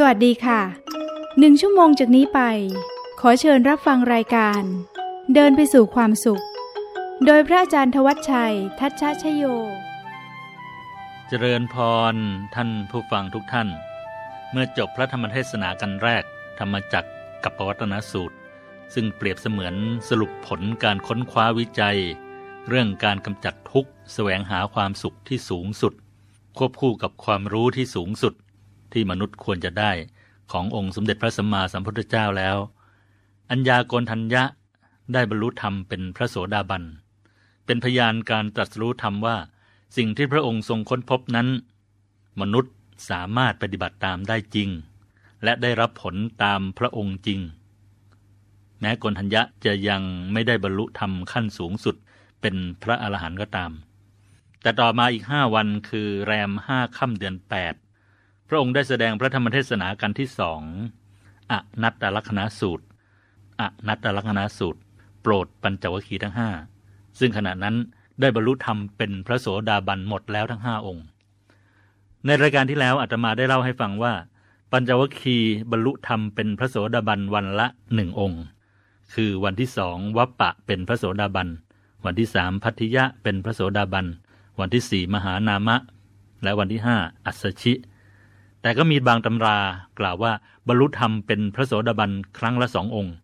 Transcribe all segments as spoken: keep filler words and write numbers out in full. สวัสดีค่ะหนึ่งชั่วโมงจากนี้ไปขอเชิญรับฟังรายการเดินไปสู่ความสุขโดยพระอาจารย์ทวัชชัยทัชชะชโยเจริญพรท่านผู้ฟังทุกท่านเมื่อจบพระธรรมเทศนากันแรกธรรมจักรกับปวัตตนสูตรซึ่งเปรียบเสมือนสรุปผลการค้นคว้าวิจัยเรื่องการกำจัดทุกข์แสวงหาความสุขที่สูงสุดควบคู่กับความรู้ที่สูงสุดที่มนุษย์ควรจะได้ขององค์สมเด็จพระสัมมาสัมพุทธเจ้าแล้วอัญญาโกณฑัญญะได้บรรลุธรรมเป็นพระโสดาบันเป็นพยานการตรัสรู้ธรรมว่าสิ่งที่พระองค์ทรงค้นพบนั้นมนุษย์สามารถปฏิบัติตามได้จริงและได้รับผลตามพระองค์จริงแม้โกณฑัญญะจะยังไม่ได้บรรลุธรรมขั้นสูงสุดเป็นพระอรหันต์ก็ตามแต่ต่อมาอีกห้าวันคือแรมห้าค่ำเดือนแปดพระองค์ได้แสดงพระธรรมเทศนากันที่สองอนัตตลักขณสูตรอนัตตลักขณสูตรโปรดปัญจวัคคีย์ทั้งห้าซึ่งขณะนั้นได้บรรลุธรรมเป็นพระโสดาบันหมดแล้วทั้งห้าองค์ในรายการที่แล้วอาตมาได้เล่าให้ฟังว่าปัญจวัคคีย์บรรลุธรรมเป็นพระโสดาบันวันละหนึ่งองค์คือวันที่สองวัปปะเป็นพระโสดาบันวันที่สามพัทธิยะเป็นพระโสดาบันวันที่สี่มหานามะและวันที่ห้าอัสสชิแต่ก็มีบางตำรากล่าวว่าบรรลุธรรมเป็นพระโสดาบันครั้งละสององค์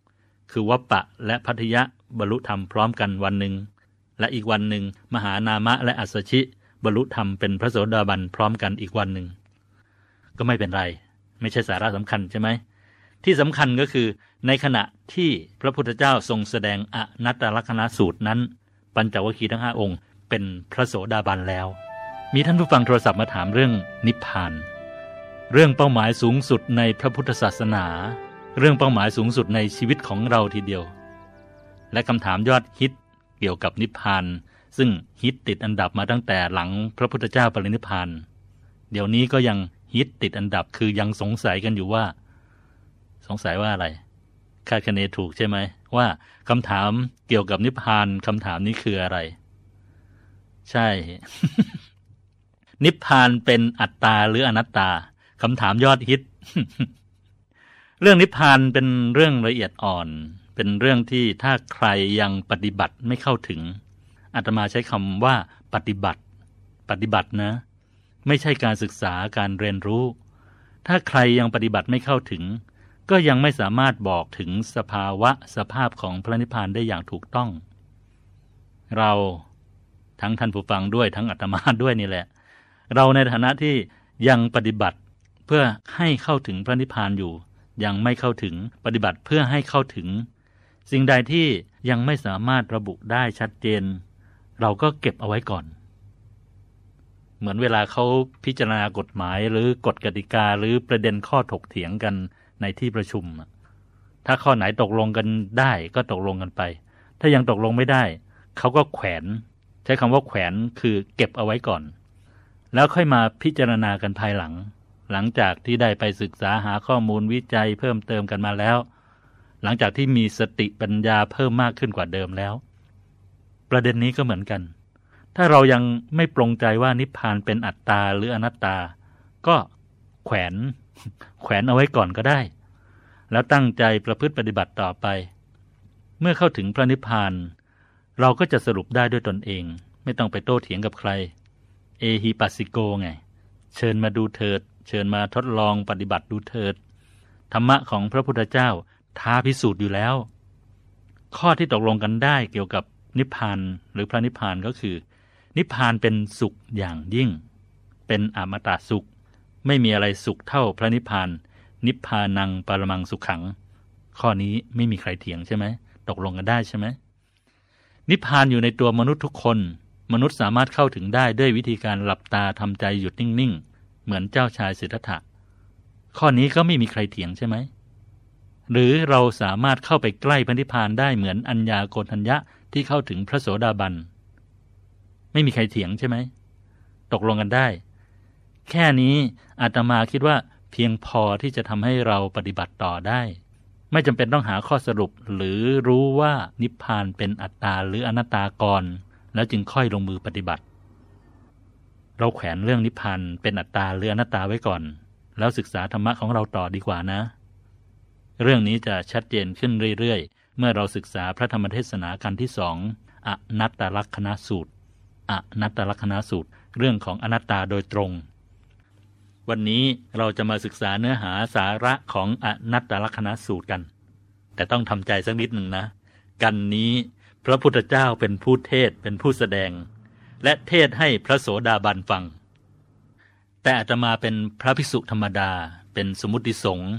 คือวัปปะและพัทธิยะบรรลุธรรมพร้อมกันวันหนึ่งและอีกวันหนึ่งมหานามะและอัสสชิบรรลุธรรมเป็นพระโสดาบันพร้อมกันอีกวันหนึ่งก็ไม่เป็นไรไม่ใช่สาระสำคัญใช่ไหมที่สำคัญก็คือในขณะที่พระพุทธเจ้าทรงแสดงอนัตตลักขณสูตรนั้นปัญจวัคคีย์ทั้งห้าองค์เป็นพระโสดาบันแล้วมีท่านผู้ฟังโทรศัพท์มาถามเรื่องนิพพานเรื่องเป้าหมายสูงสุดในพระพุทธศาสนาเรื่องเป้าหมายสูงสุดในชีวิตของเราทีเดียวและคำถามยอดฮิตเกี่ยวกับนิพพานซึ่งฮิตติดอันดับมาตั้งแต่หลังพระพุทธเจ้าปรินิพพานเดี๋ยวนี้ก็ยังฮิตติดอันดับคือยังสงสัยกันอยู่ว่าสงสัยว่าอะไรคาดคะเนถูกใช่ไหมว่าคำถามเกี่ยวกับนิพพานคำถามนี้คืออะไรใช่ นิพพานเป็นอัตตาหรืออนัตตาคำถามยอดฮิต เรื่องนิพพานเป็นเรื่องละเอียดอ่อนเป็นเรื่องที่ถ้าใครยังปฏิบัติไม่เข้าถึงอาตมาใช้คำว่าปฏิบัติปฏิบัตินะไม่ใช่การศึกษาการเรียนรู้ถ้าใครยังปฏิบัติไม่เข้าถึงก็ยังไม่สามารถบอกถึงสภาวะสภาพของพระนิพพานได้อย่างถูกต้องเราทั้งท่านผู้ฟังด้วยทั้งอาตมาด้วยนี่แหละเราในฐานะที่ยังปฏิบัติเพื่อให้เข้าถึงพระนิพพานอยู่ยังไม่เข้าถึงปฏิบัติเพื่อให้เข้าถึงสิ่งใดที่ยังไม่สามารถระบุได้ชัดเจนเราก็เก็บเอาไว้ก่อนเหมือนเวลาเขาพิจารณากฎหมายหรือกฎกติกาหรือประเด็นข้อถกเถียงกันในที่ประชุมถ้าข้อไหนตกลงกันได้ก็ตกลงกันไปถ้ายังตกลงไม่ได้เขาก็แขวนใช้คำว่าแขวนคือเก็บเอาไว้ก่อนแล้วค่อยมาพิจารณากันภายหลังหลังจากที่ได้ไปศึกษาหาข้อมูลวิจัยเพิ่มเติมกันมาแล้วหลังจากที่มีสติปัญญาเพิ่มมากขึ้นกว่าเดิมแล้วประเด็นนี้ก็เหมือนกันถ้าเรายังไม่ปรงใจว่านิพพานเป็นอัตตาหรืออนัตตาก็แขวนแขวนเอาไว้ก่อนก็ได้แล้วตั้งใจประพฤติปฏิบัติต่อไปเมื่อเข้าถึงพระนิพพานเราก็จะสรุปได้ด้วยตนเองไม่ต้องไปโต้เถียงกับใครเอหิปัสสิโกไงเชิญมาดูเถิดเชิญมาทดลองปฏิบัติดูเถิดธรรมะของพระพุทธเจ้าท้าพิสูจน์อยู่แล้วข้อที่ตกลงกันได้เกี่ยวกับนิพพานหรือพระนิพพานก็คือนิพพานเป็นสุขอย่างยิ่งเป็นอมตะสุขไม่มีอะไรสุขเท่าพระนิพพานนิพพานังปรมังสุขขังข้อนี้ไม่มีใครเถียงใช่ไหมตกลงกันได้ใช่ไหมนิพพานอยู่ในตัวมนุษย์ทุกคนมนุษย์สามารถเข้าถึงได้ด้วยวิธีการหลับตาทำใจหยุดนิ่งๆเหมือนเจ้าชายสิทธัตถะข้อนี้ก็ไม่มีใครเถียงใช่ไหมหรือเราสามารถเข้าไปใกล้พระนิพพานได้เหมือนอัญญาโกณฑัญญะที่เข้าถึงพระโสดาบันไม่มีใครเถียงใช่ไหมตกลงกันได้แค่นี้อาตมาคิดว่าเพียงพอที่จะทำให้เราปฏิบัติต่อได้ไม่จำเป็นต้องหาข้อสรุปหรือรู้ว่านิพพานเป็นอัตตาหรืออนัตตาก่อนแล้วจึงค่อยลงมือปฏิบัติเราแขวนเรื่องนิพพานเป็นอัตตาหรืออนัตตาไว้ก่อน แล้วศึกษาธรรมะของเราต่อดีกว่านะเรื่องนี้จะชัดเจนขึ้นเรื่อยๆเมื่อเราศึกษาพระธรรมเทศนากันที่สองอนัตตลักขณสูตรอนัตตลักขณสูตรเรื่องของอนัตตาโดยตรงวันนี้เราจะมาศึกษาเนื้อหาสาระของอนัตตลักขณสูตรกันแต่ต้องทำใจสักนิดหนึ่งนะกันนี้พระพุทธเจ้าเป็นผู้เทศเป็นผู้แสดงและเทศให้พระโสดาบันฟังแต่อาตมาเป็นพระภิกษุธรรมดาเป็นสมุติสงฆ์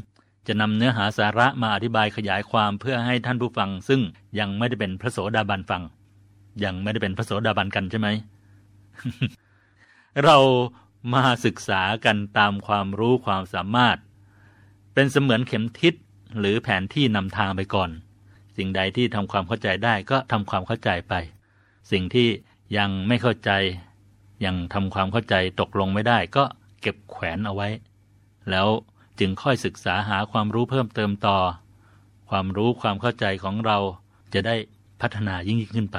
จะนำเนื้อหาสาระมาอธิบายขยายความเพื่อให้ท่านผู้ฟังซึ่งยังไม่ได้เป็นพระโสดาบันฟังยังไม่ได้เป็นพระโสดาบันกันใช่ไหม เรามาศึกษากันตามความรู้ความสามารถเป็นเสมือนเข็มทิศหรือแผนที่นำทางไปก่อนสิ่งใดที่ทำความเข้าใจได้ก็ทำความเข้าใจไปสิ่งที่ยังไม่เข้าใจยังทำความเข้าใจตกลงไม่ได้ก็เก็บแขวนเอาไว้แล้วจึงค่อยศึกษาหาความรู้เพิ่มเติมต่อความรู้ความเข้าใจของเราจะได้พัฒนายิ่งยิ่งขึ้นไป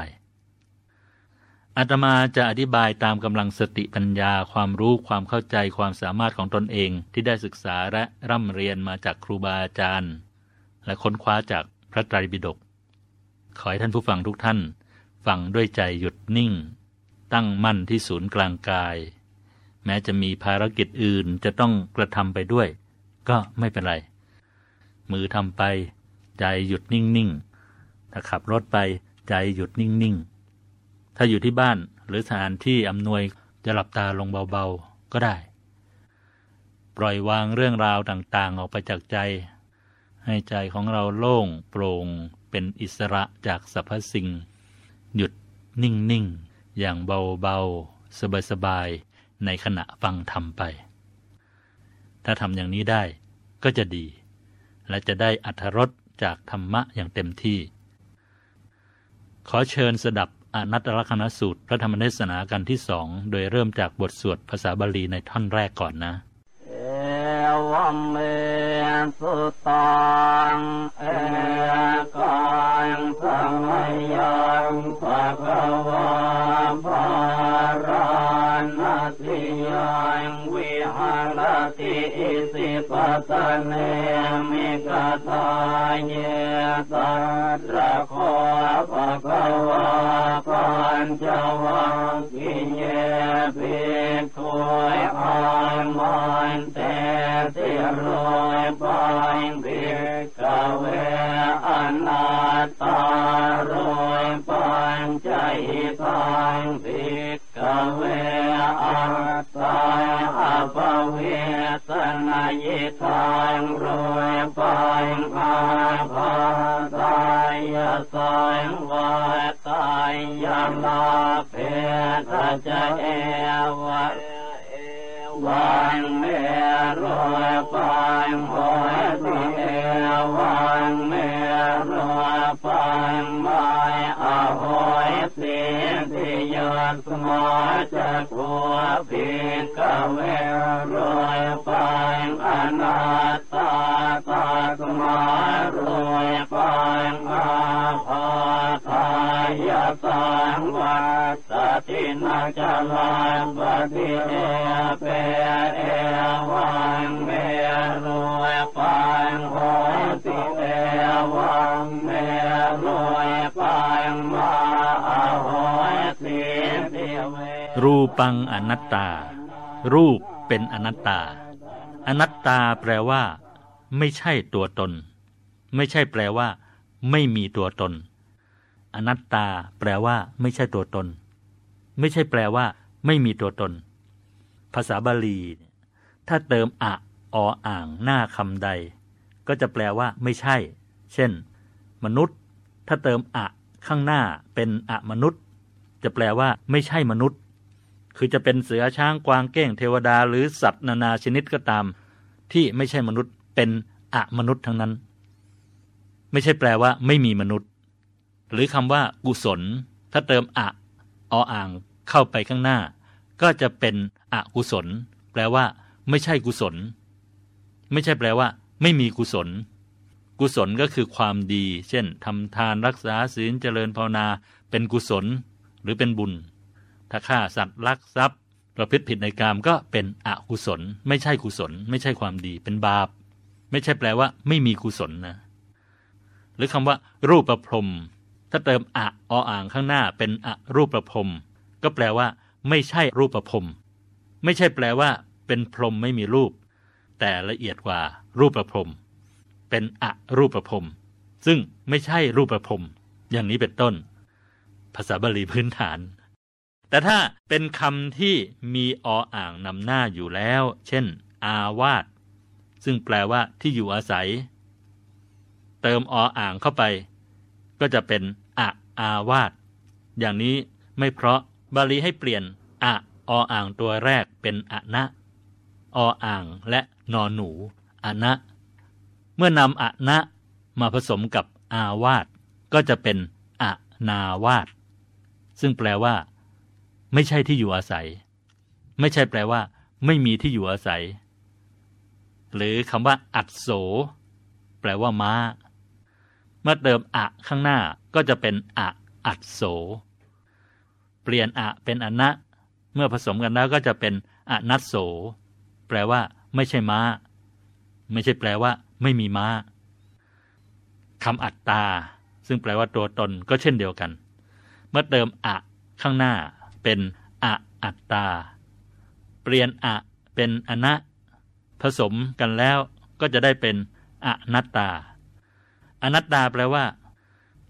อาตมาจะอธิบายตามกำลังสติปัญญาความรู้ความเข้าใจความสามารถของตนเองที่ได้ศึกษาและร่ำเรียนมาจากครูบาอาจารย์และค้นคว้าจากพระไตรปิฎกขอให้ท่านผู้ฟังทุกท่านฟังด้วยใจหยุดนิ่งตั้งมั่นที่ศูนย์กลางกายแม้จะมีภารกิจอื่นจะต้องกระทำไปด้วยก็ไม่เป็นไรมือทำไปใจหยุดนิ่งๆถ้าขับรถไปใจหยุดนิ่งๆถ้าอยู่ที่บ้านหรือสถานที่อำนวยจะหลับตาลงเบาๆก็ได้ปล่อยวางเรื่องราวต่างๆออกไปจากใจให้ใจของเราโล่งโปร่งเป็นอิสระจากสรรพสิ่งหยุดนิ่งๆอย่างเบาๆสบายๆในขณะฟังธรรมไปถ้าทำอย่างนี้ได้ก็จะดีและจะได้อรรถรสจากธรรมะอย่างเต็มที่ขอเชิญสดับอนัตตลักขณสูตรพระธรรมเทศนากันที่สองโดยเริ่มจากบทสวดภาษาบาลีในท่อนแรกก่อนนะเอวเมสุตังเอกังสัมมยังภควาภารณติยังวิหารติอิสิปตเนมิกตาเยสัตตะโคภควาปัญจวัคคีเยภิกขุอามันเตติโรปัญภิกขเวอนัตตาโรปัญจหิตังภิกขเวอัตตาอัปเวตนะยิตังโรปัญอาภาตายะสังวาตายะลาเพทะเจวะวันเมรุปังโหติเอวันเมรุปังมายอโหติติยสมจักขวภิกขเวรุปังอนัตตาตากมารวยปังอาภาทายสังวัตตินาจลังปฏิเอเปเอวันเมรุปังโหติเอวันเมรุปังมาโหติติเวรูปังอนัตตารูปเป็นอนัตตาอนัตตาแปลว่าไม่ใช่ตัวตนไม่ใช่แปลว่าไม่มีตัวตนอนัตตาแปลว่าไม่ใช่ตัวตนไม่ใช่แปลว่าไม่มีตัวตนภาษาบาลีถ้าเติมอะออ่างหน้าคำใดก็จะแปลว่าไม่ใช่เช่นมนุษย์ถ้าเติมอะข้างหน้าเป็นอะมนุษย์จะแปลว่าไม่ใช่มนุษย์คือจะเป็นเสือช้างกวางเก้งเทวดาหรือสัตว์นานาชนิดก็ตามที่ไม่ใช่มนุษย์เป็นอมนุษย์ทั้งนั้นไม่ใช่แปลว่าไม่มีมนุษย์หรือคำว่ากุศลถ้าเติมอะออ่างเข้าไปข้างหน้าก็จะเป็นอกุศลแปลว่าไม่ใช่กุศลไม่ใช่แปลว่าไม่มีกุศลกุศลก็คือความดีเช่นทำทานรักษาศีลเจริญภาวนาเป็นกุศลหรือเป็นบุญถ้าฆ่าสัตว์ลักทรัพย์ ประพฤติผิดในกามก็เป็นอกุศลไม่ใช่กุศลไม่ใช่ความดีเป็นบาปไม่ใช่แปลว่าไม่มีกุศลนะหรือคำว่ารูปประพรหมถ้าเติมอะออ่างข้างหน้าเป็นอรูปประพรหมก็แปลว่าไม่ใช่รูปประพรหมไม่ใช่แปลว่าเป็นพรหมไม่มีรูปแต่ละเอียดกว่ารูปประพรหมเป็นอรูปประพรหมซึ่งไม่ใช่รูปประพรหมอย่างนี้เป็นต้นภาษาบาลีพื้นฐานแต่ถ้าเป็นคำที่มีออ่างนำหน้าอยู่แล้วเช่นอาวาสซึ่งแปลว่าที่อยู่อาศัยเติมออ่างเข้าไปก็จะเป็นอะอาวาสอย่างนี้ไม่เพราะบาลีให้เปลี่ยนอะออ่างตัวแรกเป็นอะนะออ่างและนอหนูอะนะเมื่อนำอะนะมาผสมกับอาวาสก็จะเป็นอะนาวาสซึ่งแปลว่าไม่ใช่ที่อยู่อาศัยไม่ใช่แปลว่าไม่มีที่อยู่อาศัยหรือคำว่าอัศโสแปลว่าม้าเมื่อเติมอะข้างหน้าก็จะเป็นอะอัศโสเปลี่ยนอะเป็นอะนะเมื่อผสมกันแล้วก็จะเป็นอะนัสโสแปลว่าไม่ใช่ม้าไม่ใช่แปลว่าไม่มีม้าคำอัตตาซึ่งแปลว่าตัวตนก็เช่นเดียวกันเมื่อเติมอะข้างหน้าเป็นอะอัตตาเปลี่ยนอะเป็นอะนะผสมกันแล้วก็จะได้เป็นอนัตตาอนัตตาแปลว่า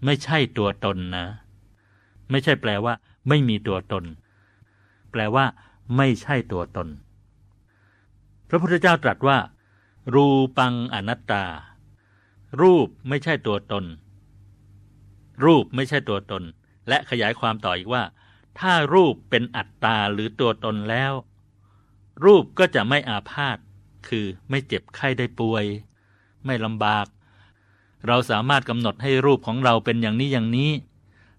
ไม่ใช่ตัวตนนะไม่ใช่แปลว่าไม่มีตัวตนแปลว่าไม่ใช่ตัวตนพระพุทธเจ้าตรัสว่ารูปังอนัตตารูปไม่ใช่ตัวตนรูปไม่ใช่ตัวตนและขยายความต่ออีกว่าถ้ารูปเป็นอัตตาหรือตัวตนแล้วรูปก็จะไม่อาพาธคือไม่เจ็บไข้ได้ป่วยไม่ลำบากเราสามารถกำหนดให้รูปของเราเป็นอย่างนี้อย่างนี้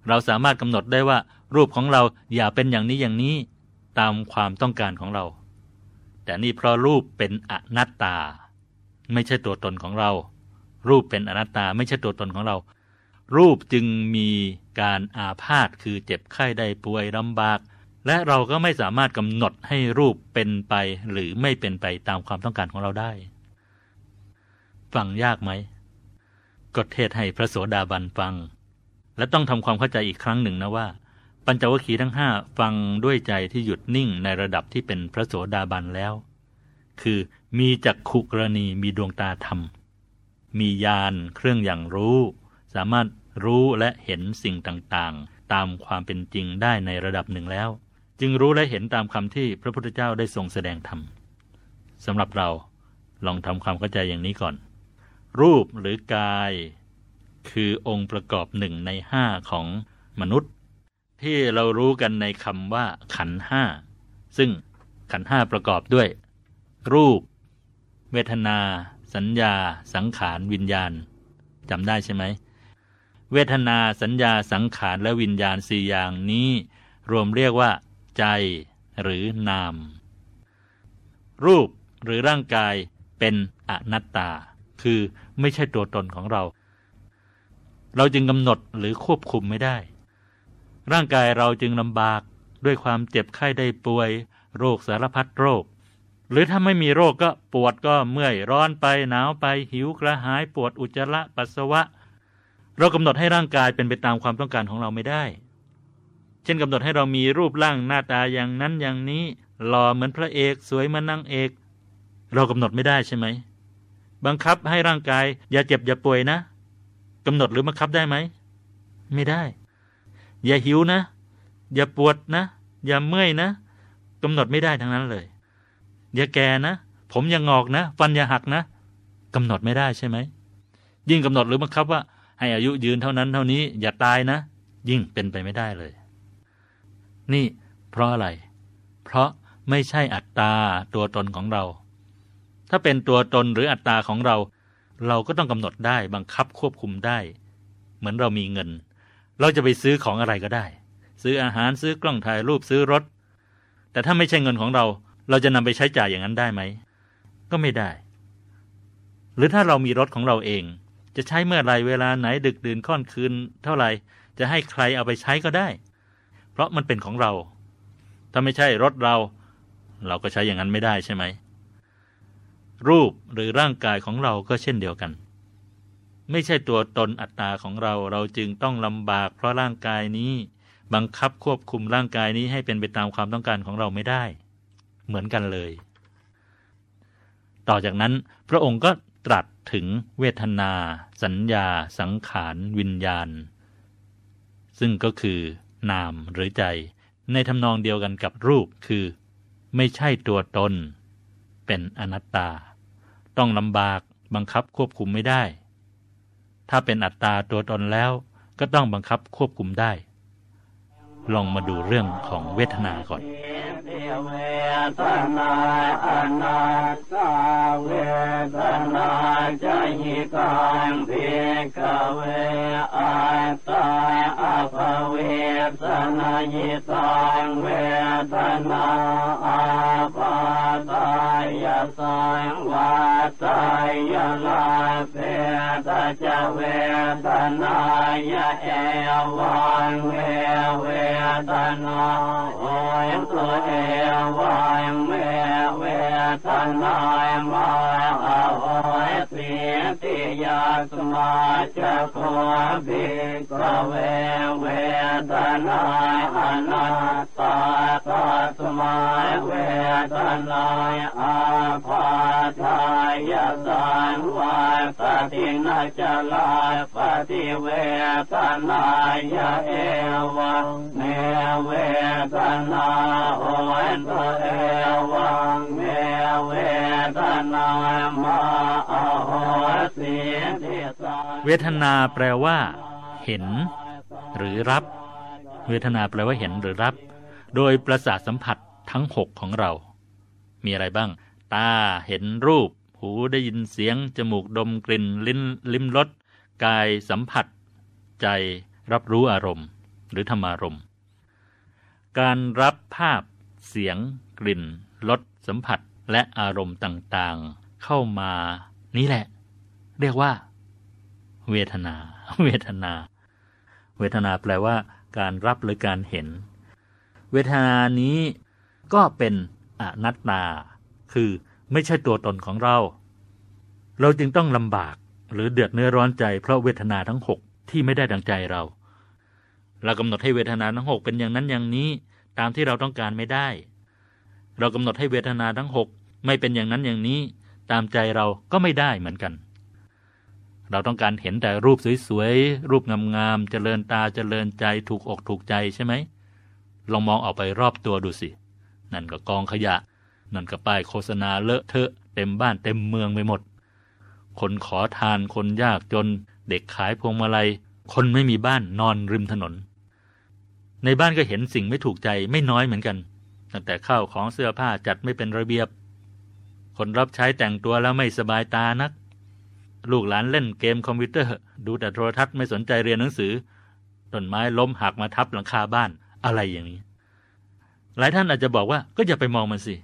เราสามารถกำหนดได้ว่ารูปของเราอย่าเป็นอย่างนี้อย่างนี้ตามความต้องการของเราแต่นี่เพราะรูปเป็นอนัตตาไม่ใช่ตัวตนของเรารูปเป็นอนัตตาไม่ใช่ตัวตนของเรารูปจึงมีการอาพาธคือเจ็บไข้ได้ป่วยลำบากและเราก็ไม่สามารถกำหนดให้รูปเป็นไปหรือไม่เป็นไปตามความต้องการของเราได้ฟังยากไหมก็เทศให้พระโสดาบันฟังและต้องทำความเข้าใจอีกครั้งหนึ่งนะว่าปัญจวัคคีย์ทั้งห้าฟังด้วยใจที่หยุดนิ่งในระดับที่เป็นพระโสดาบันแล้วคือมีจักขุกรณีมีดวงตาธรรมมีญาณเครื่องอย่างรู้สามารถรู้และเห็นสิ่งต่างๆตามความเป็นจริงได้ในระดับหนึ่งแล้วจึงรู้และเห็นตามคำที่พระพุทธเจ้าได้ทรงแสดงธรรมสำหรับเราลองทำความเข้าใจอย่างนี้ก่อนรูปหรือกายคือองค์ประกอบหนึ่งในห้าของมนุษย์ที่เรารู้กันในคำว่าขันธ์ห้าซึ่งขันธ์ห้าประกอบด้วยรูปเวทนาสัญญาสังขารวิญญาณจำได้ใช่ไหมเวทนาสัญญาสังขารและวิญญาณสี่อย่างนี้รวมเรียกว่าใจหรือนามรูปหรือร่างกายเป็นอนัตตาคือไม่ใช่ตัวตนของเราเราจึงกำหนดหรือควบคุมไม่ได้ร่างกายเราจึงลำบากด้วยความเจ็บไข้ได้ป่วยโรคสารพัดโรคหรือถ้าไม่มีโรคก็ปวดก็เมื่อยร้อนไปหนาวไปหิวกระหายปวดอุจจาระปัสสาวะเรากำหนดให้ร่างกายเป็นไปตามความต้องการของเราไม่ได้เช่นกำหนดให้เรามีรูปร่างหน้าตาอย่างนั้นอย่างนี้หล่อเหมือนพระเอกสวยเหมือนนางเอกเรากำหนดไม่ได้ใช่ไหมบังคับให้ร่างกายอย่าเจ็บอย่าป่วยนะกำหนดหรือบังคับได้ไหมไม่ได้อย่าหิวนะอย่าปวดนะอย่าเมื่อยนะกำหนดไม่ได้ทั้งนั้นเลยอย่าแก่นะผมอย่างอกนะฟันอย่าหักนะกำหนดไม่ได้ใช่ไหมยิ่งกำหนดหรือบังคับว่าให้อายุยืนเท่านั้นเท่านี้อย่าตายนะยิ่งเป็นไปไม่ได้เลยนี่เพราะอะไรเพราะไม่ใช่อัตตาตัวตนของเราถ้าเป็นตัวตนหรืออัตตาของเราเราก็ต้องกำหนดได้บังคับควบคุมได้เหมือนเรามีเงินเราจะไปซื้อของอะไรก็ได้ซื้ออาหารซื้อกล้องถ่ายรูปซื้อรถแต่ถ้าไม่ใช่เงินของเราเราจะนำไปใช้จ่ายอย่างนั้นได้ไหมก็ไม่ได้หรือถ้าเรามีรถของเราเองจะใช้เมื่อไรเวลาไหนดึกดื่นค่ำคืนเท่าไหร่จะให้ใครเอาไปใช้ก็ได้เพราะมันเป็นของเราถ้าไม่ใช่รถเรา เราก็ใช้อย่างนั้นไม่ได้ใช่ไหมรูปหรือร่างกายของเราก็เช่นเดียวกันไม่ใช่ตัวตนอัตตาของเราเราจึงต้องลำบากเพราะร่างกายนี้บังคับควบคุมร่างกายนี้ให้เป็นไปตามความต้องการของเราไม่ได้เหมือนกันเลยต่อจากนั้นพระองค์ก็ตรัสถึงเวทนาสัญญาสังขารวิญญาณซึ่งก็คือนามหรือใจในทำนองเดียวกันกับรูปคือไม่ใช่ตัวตนเป็นอนัตตาต้องลำบากบังคับควบคุมไม่ได้ถ้าเป็นอัตตาตัวตนแล้วก็ต้องบังคับควบคุมได้ลองมาดูเรื่องของเวทนาก่อนเวทนาเอวันเวเวทนาโอยตัวเอวันเวเวทนามาโอยสีติยาสมาจโคภิกขเวเวทนาอนัตตาตัสมาเวทนาอาภาทายะสังวาสตินาจลาปฏิเวทนายะเอวังเนเวทนาโหนเอวังเนเวทนามาอโหสิติสาเวทนาแปลว่าเห็นหรือรับเวทนาแปลว่าเห็นหรือรับโดยประสาทสัมผัสทั้งหกของเรามีอะไรบ้างตาเห็นรูปหูได้ยินเสียงจมูกดมกลิ่นลิ้นลิ้มรสกายสัมผัสใจรับรู้อารมณ์หรือธรรมารมณ์การรับภาพเสียงกลิ่นรสสัมผัสและอารมณ์ต่างๆเข้ามานี่แหละเรียกว่าเวทนาเวทนาเวทนาแปลว่าการรับหรือการเห็นเวทนานี้ก็เป็นอนัตตาคือไม่ใช่ตัวตนของเราเราจึงต้องลำบากหรือเดือดเนื้อร้อนใจเพราะเวทนาทั้งหกที่ไม่ได้ดังใจเราเรากำหนดให้เวทนาทั้งหกเป็นอย่างนั้นอย่างนี้ตามที่เราต้องการไม่ได้เรากำหนดให้เวทนาทั้งหกไม่เป็นอย่างนั้นอย่างนี้ตามใจเราก็ไม่ได้เหมือนกันเราต้องการเห็นแต่รูปสวยๆรูปงามๆเจริญตาเจริญใจถูกอกถูกใจใช่ไหมลองมองออกไปรอบตัวดูสินั่นก็กองขยะนั่นก็ป้ายโฆษณาเลอะเทอะเต็มบ้านเต็มเมืองไปหมดคนขอทานคนยากจนเด็กขายพวงมาลัยคนไม่มีบ้านนอนริมถนนในบ้านก็เห็นสิ่งไม่ถูกใจไม่น้อยเหมือนกันตั้งแต่ข้าวของเสื้อผ้าจัดไม่เป็นระเบียบคนรับใช้แต่งตัวแล้วไม่สบายตานักลูกหลานเล่นเกมคอมพิวเตอร์ดูแต่โทรทัศน์ไม่สนใจเรียนหนังสือต้นไม้ล้มหักมาทับหลังคาบ้านอะไรอย่างนี้หลายท่านอาจจะบอกว่าก็อย่าไปมองมันสิ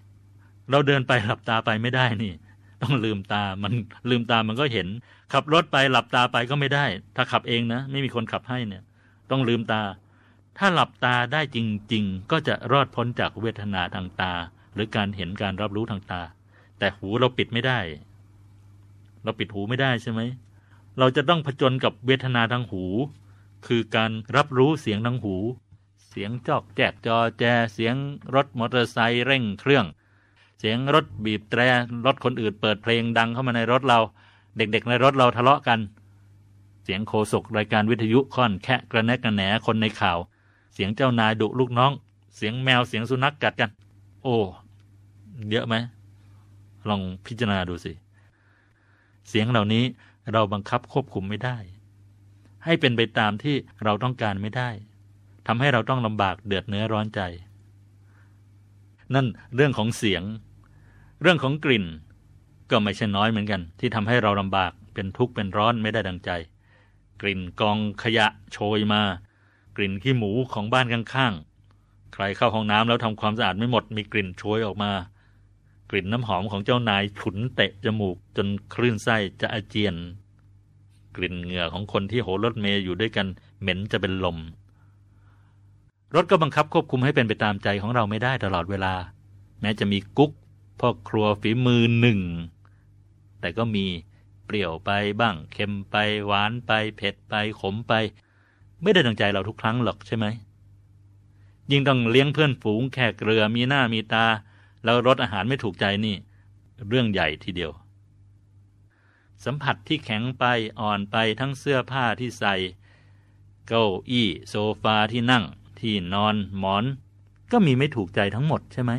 เราเดินไปหลับตาไปไม่ได้นี่ต้องลืมตามันลืมตามันก็เห็นขับรถไปหลับตาไปก็ไม่ได้ถ้าขับเองนะไม่มีคนขับให้เนี่ยต้องลืมตาถ้าหลับตาได้จริงๆก็จะรอดพ้นจากเวทนาทางตาหรือการเห็นการรับรู้ทางตาแต่หูเราปิดไม่ได้เราปิดหูไม่ได้ใช่ไหมเราจะต้องผจญกับเวทนาทางหูคือการรับรู้เสียงทางหูเสียงจอกแจกจอแจเสียงรถมอเตอร์ไซค์เร่งเครื่องเสียงรถบีบแตรรถคนอื่นเปิดเพลงดังเข้ามาในรถเราเด็กๆในรถเราทะเลาะกันเสียงโฆษกรายการวิทยุค่อนแคะกระแนะกระแหนคนในข่าวเสียงเจ้านายดุลูกน้องเสียงแมวเสียงสุนัขกัดกันโอ้เยอะไหมลองพิจารณาดูสิเสียงเหล่านี้เราบังคับควบคุมไม่ได้ให้เป็นไปตามที่เราต้องการไม่ได้ทำให้เราต้องลำบากเดือดเนื้อร้อนใจนั่นเรื่องของเสียงเรื่องของกลิ่นก็ไม่ใช่น้อยเหมือนกันที่ทำให้เราลำบากเป็นทุกข์เป็นร้อนไม่ได้ดังใจกลิ่นกองขยะโชยมากลิ่นขี้หมูของบ้านข้างๆใครเข้าห้องน้ำแล้วทำความสะอาดไม่หมดมีกลิ่นโชยออกมากลิ่นน้ำหอมของเจ้านายฉุนเตะจมูกจนคลื่นไส้จะอาเจียนกลิ่นเหงื่อของคนที่โหรถเมย์อยู่ด้วยกันเหม็นจะเป็นลมรถก็บังคับควบคุมให้เป็นไปตามใจของเราไม่ได้ตลอดเวลา แม้จะมีกุ๊กพ่อครัวฝีมือหนึ่งแต่ก็มีเปรี้ยวไปบ้างเค็มไปหวานไปเผ็ดไปขมไปไม่ได้ดังใจเราทุกครั้งหรอกใช่ไหมยิ่งต้องเลี้ยงเพื่อนฝูงแขกเรือมีหน้ามีตาแล้วรสอาหารไม่ถูกใจนี่เรื่องใหญ่ทีเดียวสัมผัสที่แข็งไปอ่อนไปทั้งเสื้อผ้าที่ใส่เก้าอี้โซฟาที่นั่งที่นอนหมอนก็มีไม่ถูกใจทั้งหมดใช่ไหม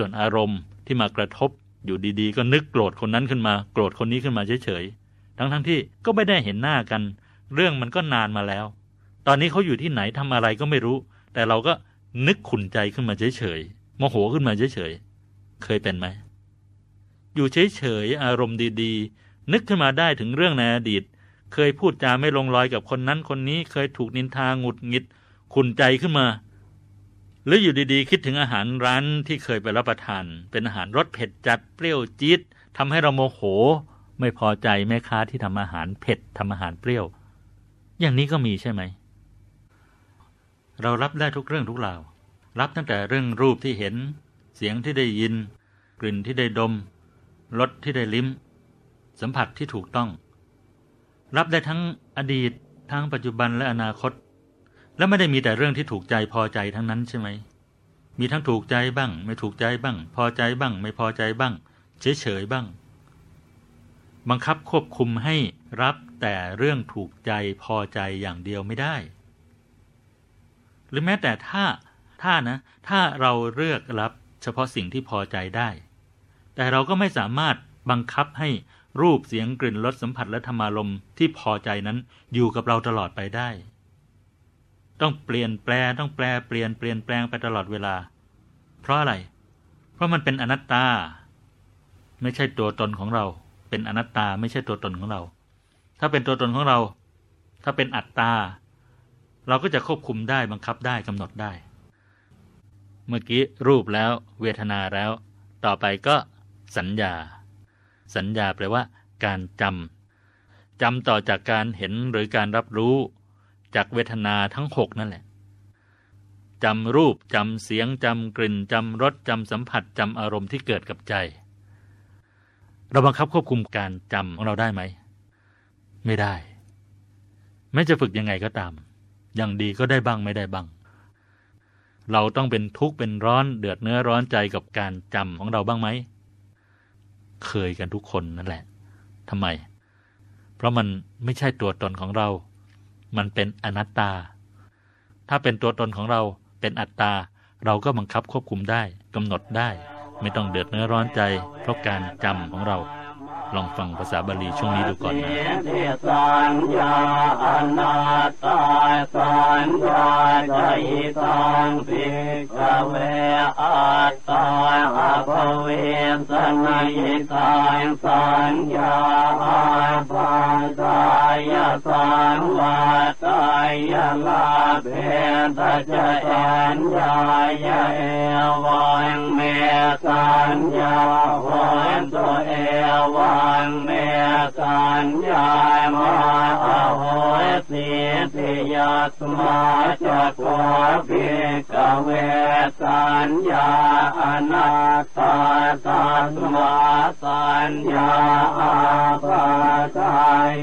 ส่วนอารมณ์ที่มากระทบอยู่ดีๆก็นึกโกรธคนนั้นขึ้นมาโกรธคนนี้ขึ้นมาเฉยๆทั้งๆที่ก็ไม่ได้เห็นหน้ากันเรื่องมันก็นานมาแล้วตอนนี้เขาอยู่ที่ไหนทำอะไรก็ไม่รู้แต่เราก็นึกขุ่นใจขึ้นมาเฉยๆโมโหขึ้นมาเฉยๆเคยเป็นไหมอยู่เฉยๆอารมณ์ดีๆนึกขึ้นมาได้ถึงเรื่องในอดีตเคยพูดจาไม่ลงรอยกับคนนั้นคนนี้เคยถูกนินทาหงุดหงิดขุ่นใจขึ้นมาหรืออยู่ดีๆคิดถึงอาหารร้านที่เคยไปรับประทานเป็นอาหารรสเผ็ดจัดเปรี้ยวจี๊ดทำให้เราโมโหไม่พอใจแม่ค้าที่ทำอาหารเผ็ดทำอาหารเปรี้ยวอย่างนี้ก็มีใช่ไหมเรารับได้ทุกเรื่องทุกราวรับตั้งแต่เรื่องรูปที่เห็นเสียงที่ได้ยินกลิ่นที่ได้ดมรสที่ได้ลิ้มสัมผัสที่ถูกต้องรับได้ทั้งอดีตทั้งปัจจุบันและอนาคตและไม่ได้มีแต่เรื่องที่ถูกใจพอใจทั้งนั้นใช่ไหมมีทั้งถูกใจบ้างไม่ถูกใจบ้างพอใจบ้างไม่พอใจบ้างเฉยเฉยบ้างบังคับควบคุมให้รับแต่เรื่องถูกใจพอใจอย่างเดียวไม่ได้หรือแม้แต่ถ้าถ้านะถ้าเราเลือกรับเฉพาะสิ่งที่พอใจได้แต่เราก็ไม่สามารถบังคับให้รูปเสียงกลิ่นรสสัมผัสและธรรมารมณ์ที่พอใจนั้นอยู่กับเราตลอดไปได้ต้องเปลี่ยนแปลต้องแปลเปลี่ยนเปลี่ยนแปลงไปตลอดเวลาเพราะอะไรเพราะมันเป็นอนัตตาไม่ใช่ตัวตนของเราเป็นอนัตตาไม่ใช่ตัวตนของเราถ้าเป็นตัวตนของเราถ้าเป็นอัตตาเราก็จะควบคุมได้บังคับได้กำหนดได้เมื่อกี้รูปแล้วเวทนาแล้วต่อไปก็สัญญาสัญญาแปลว่าการจำจำต่อจากการเห็นหรือการรับรู้จากเวทนาทั้งหกนั่นแหละจำรูปจำเสียงจำกลิ่นจำรสจำสัมผัสจำอารมณ์ที่เกิดกับใจเราบังคับควบคุมการจำของเราได้ไหมไม่ได้แม้จะฝึกยังไงก็ตามอย่างดีก็ได้บ้างไม่ได้บ้างเราต้องเป็นทุกข์เป็นร้อนเดือดเนื้อร้อนใจกับการจำของเราบ้างไหมเคยกันทุกคนนั่นแหละทำไมเพราะมันไม่ใช่ตัวตนของเรามันเป็นอนัตตาถ้าเป็นตัวตนของเราเป็นอัตตาเราก็บังคับควบคุมได้กำหนดได้ไม่ต้องเดือดเนื้อร้อนใจเพราะการจำของเราลองฟังภาษาบาลีช่วงนี้ดูก่อนนะสัญญาอนัตตาสัญญาใจสังสิกเวอัตตาอาภเวสนัยสังสัญญาอาภากายสังวาตายะลาเบตจะสัญญาเอวังเมสัญญาวันโตเอวัวันเมสัญญามาอโหสิติยัสมาจักวาภิกเวสัญญาอนัตตาสัมมาสัญญาอาภากาย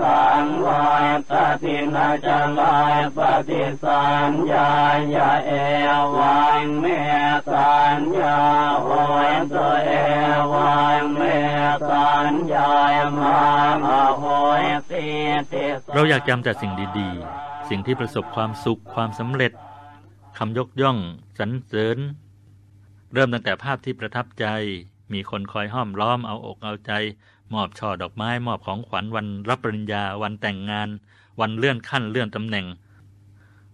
สังวาตตินะจะลายปฏิสัญญาเอวังเมสัญญาวันโตเอวังเมสัญญามาอโหสิติเราอยากจำแต่สิ่งดีๆสิ่งที่ประสบความสุขความสำเร็จคำยกย่องสรรเสริญเริ่มตั้งแต่ภาพที่ประทับใจมีคนคอยห้อมล้อมเอาอกเอาใจมอบช่อดอกไม้มอบของขวัญวันรับปริญญาวันแต่งงานวันเลื่อนขั้นเลื่อนตำแหน่ง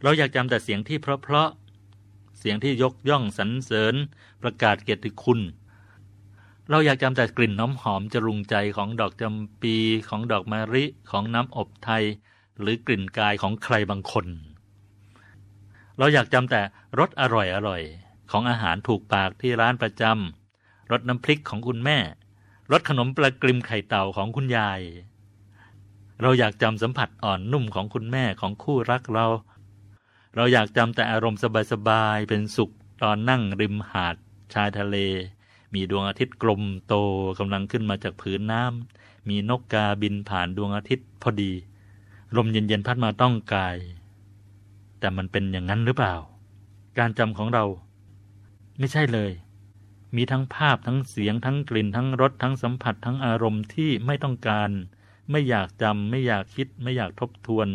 เราอยากจำแต่เสียงที่เพราะๆเสียงที่ยกย่องสรรเสริญประกาศเกียรติคุณเราอยากจำแต่กลิ่นน้ำหอมจรุงใจของดอกจำปีของดอกมะลิของน้ำอบไทยหรือกลิ่นกายของใครบางคนเราอยากจำแต่รสอร่อยอร่อยของอาหารถูกปากที่ร้านประจำรสน้ำพริกของคุณแม่รสขนมปลากริมไข่เต่าของคุณยายเราอยากจำสัมผัสอ่อนนุ่มของคุณแม่ของคู่รักเราเราอยากจำแต่อารมณ์สบายๆเป็นสุข ตอนนั่งริมหาดชายทะเลมีดวงอาทิตย์กลมโตกำลังขึ้นมาจากผืนน้ำมีนกกาบินผ่านดวงอาทิตย์พอดีลมเย็นๆพัดมาต้องกายแต่มันเป็นอย่างนั้นหรือเปล่าการจำของเราไม่ใช่เลยมีทั้งภาพทั้งเสียงทั้งกลิ่นทั้งรสทั้งสัมผัสทั้งอารมณ์ที่ไม่ต้องการไม่อยากจำไม่อยากคิดไม่อยากทบทวน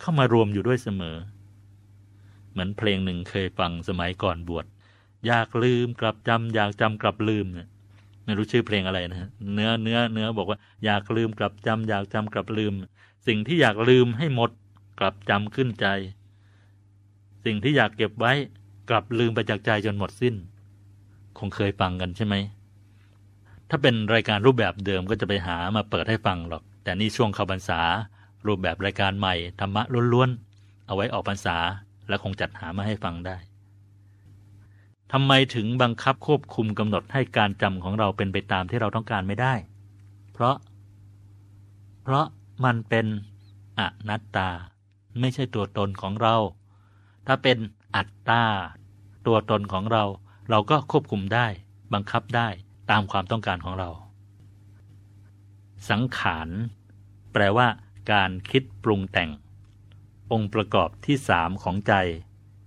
เข้ามารวมอยู่ด้วยเสมอเหมือนเพลงหนึ่งเคยฟังสมัยก่อนบวชอยากลืมกลับจำอยากจำกลับลืมเนี่ยไม่รู้ชื่อเพลงอะไรนะเนื้อเนื้อเนื้อบอกว่าอยากลืมกลับจำอยากจำกลับลืมสิ่งที่อยากลืมให้หมดกลับจำขึ้นใจสิ่งที่อยากเก็บไว้กลับลืมไปจากใจจนหมดสิ้นคงเคยฟังกันใช่ไหมถ้าเป็นรายการรูปแบบเดิมก็จะไปหามาเปิดให้ฟังหรอกแต่นี่ช่วงเข้าพรรษารูปแบบรายการใหม่ธรรมะล้วนๆเอาไว้ออกพรรษาและคงจัดหามาให้ฟังได้ทำไมถึงบังคับควบคุมกำหนดให้การจำของเราเป็นไปตามที่เราต้องการไม่ได้เพราะเพราะมันเป็นอนัตตาไม่ใช่ตัวตนของเราถ้าเป็นอัตตาตัวตนของเราเราก็ควบคุมได้บังคับได้ตามความต้องการของเราสังขารแปลว่าการคิดปรุงแต่งองค์ประกอบที่สามของใจ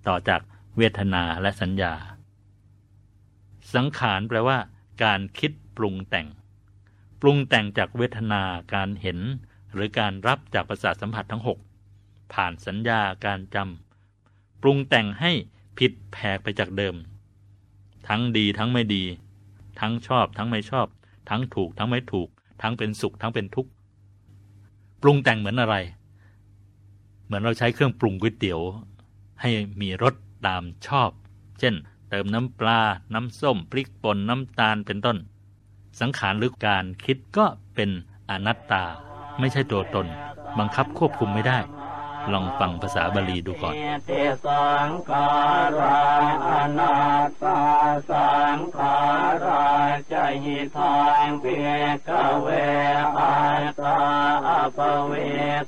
ต่อจากเวทนาและสัญญาสังขารแปลว่าการคิดปรุงแต่งปรุงแต่งจากเวทนาการเห็นหรือการรับจากประสาทสัมผัสทั้งหกผ่านสัญญาการจำปรุงแต่งให้ผิดแผกไปจากเดิมทั้งดีทั้งไม่ดีทั้งชอบทั้งไม่ชอบทั้งถูกทั้งไม่ถูกทั้งเป็นสุขทั้งเป็นทุกข์ปรุงแต่งเหมือนอะไรเหมือนเราใช้เครื่องปรุงก๋วยเตี๋ยวให้มีรสตามชอบเช่นเติมน้ำปลาน้ำส้มพริกป่นน้ำตาลเป็นต้นสังขารหรือการคิดก็เป็นอนัตตาไม่ใช่ตัวตนบังคับควบคุมไม่ได้ลองฟังภาษาบาลีดูก่อนสังขาราอนัตตาสังขาราจหิทังเวกเวอัตตาอปเว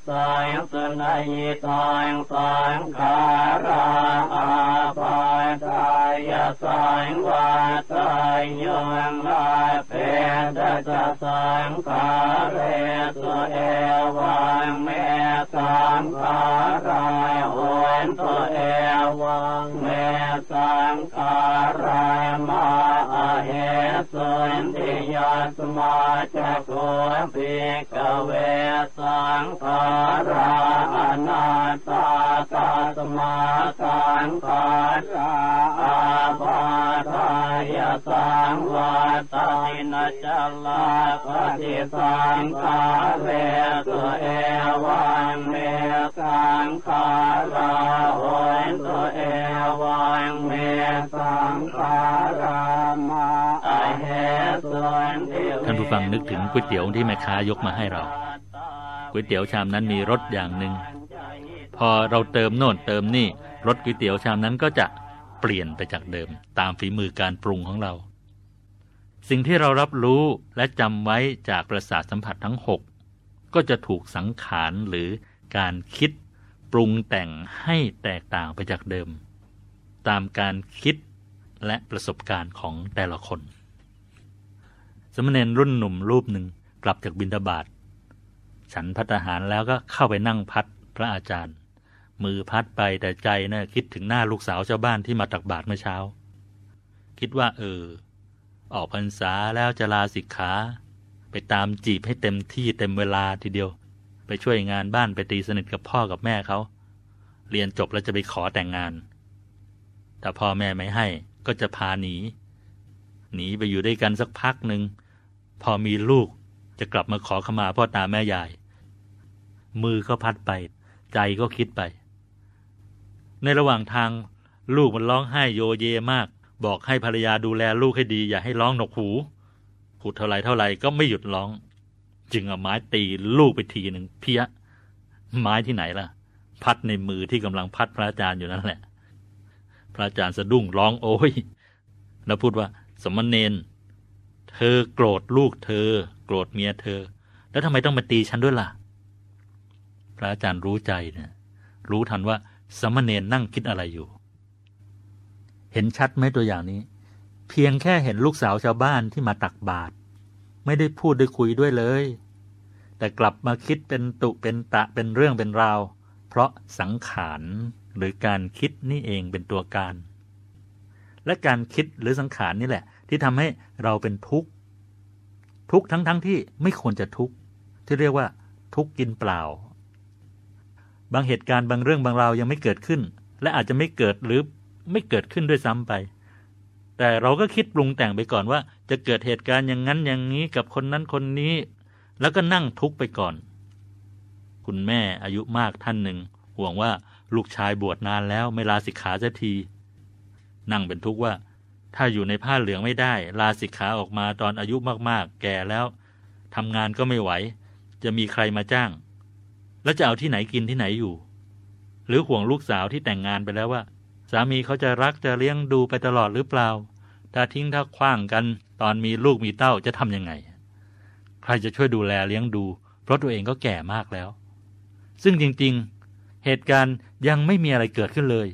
สัยสนหิทังสังขาราอาปาทายสังวาทายยังลาเปตตะสังขาเรสเอวังเมสังขาไรโอนตัวเอวังเมสังขาไรมาเหสันติยาสมาจโกภิกเวสังขาราอนัตตาสัตมาสังขาราอาปาทายสังวาทายนัจลาปฏิสังขาเรตัวเอวังเมสังขาราโอนตัวเอวังเมสังขารามาท่านผู้ฟังนึกถึงก๋วยเตี๋ยวที่แม่ค้ายกมาให้เราก๋วยเตี๋ยวชามนั้นมีรสอย่างหนึ่งพอเราเติมโน่นเติมนี่รสก๋วยเตี๋ยวชามนั้นก็จะเปลี่ยนไปจากเดิมตามฝีมือการปรุงของเราสิ่งที่เรารับรู้และจำไว้จากประสาทสัมผัสทั้งหกก็จะถูกสังขารหรือการคิดปรุงแต่งให้แตกต่างไปจากเดิมตามการคิดและประสบการณ์ของแต่ละคนสมณเณรรุ่นหนุ่มรูปหนึ่งกลับจากบิณฑบาตฉันภัตตาหารแล้วก็เข้าไปนั่งพัดพระอาจารย์มือพัดไปแต่ใจน่ะคิดถึงหน้าลูกสาวชาวบ้านที่มาตักบาตรเมื่อเช้าคิดว่าเออออกพรรษาแล้วจะลาสิกขาไปตามจีบให้เต็มที่เต็มเวลาทีเดียวไปช่วยงานบ้านไปตีสนิทกับพ่อกับแม่เขาเรียนจบแล้วจะไปขอแต่งงานถ้าพ่อแม่ไม่ให้ก็จะพาหนีหนีไปอยู่ด้วยกันสักพักหนึ่งพอมีลูกจะกลับมาขอขมาพ่อตาแม่ยายมือก็พัดไปใจก็คิดไปในระหว่างทางลูกมันร้องไห้โยเยมากบอกให้ภรรยาดูแลลูกให้ดีอย่าให้ร้องหนวกหูขุดเท่าไรเท่าไรก็ไม่หยุดร้องจึงเอาไม้ตีลูกไปทีหนึ่งเพี้ยไม้ที่ไหนล่ะพัดในมือที่กำลังพัดพระอาจารย์อยู่นั่นแหละพระอาจารย์สะดุ้งร้องโอ้ยแล้วพูดว่าสมณเณรเธอโกรธลูกเธอโกรธเมียเธอแล้วทำไมต้องมาตีฉันด้วยล่ะพระอาจารย์รู้ใจนะรู้ทันว่าสมณเณรนั่งคิดอะไรอยู่ เห็นชัดไหมตัวอย่างนี้เพียงแค่เห็นลูกสาวชาวบ้านที่มาตักบาตรไม่ได้พูดได้คุยด้วยเลยแต่กลับมาคิดเป็นตุเป็นตะเป็นเรื่องเป็นราวเพราะสังขารหรือการคิดนี่เองเป็นตัวการและการคิดหรือสังขารนี่แหละที่ทำให้เราเป็นทุกข์ทุกข์ทั้งทั้งที่ไม่ควรจะทุกข์ที่เรียกว่าทุกข์กินเปล่าบางเหตุการณ์บางเรื่องบางราวยังไม่เกิดขึ้นและอาจจะไม่เกิดหรือไม่เกิดขึ้นด้วยซ้ำไปแต่เราก็คิดปรุงแต่งไปก่อนว่าจะเกิดเหตุการณ์อย่างนั้นอย่างนี้กับคนนั้นคนนี้แล้วก็นั่งทุกข์ไปก่อนคุณแม่อายุมากท่านหนึ่งห่วงว่าลูกชายบวชนานแล้วไม่ลาสิกขาสักทีนั่งเป็นทุกข์ว่าถ้าอยู่ในผ้าเหลืองไม่ได้ลาสิกขาออกมาตอนอายุมากๆแก่แล้วทำงานก็ไม่ไหวจะมีใครมาจ้างแล้วจะเอาที่ไหนกินที่ไหนอยู่หรือห่วงลูกสาวที่แต่งงานไปแล้วว่าสามีเขาจะรักจะเลี้ยงดูไปตลอดหรือเปล่าถ้าทิ้งถ้าขว้างกันตอนมีลูกมีเต้าจะทำยังไงใครจะช่วยดูแลเลี้ยงดูเพราะตัวเองก็แก่มากแล้วซึ่งจริงๆเหตุการณ์ยังไม่มีอะไรเกิดขึ้นเลย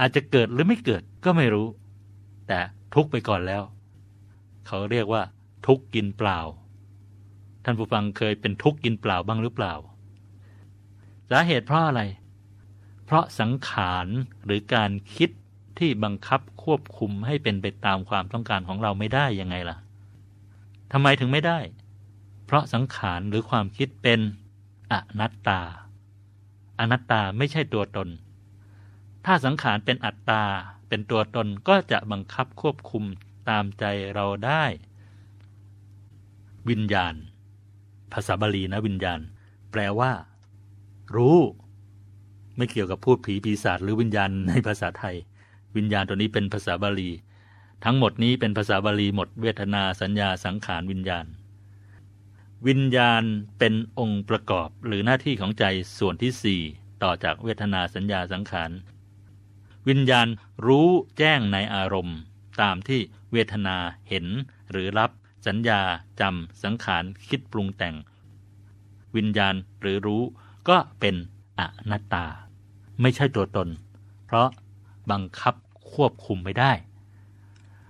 อาจจะเกิดหรือไม่เกิดก็ไม่รู้แต่ทุกไปก่อนแล้วเขาเรียกว่าทุกกินเปล่าท่านผู้ฟังเคยเป็นทุกกินเปล่าบ้างหรือเปล่าสาเหตุเพราะอะไรเพราะสังขารหรือการคิดที่บังคับควบคุมให้เป็นไปตามความต้องการของเราไม่ได้ยังไงล่ะทำไมถึงไม่ได้เพราะสังขารหรือความคิดเป็นอนัตตาอนัตตาไม่ใช่ตัวตนถ้าสังขารเป็นอัตตาเป็นตัวตนก็จะบังคับควบคุมตามใจเราได้วิญญาณภาษาบาลีนะวิญญาณแปลว่ารู้ไม่เกี่ยวกับพูดผีปีศาจหรือวิญญาณในภาษาไทยวิญญาณตัวนี้เป็นภาษาบาลีทั้งหมดนี้เป็นภาษาบาลีหมดเวทนาสัญญาสังขารวิญญาณวิญญาณเป็นองค์ประกอบหรือหน้าที่ของใจส่วนที่สี่ต่อจากเวทนาสัญญาสังขารวิญญาณรู้แจ้งในอารมณ์ตามที่เวทนาเห็นหรือรับสัญญาจำสังขารคิดปรุงแต่งวิญญาณหรือรู้ก็เป็นอนัตตาไม่ใช่ตัวตนเพราะบังคับควบคุมไม่ได้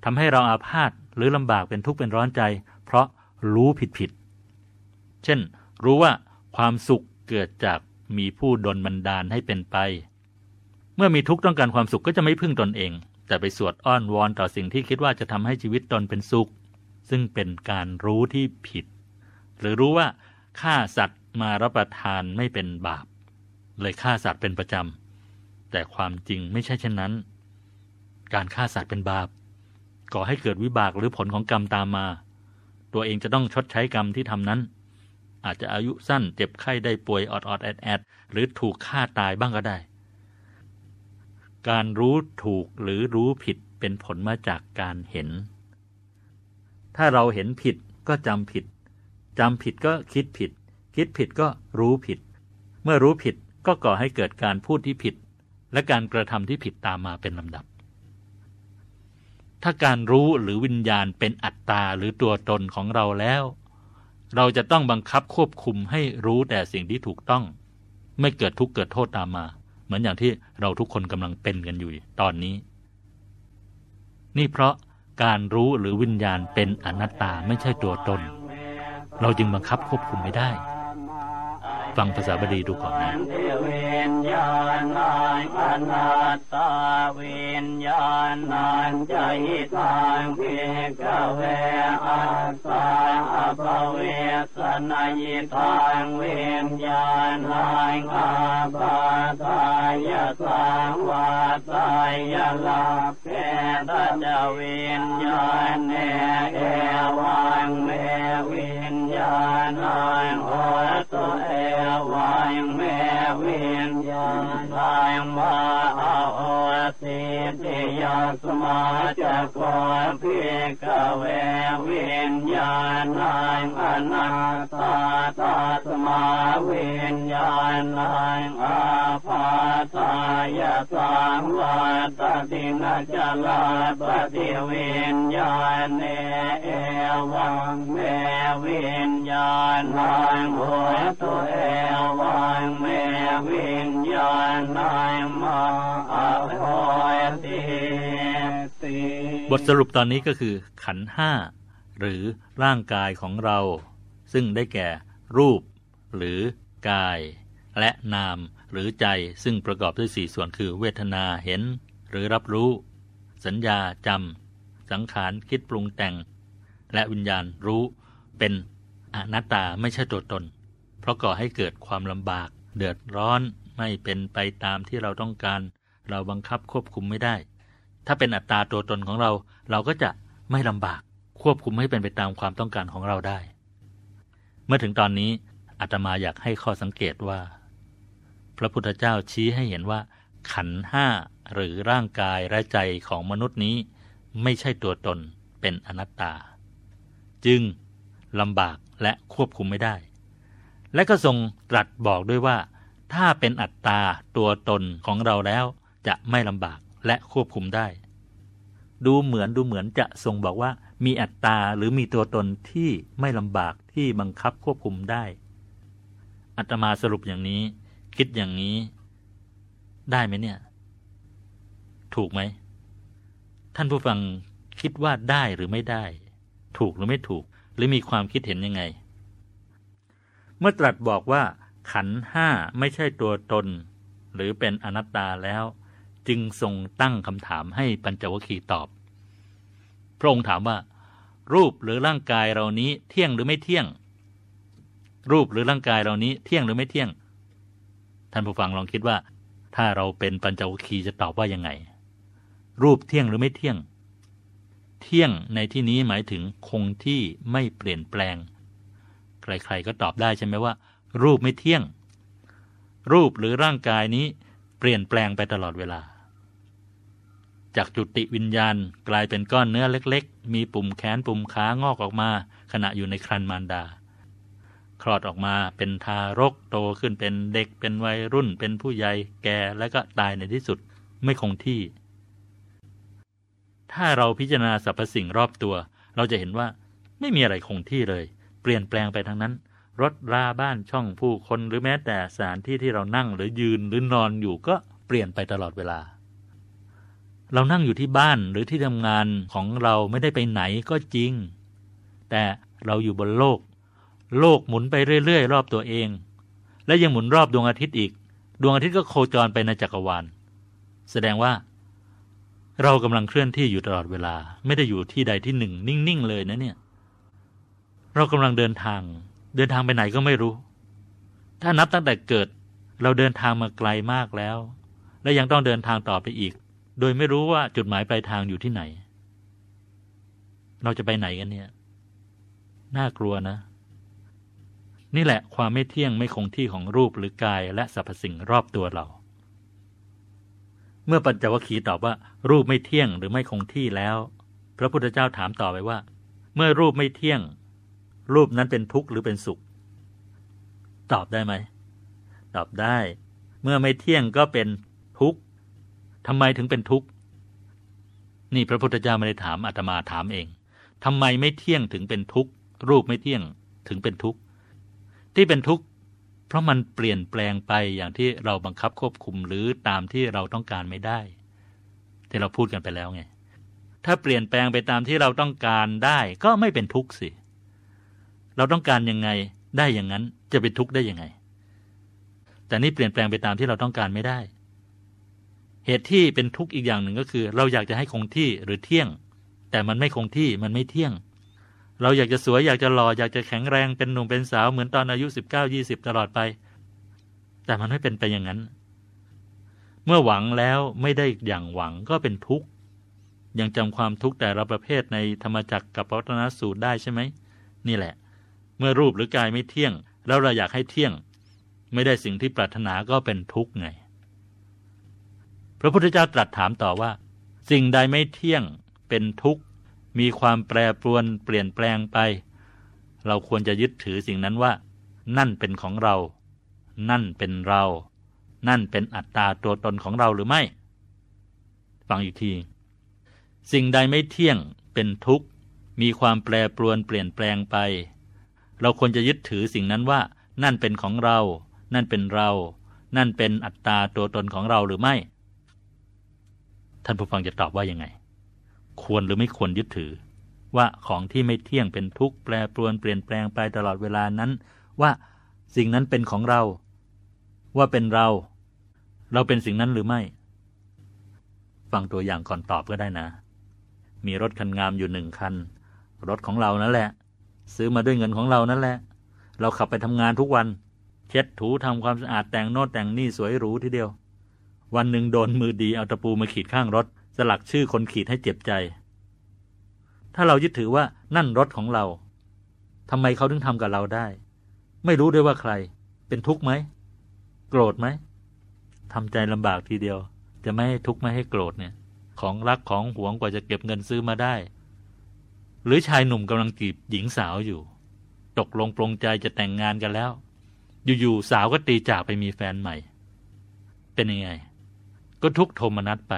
ทำให้เราอาพาธหรือลำบากเป็นทุกข์เป็นร้อนใจเพราะรู้ผิดๆเช่นรู้ว่าความสุขเกิดจากมีผู้ดลบันดาลให้เป็นไปเมื่อมีทุกข์ต้องการความสุขก็จะไม่พึ่งตนเองแต่ไปสวดอ้อนวอนต่อสิ่งที่คิดว่าจะทำให้ชีวิตตนเป็นสุขซึ่งเป็นการรู้ที่ผิดหรือรู้ว่าฆ่าสัตว์มารับประทานไม่เป็นบาปเลยฆ่าสัตว์เป็นประจำแต่ความจริงไม่ใช่เช่นนั้นการฆ่าสัตว์เป็นบาปก่อให้เกิดวิบากหรือผลของกรรมตามมาตัวเองจะต้องชดใช้กรรมที่ทำนั้นอาจจะอายุสั้นเจ็บไข้ได้ป่วยออดๆแอดๆหรือถูกฆ่าตายบ้างก็ได้การรู้ถูกหรือรู้ผิดเป็นผลมาจากการเห็นถ้าเราเห็นผิดก็จำผิดจำผิดก็คิดผิดคิดผิดก็รู้ผิดเมื่อรู้ผิดก็ก่อให้เกิดการพูดที่ผิดและการกระทำที่ผิดตามมาเป็นลำดับถ้าการรู้หรือวิญญาณเป็นอัตตาหรือตัวตนของเราแล้วเราจะต้องบังคับควบคุมให้รู้แต่สิ่งที่ถูกต้องไม่เกิดทุกข์เกิดโทษตามมาเหมือนอย่างที่เราทุกคนกำลังเป็นกันอยู่ตอนนี้นี่เพราะการรู้หรือวิญญาณเป็นอนัตตาไม่ใช่ตัวตนเราจึงบังคับควบคุมไม่ได้ฟังภาษาบาลีดูก่อนนะAmen. ทสรุปตอนนี้ก็คือขันธ์ห้าหรือร่างกายของเราซึ่งได้แก่รูปหรือกายและนามหรือใจซึ่งประกอบด้วยสี่ส่วนคือเวทนาเห็นหรือรับรู้สัญญาจำสังขารคิดปรุงแต่งและวิญญาณรู้เป็นอนัตตาไม่ใช่ตัวตนเพราะก่อให้เกิดความลำบากเดือดร้อนไม่เป็นไปตามที่เราต้องการเราบังคับควบคุมไม่ได้ถ้าเป็นอัตตาตัวตนของเราเราก็จะไม่ลำบากควบคุมให้เป็นไปตามความต้องการของเราได้เมื่อถึงตอนนี้อาตมาอยากให้ข้อสังเกตว่าพระพุทธเจ้าชี้ให้เห็นว่าขันธ์ห้าหรือร่างกายและใจของมนุษย์นี้ไม่ใช่ตัวตนเป็นอนัตตาจึงลำบากและควบคุมไม่ได้และก็ทรงตรัสบอกด้วยว่าถ้าเป็นอัตตาตัวตนของเราแล้วจะไม่ลำบากและควบคุมได้ดูเหมือนดูเหมือนจะทรงบอกว่ามีอัตตาหรือมีตัวตนที่ไม่ลำบากที่บังคับควบคุมได้อาตมาสรุปอย่างนี้คิดอย่างนี้ได้ไหมเนี่ยถูกไหมท่านผู้ฟังคิดว่าได้หรือไม่ได้ถูกหรือไม่ถูกหรือมีความคิดเห็นยังไงเมื่อตรัสบอกว่าขันธ์ห้าไม่ใช่ตัวตนหรือเป็นอนัตตาแล้วจึงทรงตั้งคำถามให้ปัญจวัคคีย์ตอบพระองค์ถามว่ารูปหรือร่างกายเรานี้เที่ยงหรือไม่เที่ยงรูปหรือร่างกายเรานี้เที่ยงหรือไม่เที่ยงท่านผู้ฟังลองคิดว่าถ้าเราเป็นปัญจวัคคีย์จะตอบว่ายังไงรูปเที่ยงหรือไม่เที่ยงเที่ยงในที่นี้หมายถึงคงที่ไม่เปลี่ยนแปลงใครๆก็ตอบได้ใช่ไหมว่ารูปไม่เที่ยงรูปหรือร่างกายนี้เปลี่ยนแปลงไปตลอดเวลาจากจุติวิญญาณกลายเป็นก้อนเนื้อเล็กๆมีปุ่มแขนปุ่มขางอกออกมาขณะอยู่ในครรภ์มารดาคลอดออกมาเป็นทารกโตขึ้นเป็นเด็กเป็นวัยรุ่นเป็นผู้ใหญ่แก่และก็ตายในที่สุดไม่คงที่ถ้าเราพิจารณาสรรพสิ่งรอบตัวเราจะเห็นว่าไม่มีอะไรคงที่เลยเปลี่ยนแปลงไปทั้งนั้นรถราบ้านช่องผู้คนหรือแม้แต่สถานที่ที่เรานั่งหรือยืนหรือนอนอยู่ก็เปลี่ยนไปตลอดเวลาเรานั่งอยู่ที่บ้านหรือที่ทำงานของเราไม่ได้ไปไหนก็จริงแต่เราอยู่บนโลกโลกหมุนไปเรื่อยๆรอบตัวเองและยังหมุนรอบดวงอาทิตย์อีกดวงอาทิตย์ก็โคจรไปในจักรวาลแสดงว่าเรากำลังเคลื่อนที่อยู่ตลอดเวลาไม่ได้อยู่ที่ใดที่หนึ่งนิ่งๆเลยนะเนี่ยเรากำลังเดินทางเดินทางไปไหนก็ไม่รู้ถ้านับตั้งแต่เกิดเราเดินทางมาไกลมากแล้วและยังต้องเดินทางต่อไปอีกโดยไม่รู้ว่าจุดหมายปลายทางอยู่ที่ไหนเราจะไปไหนกันเนี่ยน่ากลัวนะนี่แหละความไม่เที่ยงไม่คงที่ของรูปหรือกายและสรรพสิ่งรอบตัวเราเมื่อปัญจวัคคีย์ตอบว่ารูปไม่เที่ยงหรือไม่คงที่แล้วพระพุทธเจ้าถามต่อไปว่าเมื่อรูปไม่เที่ยงรูปนั้นเป็นทุกข์หรือเป็นสุขตอบได้ไหมตอบได้เมื่อไม่เที่ยงก็เป็นทุกข์ทำไมถึงเป็นทุกข์นี่พระพุทธเจ้าไม่ได้ถามอาตมาถามเองทำไมไม่เที่ยงถึงเป็นทุกข์รูปไม่เที่ยงถึงเป็นทุกข์ที่เป็นทุกข์เพราะมันเปลี่ยนแปลงไปอย่างที่เราบังคับควบคุมหรือตามที่เราต้องการไม่ได้ที่เราพูดกันไปแล้วไงถ้าเปลี่ยนแปลงไปตามที่เราต้องการได้ก็ไม่เป็นทุกข์สิเราต้องการยังไงได้อย่างนั้นจะเป็นทุกข์ได้ยังไงแต่นี่เปลี่ยนแปลงไปตามที่เราต้องการไม่ได้เหตุที่เป็นทุกข์อีกอย่างหนึ่งก็คือเราอยากจะให้คงที่หรือเที่ยงแต่มันไม่คงที่มันไม่เที่ยงเราอยากจะสวยอยากจะหล่ออยากจะแข็งแรงเป็นหนุ่มเป็นสาวเหมือนตอนอายุสิบเก้า ยี่สิบตลอดไปแต่มันไม่เป็นไปอย่างนั้นเมื่อหวังแล้วไม่ได้อย่างหวังก็เป็นทุกข์ยังจำความทุกข์แต่ละประเภทในธรรมจักรกับวัฏฏนสูตรได้ใช่ไหมนี่แหละเมื่อรูปหรือกายไม่เที่ยงแล้วเราอยากให้เที่ยงไม่ได้สิ่งที่ปรารถนาก็เป็นทุกข์ไงพระพุทธเจ้าตรัสถามต่อว่าสิ่งใดไม่เที่ยงเป็นทุกข์มีความแปรปรวนเปลี่ยนแปลงไปเราควรจะยึดถือสิ่งนั้นว่านั่นเป็นของเรานั่นเป็นเรานั่นเป็นอัตตาตัวตนของเราหรือไม่ฟังอีกทีสิ่งใดไม่เที่ยงเป็นทุกข์มีความแปรปรวนเปลี่ยนแปลงไปเราควรจะยึดถือสิ่งนั้นว่านั่นเป็นของเรานั่นเป็นเรานั่นเป็นอัตตาตัวตนของเราหรือไม่ท่านผู้ฟังจะตอบว่ายังไง ควรหรือไม่ควรยึดถือว่าของที่ไม่เที่ยงเป็นทุกข์แปรปรวนเปลี่ยนแปลงไปตลอดเวลานั้นว่าสิ่งนั้นเป็นของเราว่าเป็นเราเราเป็นสิ่งนั้นหรือไม่ฟังตัวอย่างก่อนตอบก็ได้นะมีรถคันงามอยู่หนึ่งคันรถของเรานั่นแหละซื้อมาด้วยเงินของเรานั่นแหละเราขับไปทำงานทุกวันเช็ดถูทำความสะอาดแต่งโน่นแต่งนี่สวยหรูทีเดียววันหนึ่งโดนมือดีเอาตะปูมาขีดข้างรถสลักชื่อคนขีดให้เจ็บใจถ้าเรายึดถือว่านั่นรถของเราทำไมเขาถึงทำกับเราได้ไม่รู้ด้วยว่าใครเป็นทุกข์ไหมโกรธไหมทำใจลำบากทีเดียวจะไม่ให้ทุกข์ไม่ให้โกรธเนี่ยของรักของหวงกว่าจะเก็บเงินซื้อมาได้หรือชายหนุ่มกำลังจีบหญิงสาวอยู่ตกลงปรงใจจะแต่งงานกันแล้วอยู่ๆสาวก็ตีจากไปมีแฟนใหม่เป็นยังไงก็ทุกข์โทมนัสไป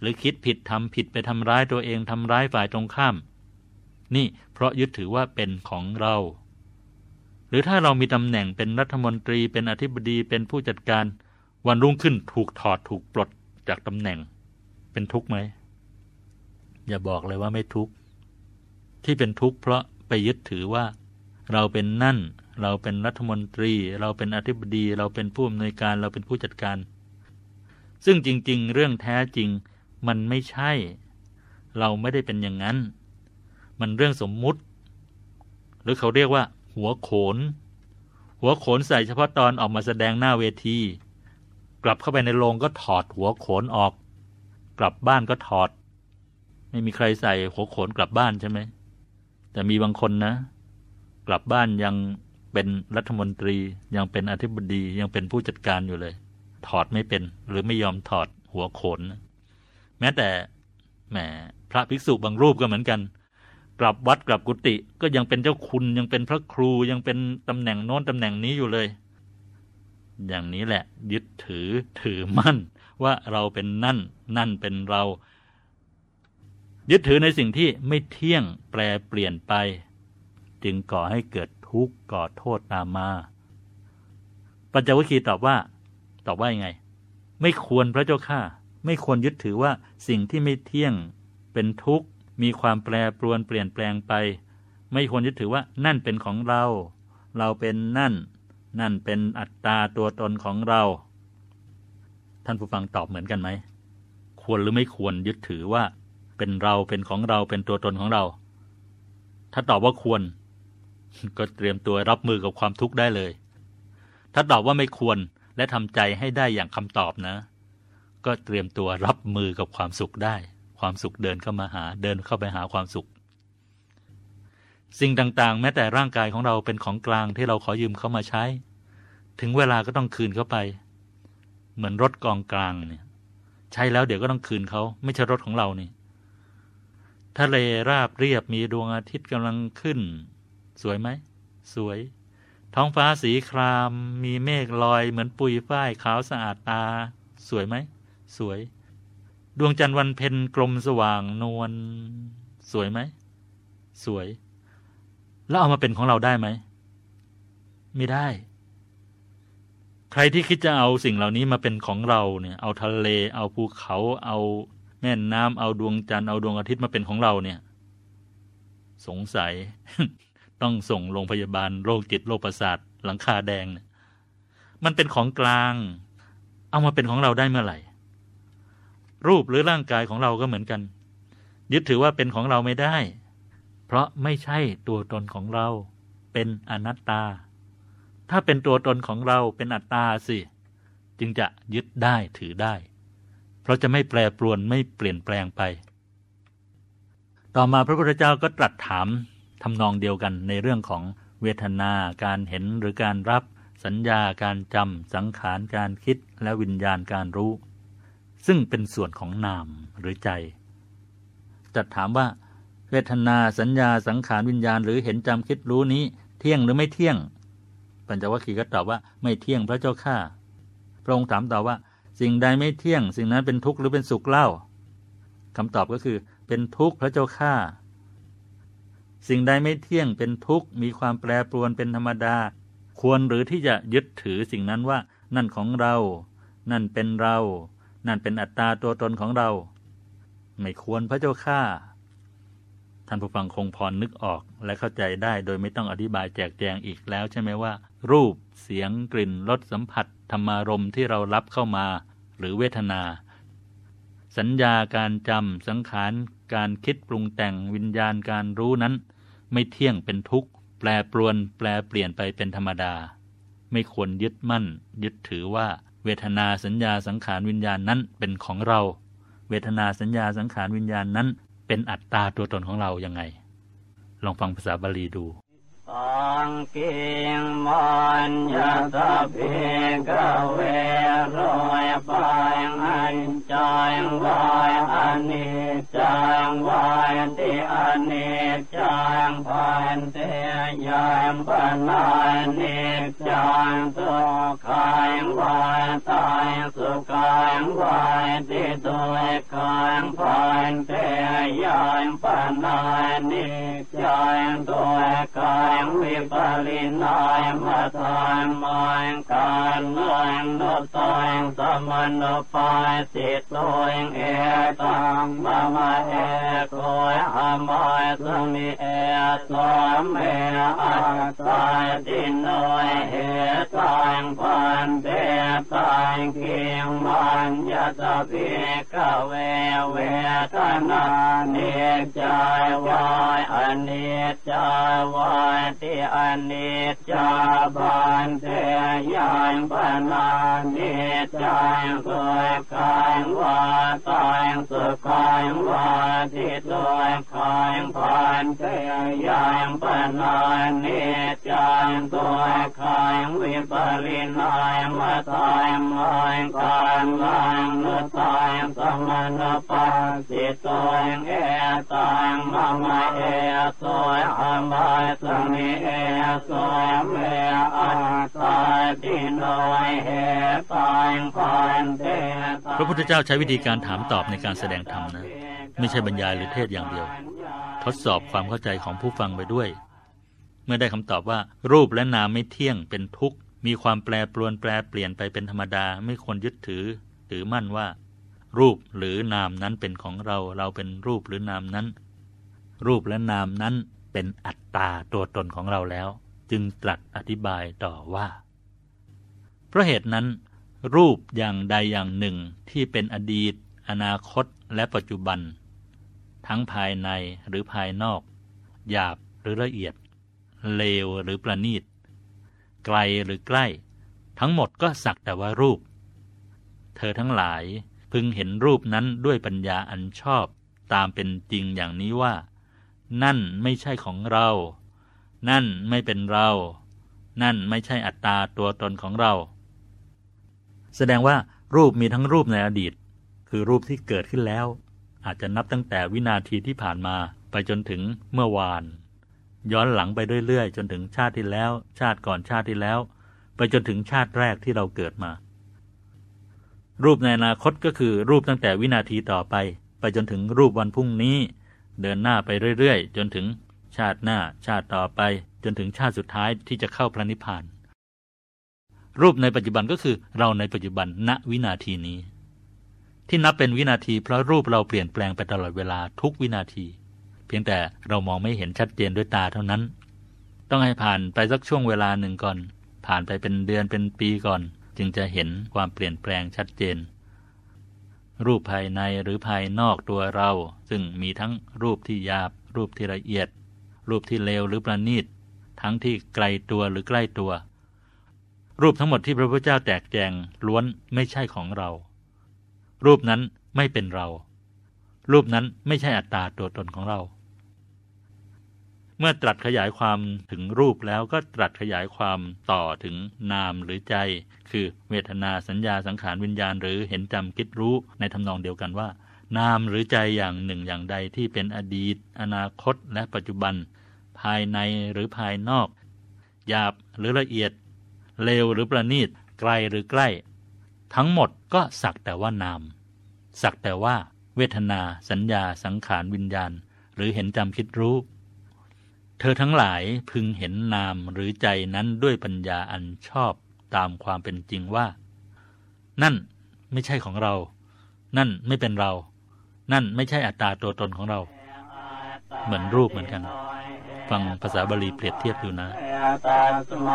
หรือคิดผิดทำผิดไปทำร้ายตัวเองทำร้ายฝ่ายตรงข้ามนี่เพราะยึดถือว่าเป็นของเราหรือถ้าเรามีตำแหน่งเป็นรัฐมนตรีเป็นอธิบดีเป็นผู้จัดการวันรุ่งขึ้นถูกถอดถูกปลดจากตำแหน่งเป็นทุกข์ไหมอย่าบอกเลยว่าไม่ทุกข์ที่เป็นทุกข์เพราะไปยึดถือว่าเราเป็นนั่นเราเป็นรัฐมนตรีเราเป็นอธิบดีเราเป็นผู้อำนวยการเราเป็นผู้จัดการซึ่งจริงๆเรื่องแท้จริงมันไม่ใช่เราไม่ได้เป็นอย่างนั้นมันเรื่องสมมุติหรือเขาเรียกว่าหัวโขนหัวโขนใส่เฉพาะตอนออกมาแสดงหน้าเวทีกลับเข้าไปในโรงก็ถอดหัวโขนออกกลับบ้านก็ถอดไม่มีใครใส่หัวโขนกลับบ้านใช่ไหมแต่มีบางคนนะกลับบ้านยังเป็นรัฐมนตรียังเป็นอธิบดียังเป็นผู้จัดการอยู่เลยถอดไม่เป็นหรือไม่ยอมถอดหัวโขนแม้แต่แหมพระภิกษุบางรูปก็เหมือนกันกลับวัดกลับกุฏิก็ยังเป็นเจ้าคุณยังเป็นพระครูยังเป็นตำแหน่งโน้นตำแหน่งนี้อยู่เลยอย่างนี้แหละยึดถือถือมั่นว่าเราเป็นนั่นนั่นเป็นเรายึดถือในสิ่งที่ไม่เที่ยงแปรเปลี่ยนไปจึงก่อให้เกิดทุกข์ก่อโทษตามมาปัญจวัคคีย์ตอบว่าตอบว่ายังไงไม่ควรพระเจ้าข้าไม่ควรยึดถือว่าสิ่งที่ไม่เที่ยงเป็นทุกข์มีความแปรปรวนเปลี่ยนแปลงไปไม่ควรยึดถือว่านั่นเป็นของเราเราเป็นนั่นนั่นเป็นอัตตาตัวตนของเราท่านผู้ฟังตอบเหมือนกันไหมควรหรือไม่ควรยึดถือว่าเป็นเราเป็นของเราเป็นตัวตนของเราถ้าตอบว่าควรก็เตรียมตัวรับมือกับความทุกข์ได้เลยถ้าตอบว่าไม่ควรและทำใจให้ได้อย่างคำตอบนะก็เตรียมตัวรับมือกับความสุขได้ความสุขเดินเข้ามาหาเดินเข้าไปหาความสุขสิ่งต่างๆแม้แต่ร่างกายของเราเป็นของกลางที่เราขอยืมเข้ามาใช้ถึงเวลาก็ต้องคืนเข้าไปเหมือนรถกองกลางเนี่ยใช้แล้วเดี๋ยวก็ต้องคืนเขาไม่ใช่รถของเรานี่ทะเลราบเรียบมีดวงอาทิตย์กำลังขึ้นสวยไหมสวยท้องฟ้าสีครามมีเมฆลอยเหมือนปุยฝ้ายขาวสะอาดตาสวยไหมสวยดวงจันทร์วันเพ็ญกลมสว่างนวลสวยไหมสวยแล้วเอามาเป็นของเราได้ไหมไม่ได้ใครที่คิดจะเอาสิ่งเหล่านี้มาเป็นของเราเนี่ยเอาทะเลเอาภูเขาเอาแม่น้ำเอาดวงจันทร์เอาดวงอาทิตย์มาเป็นของเราเนี่ยสงสัย ต้องส่งโรงพยาบาลโรคจิตโรคประสาทหลังคาแดงเนี่ยมันเป็นของกลางเอามาเป็นของเราได้เมื่อไหร่รูปหรือร่างกายของเราก็เหมือนกันยึดถือว่าเป็นของเราไม่ได้เพราะไม่ใช่ตัวตนของเราเป็นอนัตตาถ้าเป็นตัวตนของเราเป็นอัตตาสิจึงจะยึดได้ถือได้เพราะจะไม่แปรปรวนไม่เปลี่ยนแปลงไปต่อมาพระพุทธเจ้าก็ตรัสถามทำนองเดียวกันในเรื่องของเวทนาการเห็นหรือการรับสัญญาการจำสังขารการคิดและวิญญาณการรู้ซึ่งเป็นส่วนของนามหรือใจจะถามว่าเวทนาสัญญาสังขารวิญญาณหรือเห็นจำคิดรู้นี้เที่ยงหรือไม่เที่ยงปัญจวัคคีย์ก็ตอบว่าไม่เที่ยงพระเจ้าข้าพระองค์ถามต่อว่าสิ่งใดไม่เที่ยงสิ่งนั้นเป็นทุกข์หรือเป็นสุขเล่าคำตอบก็คือเป็นทุกข์พระเจ้าข้าสิ่งใดไม่เที่ยงเป็นทุกข์มีความแปรปรวนเป็นธรรมดาควรหรือที่จะยึดถือสิ่งนั้นว่านั่นของเรานั่นเป็นเรานั่นเป็นอัตตาตัวตนของเรา ไม่ควรพระเจ้าข้าท่านผู้ฟังคงพอนึกออกและเข้าใจได้โดยไม่ต้องอธิบายแจกแจงอีกแล้วใช่ไหมว่ารูปเสียงกลิ่นรสสัมผัสธรรมารมณ์ที่เรารับเข้ามาหรือเวทนาสัญญาการจำสังขารการคิดปรุงแต่งวิญญาณการรู้นั้นไม่เที่ยงเป็นทุกข์แปรปรวนแปรเปลี่ยนไปเป็นธรรมดาไม่ควรยึดมั่นยึดถือว่าเวทนาสัญญาสังขารวิญญาณนั้นเป็นของเราเวทนาสัญญาสังขารวิญญาณนั้นเป็นอัตตาตัวตนของเรายังไงลองฟังภาษาบาลีดูสังเกงมัญญาตาเพียงเวรอยปายอันใจวายอันนี้ใจวายที่อันนี้ใจพันเตียมปัญญานี้ใจสุขายวันตายสุขายวันที่ตัวกายพันเตียมปัญญานี้ใจตัวกายวิปริณายมาทานมายการเลื่อนลดตอยสมันลดไปสิทธิ์ตัวเองเอตังมามาเอคอยหามายสมิเอสมเออัตตาดินโนเอตังพันเตตังเกียงมันยัตติกะเวเวทนาเนจใจวายอเนจใจวายที่อนิจจาบันเทยานปนานิจจายสุขายว่าตายสุขายว่าที่ตัวคายพันเทยานปนานิจจายตัวคายวิปริณายมาตายมายการล่างนุตายสมณปาสิตัวเอตายมามาเอตัวอามายสมิเอสวยเมอัตตาดิโนเหตายพันเตพระพุทธเจ้าใช้วิธีการถามตอบในการแสดงธรรมนะไม่ใช่บรรยายหรือเทศอย่างเดียวทดสอบความเข้าใจของผู้ฟังไปด้วยเมื่อได้คำตอบว่ารูปและนามไม่เที่ยงเป็นทุกข์มีความแปรปรวนแปรเปลี่ยนไปเป็นธรรมดาไม่ควรยึดถือถือมั่นว่ารูปหรือนามนั้นเป็นของเราเราเป็นรูปหรือนามนั้นรูปและนามนั้นเป็นอัตตาตัวตนของเราแล้วจึงตรัสอธิบายต่อว่าเพราะเหตุนั้นรูปอย่างใดอย่างหนึ่งที่เป็นอดีตอนาคตและปัจจุบันทั้งภายในหรือภายนอกหยาบหรือละเอียดเลวหรือประณีตไกลหรือใกล้ทั้งหมดก็สักแต่ว่ารูปเธอทั้งหลายพึงเห็นรูปนั้นด้วยปัญญาอันชอบตามเป็นจริงอย่างนี้ว่านั่นไม่ใช่ของเรานั่นไม่เป็นเรานั่นไม่ใช่อัตตาตัวตนของเราแสดงว่ารูปมีทั้งรูปในอดีตคือรูปที่เกิดขึ้นแล้วอาจจะนับตั้งแต่วินาทีที่ผ่านมาไปจนถึงเมื่อวานย้อนหลังไปเรื่อยๆจนถึงชาติที่แล้วชาติก่อนชาติที่แล้วไปจนถึงชาติแรกที่เราเกิดมารูปในอนาคตก็คือรูปตั้งแต่วินาทีต่อไปไปจนถึงรูปวันพรุ่งนี้เดินหน้าไปเรื่อยๆจนถึงชาติหน้าชาติต่อไปจนถึงชาติสุดท้ายที่จะเข้าพระนิพพานรูปในปัจจุบันก็คือเราในปัจจุบันณวินาทีนี้ที่นับเป็นวินาทีเพราะรูปเราเปลี่ยนแปลงไปตลอดเวลาทุกวินาทีเพียงแต่เรามองไม่เห็นชัดเจนด้วยตาเท่านั้นต้องให้ผ่านไปสักช่วงเวลาหนึ่งก่อนผ่านไปเป็นเดือนเป็นปีก่อนจึงจะเห็นความเปลี่ยนแปลงชัดเจนรูปภายในหรือภายนอกตัวเราซึ่งมีทั้งรูปที่หยาบรูปที่ละเอียดรูปที่เลวหรือประณีตทั้งที่ไกลตัวหรือใกล้ตัวรูปทั้งหมดที่พระพุทธเจ้าแจกแจงล้วนไม่ใช่ของเรารูปนั้นไม่เป็นเรารูปนั้นไม่ใช่อัตตาตัวตนของเราเมื่อตรัสขยายความถึงรูปแล้วก็ตรัสขยายความต่อถึงนามหรือใจคือเวทนาสัญญาสังขารวิญญาณหรือเห็นจำคิดรู้ในทำนองเดียวกันว่านามหรือใจอย่างหนึ่งอย่างใดที่เป็นอดีตอนาคตและปัจจุบันภายในหรือภายนอกหยาบหรือละเอียดเลวหรือประณีตไกลหรือใกล้ทั้งหมดก็สักแต่ว่านามสักแต่ว่าเวทนาสัญญาสังขารวิญญาณหรือเห็นจำคิดรู้เธอทั้งหลายพึงเห็นนามหรือใจนั้นด้วยปัญญาอันชอบตามความเป็นจริงว่านั่นไม่ใช่ของเรานั่นไม่เป็นเรา นั่นไม่ใช่อัตตาตัวตนของเราเหมือนรูปเหมือนกันฟังภาษาบาลีเปรียบเทียบอยู่นะฟังภาษ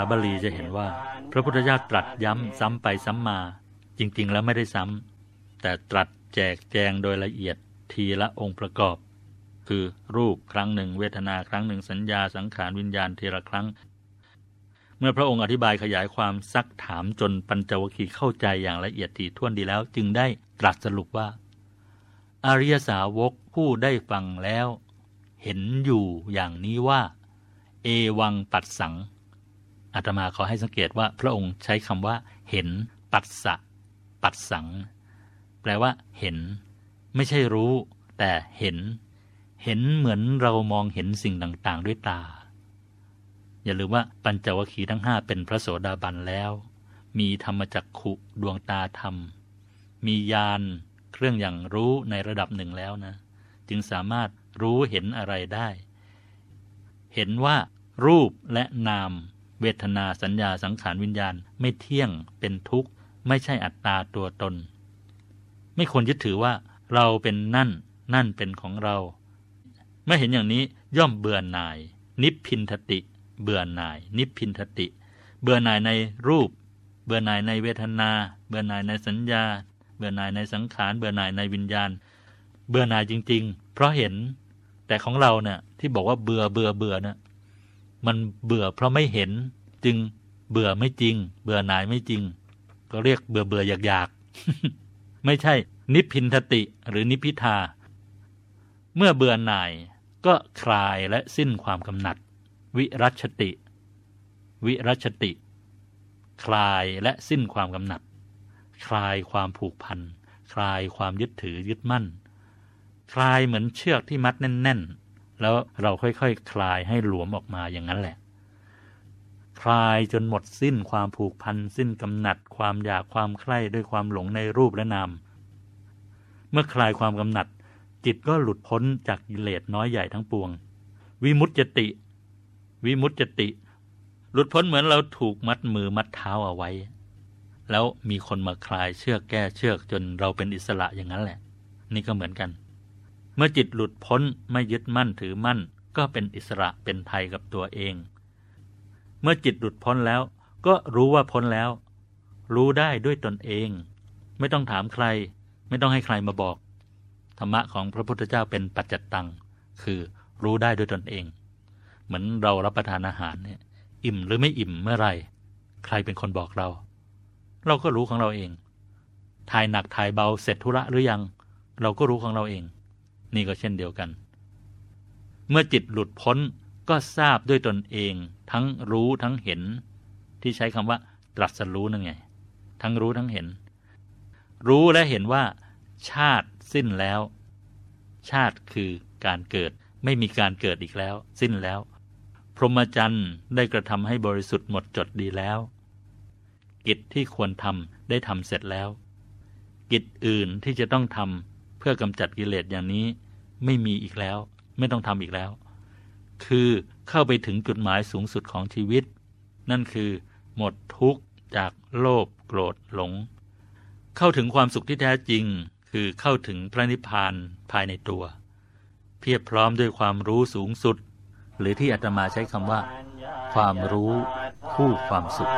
าบาลีจะเห็นว่าพระพุทธเจ้าตรัสย้ำซ้ำไปซ้ำมาจริงๆแล้วไม่ได้ซ้ำแต่ตรัสแจกแจงโดยละเอียดทีละองค์ประกอบคือรูปครั้งหนึ่งเวทนาครั้งหนึ่งสัญญาสังขารวิญญาณทีละครั้งเมื่อพระองค์อธิบายขยายความซักถามจนปัญจวัคคีย์เข้าใจอย่างละเอียดถี่ถ้วนดีแล้วจึงได้ตรัสสรุปว่าอริยสาวกผู้ได้ฟังแล้วเห็นอยู่อย่างนี้ว่าเอวังปัสสังอาตมาขอให้สังเกตว่าพระองค์ใช้คำว่าเห็นปัสสะปัสสังแปลว่าเห็นไม่ใช่รู้แต่เห็นเห็นเหมือนเรามองเห็นสิ่งต่างๆด้วยตาอย่าลืมว่าปัญจวัคคีย์ทั้งห้าเป็นพระโสดาบันแล้วมีธรรมจักขุดวงตาธรรมมีญาณเครื่องอย่างรู้ในระดับหนึ่งแล้วนะจึงสามารถรู้เห็นอะไรได้เห็นว่ารูปและนามเวทนาสัญญาสังขารวิญญาณไม่เที่ยงเป็นทุกข์ไม่ใช่อัตตาตัวตนไม่ควรยึดถือว่าเราเป็นนั่นนั่นเป็นของเราเมื่อเห็นอย่างนี้ย่อมเบื่อหน่ายนิพพินทติเบื่อหน่ายนิพพินทติเบื่อหน่ายในรูปเบื่อหน่ายในเวทนาเบื่อหน่ายในสัญญาเบื่อหน่ายในสังขารเบื่อหน่ายในวิญญาณเบื่อหน่ายจริงๆเพราะเห็นแต่ของเราเนี่ยที่บอกว่าเบื่อเบื่อเบื่อเนี่ยมันเบื่อเพราะไม่เห็นจึงเบื่อไม่จริงเบื่อหน่ายไม่จริงก็เรียกเบื่อเบื่ออยากอยากไม่ใช่นิพพินทติหรือนิพพิทาเมื่อเบื่อหน่ายก็คลายและสิ้นความกำหนัดวิรัชติวิรัชติคลายและสิ้นความกำหนัดคลายความผูกพันคลายความยึดถือยึดมั่นคลายเหมือนเชือกที่มัดแน่นๆแล้วเราค่อยๆ ค, คลายให้หลวมออกมาอย่างนั้นแหละคลายจนหมดสิ้นความผูกพันสิ้นกำหนัดความอยากความใคร่ด้วยความหลงในรูปและนามเมื่อคลายความกำหนัดจิตก็หลุดพ้นจากกิเลสน้อยใหญ่ทั้งปวงวิมุตจติวิมุตจติหลุดพ้นเหมือนเราถูกมัดมือมัดเท้าเอาไว้แล้วมีคนมาคลายเชือกแก้เชือกจนเราเป็นอิสระอย่างนั้นแหละนี่ก็เหมือนกันเมื่อจิตหลุดพ้นไม่ยึดมั่นถือมั่นก็เป็นอิสระเป็นไทยกับตัวเองเมื่อจิตหลุดพ้นแล้วก็รู้ว่าพ้นแล้วรู้ได้ด้วยตนเองไม่ต้องถามใครไม่ต้องให้ใครมาบอกธรรมะของพระพุทธเจ้าเป็นปัจจัตตังคือรู้ได้ด้วยตนเองเหมือนเรารับประทานอาหารเนี่ยอิ่มหรือไม่อิ่มเมื่อไหร่ใครเป็นคนบอกเราเราก็รู้ของเราเองถ่ายหนักถ่ายเบาเสร็จธุระหรือยังเราก็รู้ของเราเองนี่ก็เช่นเดียวกันเมื่อจิตหลุดพ้นก็ทราบด้วยตนเองทั้งรู้ทั้งเห็นที่ใช้คำว่าตรัสรู้นั่นไงทั้งรู้ทั้งเห็นรู้และเห็นว่าชาติสิ้นแล้วชาติคือการเกิดไม่มีการเกิดอีกแล้วสิ้นแล้วพรหมจรรย์ได้กระทำให้บริสุทธิ์หมดจดดีแล้วกิจที่ควรทำได้ทำเสร็จแล้วกิจอื่นที่จะต้องทำเพื่อกำจัดกิเลสอย่างนี้ ไม่มีอีกแล้วไม่ต้องทำอีกแล้วคือเข้าไปถึงจุดหมายสูงสุดของชีวิตนั่นคือหมดทุกข์จากโลภโกรธหลงเข้าถึงความสุขที่แท้จริงคือเข้าถึงพระนิพพานภายในตัวเพียบพร้อมด้วยความรู้สูงสุดหรือที่อาตมาใช้คำว่าความรู้คู่ความสุข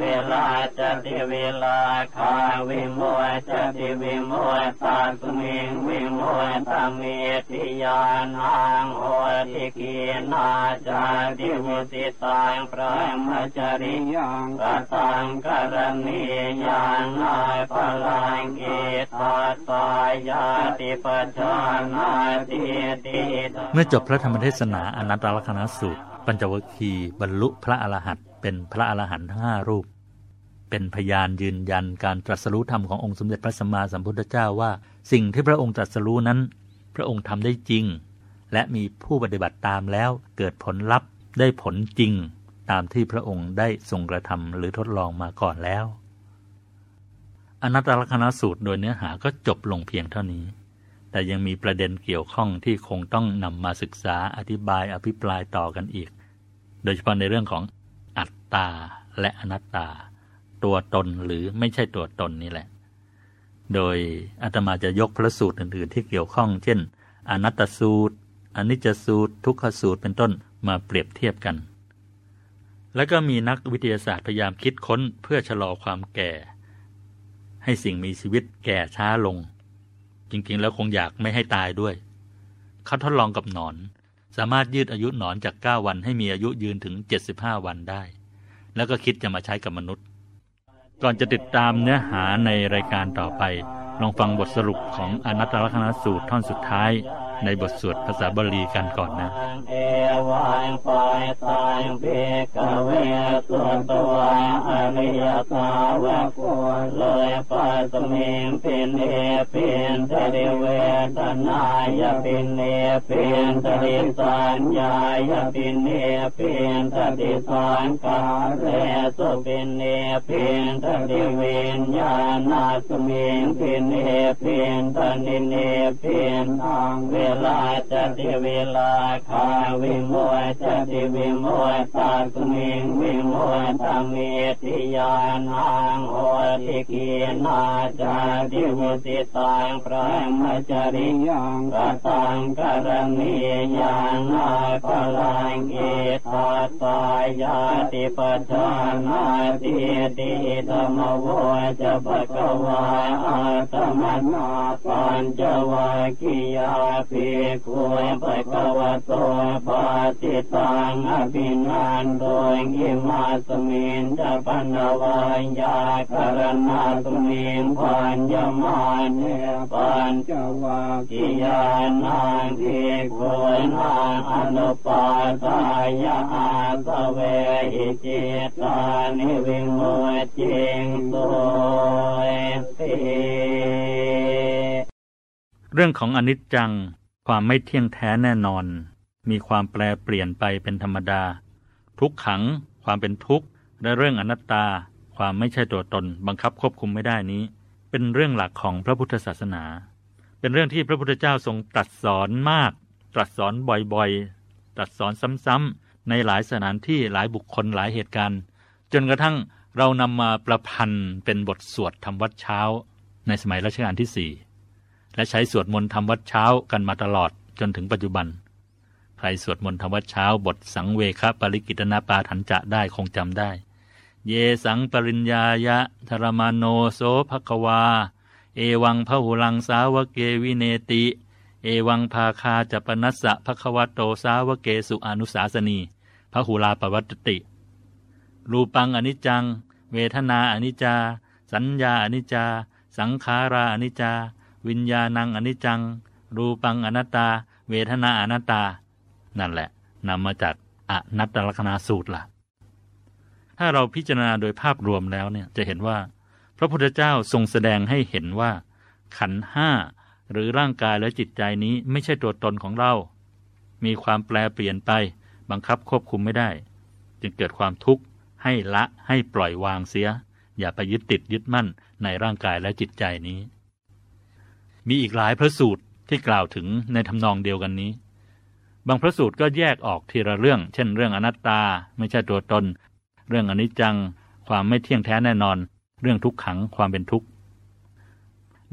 เวลาจะติเวลาคาวิโมจะติวิโมตัสมิงวิโมตัมเมติยานังโหติกีนาจาติวุติตังพระมจริยังกตังกรณียานาพลังเกตัสสายาติปัจจานาติติเมื่อจบพระธรรมเทศนาอนัตตลักขณสูตรปัญจวัคคีย์บรรลุพระอรหันต์เป็นพระอรหันต์ทั้งห้ารูปเป็นพยานยืนยันการตรัสรู้ธรรมขององค์สมเด็จพระสัมมาสัมพุทธเจ้าว่าสิ่งที่พระองค์ตรัสรู้นั้นพระองค์ทำได้จริงและมีผู้ปฏิบัติตามแล้วเกิดผลลัพธ์ได้ผลจริงตามที่พระองค์ได้ทรงกระทำหรือทดลองมาก่อนแล้วอนัตตลักขณสูตรโดยเนื้อหาก็จบลงเพียงเท่านี้แต่ยังมีประเด็นเกี่ยวข้องที่คงต้องนำมาศึกษาอธิบายอภิปรายต่อกันอีกโดยเฉพาะในเรื่องของอัตตาและอนัตตาตัวตนหรือไม่ใช่ตัวตนนี่แหละโดยอาตมาจะยกพระสูตรอื่นๆที่เกี่ยวข้องเช่นอนัตตสูตรอนิจจสูตรทุกขสูตรเป็นต้นมาเปรียบเทียบกันแล้วก็มีนักวิทยาศาสตร์พยายามคิดค้นเพื่อชะลอความแก่ให้สิ่งมีชีวิตแก่ช้าลงจริงๆแล้วคงอยากไม่ให้ตายด้วยเขาทดลองกับหนอนสามารถยืดอายุหนอนจากเก้าวันให้มีอายุยืนถึงเจ็ดสิบห้าวันได้แล้วก็คิดจะมาใช้กับมนุษย์ก่อนจะติดตามเนื้อหาในรายการต่อไปลองฟังบทสรุปของอนัตตลักขณสูตรท่อนสุดท้ายในบทสวดภาษาบาลีกันก่อนนะเอวังปายตายเบกเวสุตวะอริยสาวกเลยปัสมิงปินเนปินทะริเวทนายปินเนปินทะริสัญญายปินเนปินทะริสังขารเรสุปินเนปินทะริเวญญาณาสมิงปินเนปินทะริเนปินทังเวลาจะติเวลาคาวิโมจะติวิโมตัสมิงวิโมตัมเมติยานังโหติกีนาจาติวุติตังพระมจริยังกตังกรณียานาพลังเกตัสสายาติปัจจานาติติธัมมโวจะภควาอาตมนาปัญจวัคคียาภิกขุภะคะวะโตภาสิตังอภินันโตยิมาสมิงจะปัณณวายาการณาสมิงปัญญมาเนปัญจวัคคียานังภิกขุนังอนุปาทายาสเวหิจิตานิวิโมจิงโตติเรื่องของอนิจจังความไม่เที่ยงแท้แน่นอนมีความแปรเปลี่ยนไปเป็นธรรมดาทุกขังความเป็นทุกข์และเรื่องอนัตตาความไม่ใช่ตัวตนบังคับควบคุมไม่ได้นี้เป็นเรื่องหลักของพระพุทธศาสนาเป็นเรื่องที่พระพุทธเจ้าทรงตรัสสอนมากตรัสสอนบ่อยๆตรัสสอนซ้ำๆในหลายสถานที่หลายบุคคลหลายเหตุการณ์จนกระทั่งเรานำมาประพันธ์เป็นบทสวดทำวัดเช้าในสมัยรัชกาลที่สี่และใช้สวดมนต์ทำวัดเช้ากันมาตลอดจนถึงปัจจุบันใครสวดมนต์ทำวัดเช้าบทสังเวคปริกิตนาปาถันจะได้คงจำได้เยสังปริญญายะธรมาโนโสภควาเอวังพหุลังสาวเกวิเนติเอวังภาคาจปนัสสะภควโตสาวเกสุอนุสาสนีพหุลาปวัตติรูปังอนิจจังเวทนาอนิจจาสัญญาอนิจจาสังขาราอนิจจาวิญญาณังอนิจจังรูปังอนัตตาเวทนาอนัตตานั่นแหละ นำมาจากอนัตตลักขณสูตรล่ะถ้าเราพิจารณาโดยภาพรวมแล้วเนี่ยจะเห็นว่าพระพุทธเจ้าทรงแสดงให้เห็นว่าขันธ์ห้าหรือร่างกายและจิตใจนี้ไม่ใช่ตัวตนของเรามีความแปรเปลี่ยนไปบังคับควบคุมไม่ได้จึงเกิดความทุกข์ให้ละให้ปล่อยวางเสียอย่าไปยึดติดยึดมั่นในร่างกายและจิตใจนี้มีอีกหลายพระสูตรที่กล่าวถึงในทำนองเดียวกันนี้บางพระสูตรก็แยกออกทีละเรื่องเช่นเรื่องอนัตตาไม่ใช่ตัวตนเรื่องอนิจจังความไม่เที่ยงแท้แน่นอนเรื่องทุกขังความเป็นทุกข์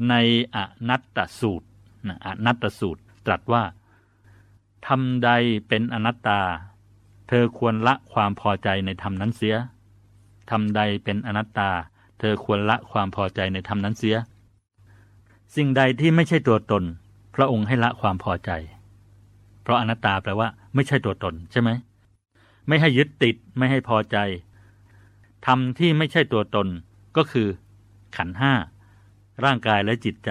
ในอนัตตสูตรนะอนัตตสูตรตรัสว่าธรรมใดเป็นอนัตตาเธอควรละความพอใจในธรรมนั้นเสียธรรมใดเป็นอนัตตาเธอควรละความพอใจในธรรมนั้นเสียสิ่งใดที่ไม่ใช่ตัวตนพระองค์ให้ละความพอใจเพราะอนัตตาแปลว่าไม่ใช่ตัวตนใช่ไหมไม่ให้ยึดติดไม่ให้พอใจธรรมที่ไม่ใช่ตัวตนก็คือขันธ์ห้าร่างกายและจิตใจ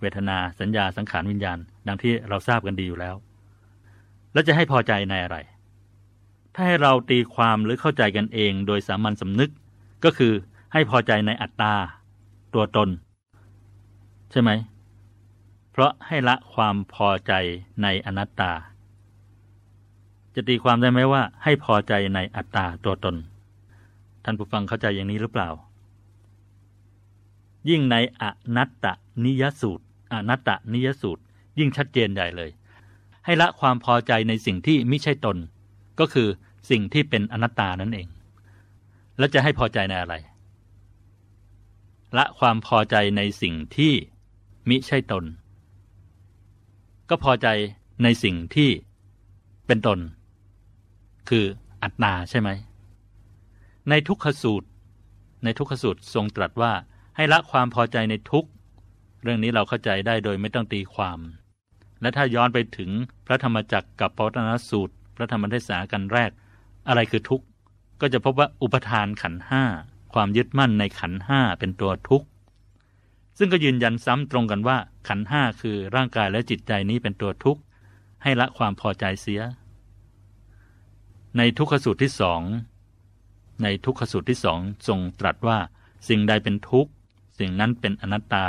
เวทนาสัญญาสังขารวิญญาณดังที่เราทราบกันดีอยู่แล้วแล้วจะให้พอใจในอะไรถ้าให้เราตีความหรือเข้าใจกันเองโดยสามัญสำนึกก็คือให้พอใจในอัตตาตัวตนใช่ไหมเพราะให้ละความพอใจในอนัตตาจะตีความได้ไหมว่าให้พอใจในอัตตาตัวตนท่านผู้ฟังเข้าใจอย่างนี้หรือเปล่ายิ่งในอนัตตนิยสูตรอนัตตนิยสูตรยิ่งชัดเจนใหญ่เลยให้ละความพอใจในสิ่งที่ไม่ใช่ตนก็คือสิ่งที่เป็นอนัตตานั่นเองแล้วจะให้พอใจในอะไรละความพอใจในสิ่งที่มิใช่ตนก็พอใจในสิ่งที่เป็นตนคืออัตตาใช่ไหมในทุกขสูตรในทุกขสูตรทรงตรัสว่าให้ละความพอใจในทุกข์เรื่องนี้เราเข้าใจได้โดยไม่ต้องตีความและถ้าย้อนไปถึงพระธรรมจักรกับปวัตตนสูตรพระธรรมเทศนากันแรกอะไรคือทุกข์ก็จะพบว่าอุปทานขันธ์ห้าความยึดมั่นในขันธ์ห้าเป็นตัวทุกข์ซึ่งก็ยืนยันซ้ำตรงกันว่าขันธ์ห้าคือร่างกายและจิตใจนี้เป็นตัวทุกข์ให้ละความพอใจเสียในทุกขสูตรที่สองในทุกขสูตรที่สองทรงตรัสว่าสิ่งใดเป็นทุกข์สิ่งนั้นเป็นอนัตตา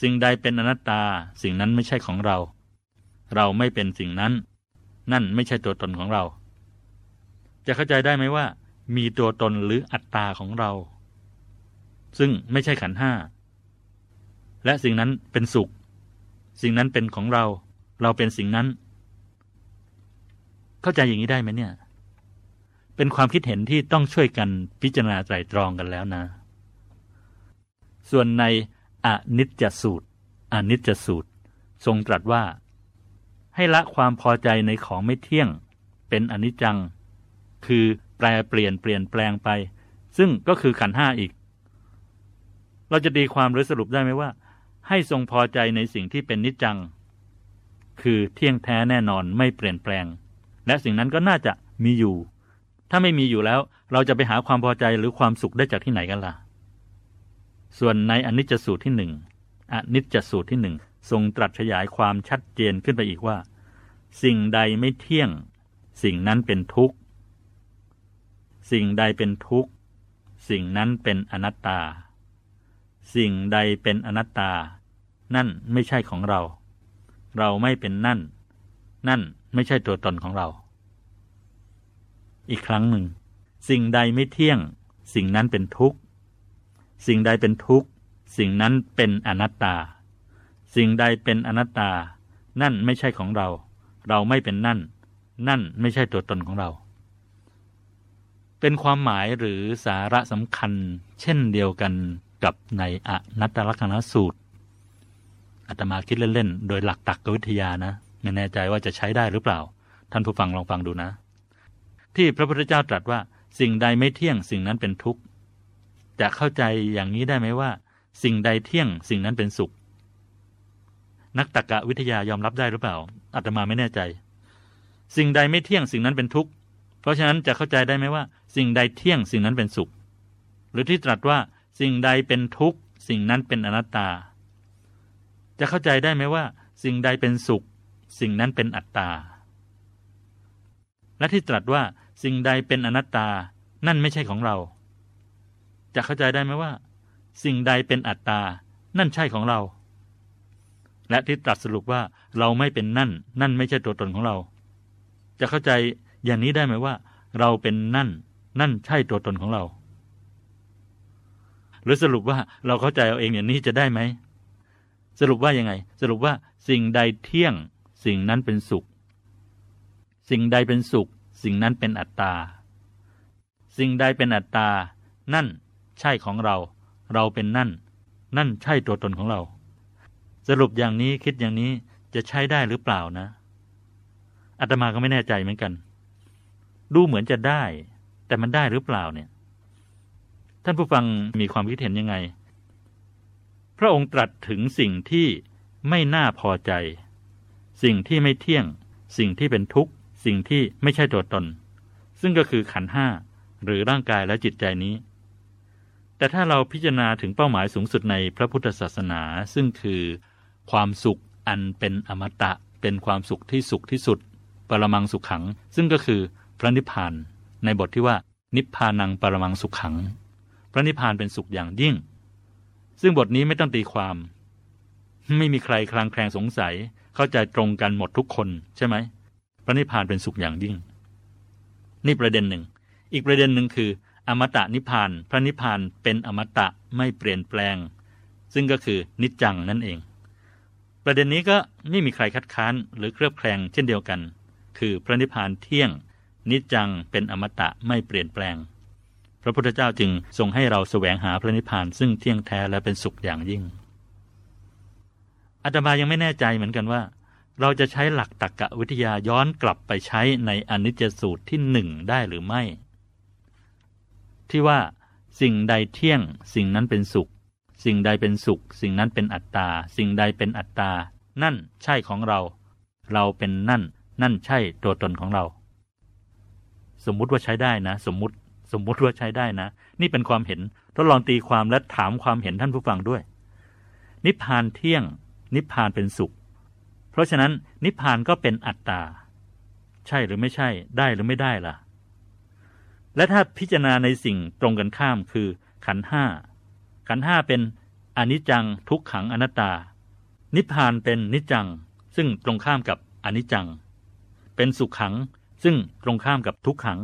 สิ่งใดเป็นอนัตตาสิ่งนั้นไม่ใช่ของเราเราไม่เป็นสิ่งนั้นนั่นไม่ใช่ตัวตนของเราจะเข้าใจได้ไหมว่ามีตัวตนหรืออัตตาของเราซึ่งไม่ใช่ขันธ์ห้าและสิ่งนั้นเป็นสุขสิ่งนั้นเป็นของเราเราเป็นสิ่งนั้นเข้าใจอย่างนี้ได้ไหมเนี่ยเป็นความคิดเห็นที่ต้องช่วยกันพิจารณาไตร่ตรองกันแล้วนะส่วนในอนิจจสูตรอนิจจสูตรทรงตรัสว่าให้ละความพอใจในของไม่เที่ยงเป็นอนิจจังคือแปรเปลี่ยนเปลี่ยนแปลงไปซึ่งก็คือขันธ์ห้าอีกเราจะตีความหรือสรุปได้ไหมว่าให้ทรงพอใจในสิ่งที่เป็นนิจจังคือเที่ยงแท้แน่นอนไม่เปลี่ยนแปลงและสิ่งนั้นก็น่าจะมีอยู่ถ้าไม่มีอยู่แล้วเราจะไปหาความพอใจหรือความสุขได้จากที่ไหนกันล่ะส่วนในอนิจจสูตรที่หนึ่งอนิจจสูตรที่หนึ่งทรงตรัสขยายความชัดเจนขึ้นไปอีกว่าสิ่งใดไม่เที่ยงสิ่งนั้นเป็นทุกข์สิ่งใดเป็นทุกข์สิ่งนั้นเป็นอนัตตาสิ่งใดเป็นอนัตตานั่นไม่ใช่ของเราเราไม่เป็นนั่นนั่นไม่ใช่ตัวตนของเราอีกครั้งหนึ่งสิ่งใดไม่เที่ยงสิ่งนั้นเป็นทุกข์สิ่งใดเป็นทุกข์สิ่งนั้นเป็นอนัตตาสิ่งใดเป็นอนัตตานั่นไม่ใช่ของเราเราไม่เป็นนั่นนั่นไม่ใช่ตัวตนของเราเป็นความหมายหรือสาระสำคัญเช่นเดียวกันกับในอนัตตลักขณสูตรอาตมาคิดเล่นๆโดยหลักตรรกวิทยานะไม่แน่ใจว่าจะใช้ได้หรือเปล่าท่านผู้ฟังลองฟังดูนะที่พระพุทธเจ้าตรัสว่าสิ่งใดไม่เที่ยงสิ่งนั้นเป็นทุกข์จะเข้าใจอย่างนี้ได้ไหมว่าสิ่งใดเที่ยงสิ่งนั้นเป็นสุขนักตรรกวิทยายอมรับได้หรือเปล่าอาตมาไม่แน่ใจสิ่งใดไม่เที่ยงสิ่งนั้นเป็นทุกข์เพราะฉะนั้นจะเข้าใจได้ไหมว่าสิ่งใดเที่ยงสิ่งนั้นเป็นสุขหรือที่ตรัสว่าสิ่งใดเป็นทุกข์สิ่งนั้นเป็นอนัตตาจะเข้าใจได้ไหมว่าสิ่งใดเป็นสุขสิ่งนั้นเป็นอัตตา และที่ตรัสว่าสิ่งใดเป็นอนัตตานั่นไม่ใช่ของเราจะเข้าใจได้ไหมว่าสิ่งใดเป็นอัตตานั่นใช่ของเราและที่ตรัสสรุปว่าเราไม่เป็นนั่นนั่นไม่ใช่ตัวตนของเราจะเข้าใจอย่างนี้ได้ไหมว่าเราเป็นนั่นนั่นใช่ตัวตนของเราหรือสรุปว่าเราเข้าใจเอาเองอย่างนี้จะได้ไหมสรุปว่ายังไงสรุปว่าสิ่งใดเที่ยงสิ่งนั้นเป็นสุขสิ่งใดเป็นสุขสิ่งนั้นเป็นอัตตาสิ่งใดเป็นอัตตานั่นใช่ของเราเราเป็นนั่นนั่นใช่ตัวตนของเราสรุปอย่างนี้คิดอย่างนี้จะใช้ได้หรือเปล่านะอาตมาก็ไม่แน่ใจเหมือนกันดูเหมือนจะได้แต่มันได้หรือเปล่าเนี่ยท่านผู้ฟังมีความคิดเห็นยังไงพระองค์ตรัสถึงสิ่งที่ไม่น่าพอใจสิ่งที่ไม่เที่ยงสิ่งที่เป็นทุกข์สิ่งที่ไม่ใช่ตัวตนซึ่งก็คือขันธ์ห้าหรือร่างกายและจิตใจนี้แต่ถ้าเราพิจารณาถึงเป้าหมายสูงสุดในพระพุทธศาสนาซึ่งคือความสุขอันเป็นอมตะเป็นความสุขที่สุขที่สุดปรมังสุขขังซึ่งก็คือพระนิพพานในบทที่ว่านิพพานังปรมังสุขขังพระนิพพานเป็นสุขอย่างยิ่งซึ่งบทนี้ไม่ต้องตีความไม่มีใครคลางแคลงสงสัยเข้าใจตรงกันหมดทุกคนใช่ไหมพระนิพพานเป็นสุขอย่างยิ่งนี่ประเด็นหนึ่งอีกประเด็นหนึ่งคืออมตะนิพพานพระนิพพานเป็นอมตะไม่เปลี่ยนแปลงซึ่งก็คือนิจจังนั่นเองประเด็นนี้ก็ไม่มีใครคัดค้านหรือเคลือบแคลงเช่นเดียวกันคือพระนิพพานเที่ยงนิจจังเป็นอมตะไม่เปลี่ยนแปลงพระพุทธเจ้าจึงทรงให้เราแสวงหาพระนิพพานซึ่งเที่ยงแท้และเป็นสุขอย่างยิ่งอาตมายังไม่แน่ใจเหมือนกันว่าเราจะใช้หลักตรรกวิทยาย้อนกลับไปใช้ในอนิจจสูตรที่หนึ่งได้หรือไม่ที่ว่าสิ่งใดเที่ยงสิ่งนั้นเป็นสุขสิ่งใดเป็นสุขสิ่งนั้นเป็นอัตตาสิ่งใดเป็นอัตตานั่นใช่ของเราเราเป็นนั่นนั่นใช่ตัวตนของเราสมมุติว่าใช้ได้นะสมมุติสมมุติว่าใช้ได้นะนี่เป็นความเห็นทดลองตีความและถามความเห็นท่านผู้ฟังด้วยนิพพานเที่ยงนิพพานเป็นสุขเพราะฉะนั้นนิพพานก็เป็นอัตตาใช่หรือไม่ใช่ได้หรือไม่ได้ล่ะและถ้าพิจารณาในสิ่งตรงกันข้ามคือขันธ์ห้าขันธ์ห้าเป็นอนิจจังทุกขังอนัตตานิพพานเป็นนิจจังซึ่งตรงข้ามกับอนิจจังเป็นสุขขังซึ่งตรงข้ามกับทุกขัง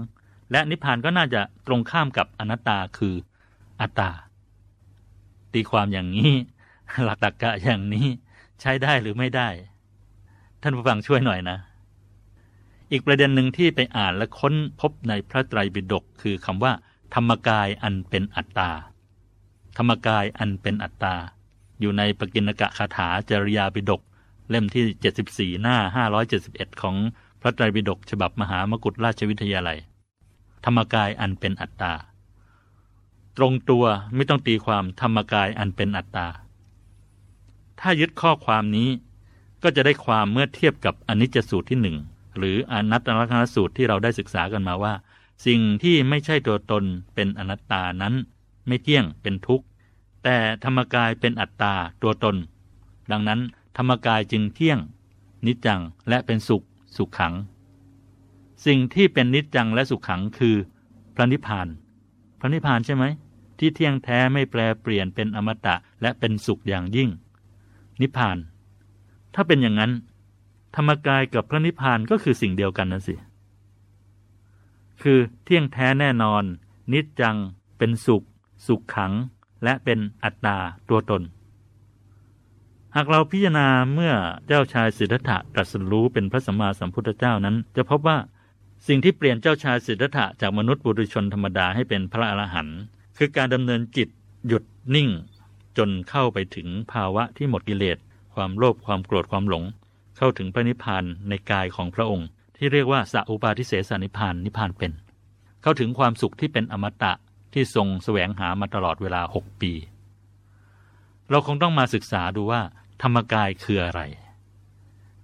และนิพพานก็น่าจะตรงข้ามกับอนัตตาคืออัตตาตีความอย่างนี้หลักตรรกะอย่างนี้ใช้ได้หรือไม่ได้ท่านผู้ฟังช่วยหน่อยนะอีกประเด็นหนึ่งที่ไปอ่านและค้นพบในพระไตรปิฎกคือคำว่าธรรมกายอันเป็นอัตตาธรรมกายอันเป็นอัตตาอยู่ในปกิณกะคาถาจริยาปิฎกเล่มที่เจ็ดสิบสี่หน้าห้าร้อยเจ็ดสิบเอ็ดของพระไตรปิฎกฉบับมหามกุฏราชวิทยาลัยธรรมกายอันเป็นอัตตาตรงตัวไม่ต้องตีความธรรมกายอันเป็นอัตตาถ้ายึดข้อความนี้ก็จะได้ความเมื่อเทียบกับอนิจจสูตรที่หนึ่งหรืออนัตตลักษณสูตรที่เราได้ศึกษากันมาว่าสิ่งที่ไม่ใช่ตัวตนเป็นอนัตตานั้นไม่เที่ยงเป็นทุกข์แต่ธรรมกายเป็นอัตตาตัวตนดังนั้นธรรมกายจึงเที่ยงนิจจังและเป็นสุขสุขขังสิ่งที่เป็นนิจจังและสุขขังคือพระนิพพานพระนิพพานใช่ไหมที่เที่ยงแท้ไม่แปรเปลี่ยนเป็นอมตะและเป็นสุขอย่างยิ่งนิพพานถ้าเป็นอย่างนั้นธรรมกายกับพระนิพพานก็คือสิ่งเดียวกันนั่นสิคือเที่ยงแท้แน่นอนนิจจังเป็นสุขสุขขังและเป็นอัตตาตัวตนหากเราพิจารณาเมื่อเจ้าชายสิทธัตถะตรัสรู้เป็นพระสัมมาสัมพุทธเจ้านั้นจะพบว่าสิ่งที่เปลี่ยนเจ้าชายสิทธัตถะจากมนุษย์ปุถุชนธรรมดาให้เป็นพระอรหันต์คือการดำเนินจิตหยุดนิ่งจนเข้าไปถึงภาวะที่หมดกิเลสความโลภความโกรธความหลงเข้าถึงพระนิพพานในกายของพระองค์ที่เรียกว่าสัพพุปาทิเสสนิพพานนิพพานเป็นเข้าถึงความสุขที่เป็นอมตะที่ทรงแสวงหามาตลอดเวลาหกปีเราคงต้องมาศึกษาดูว่าธรรมกายคืออะไร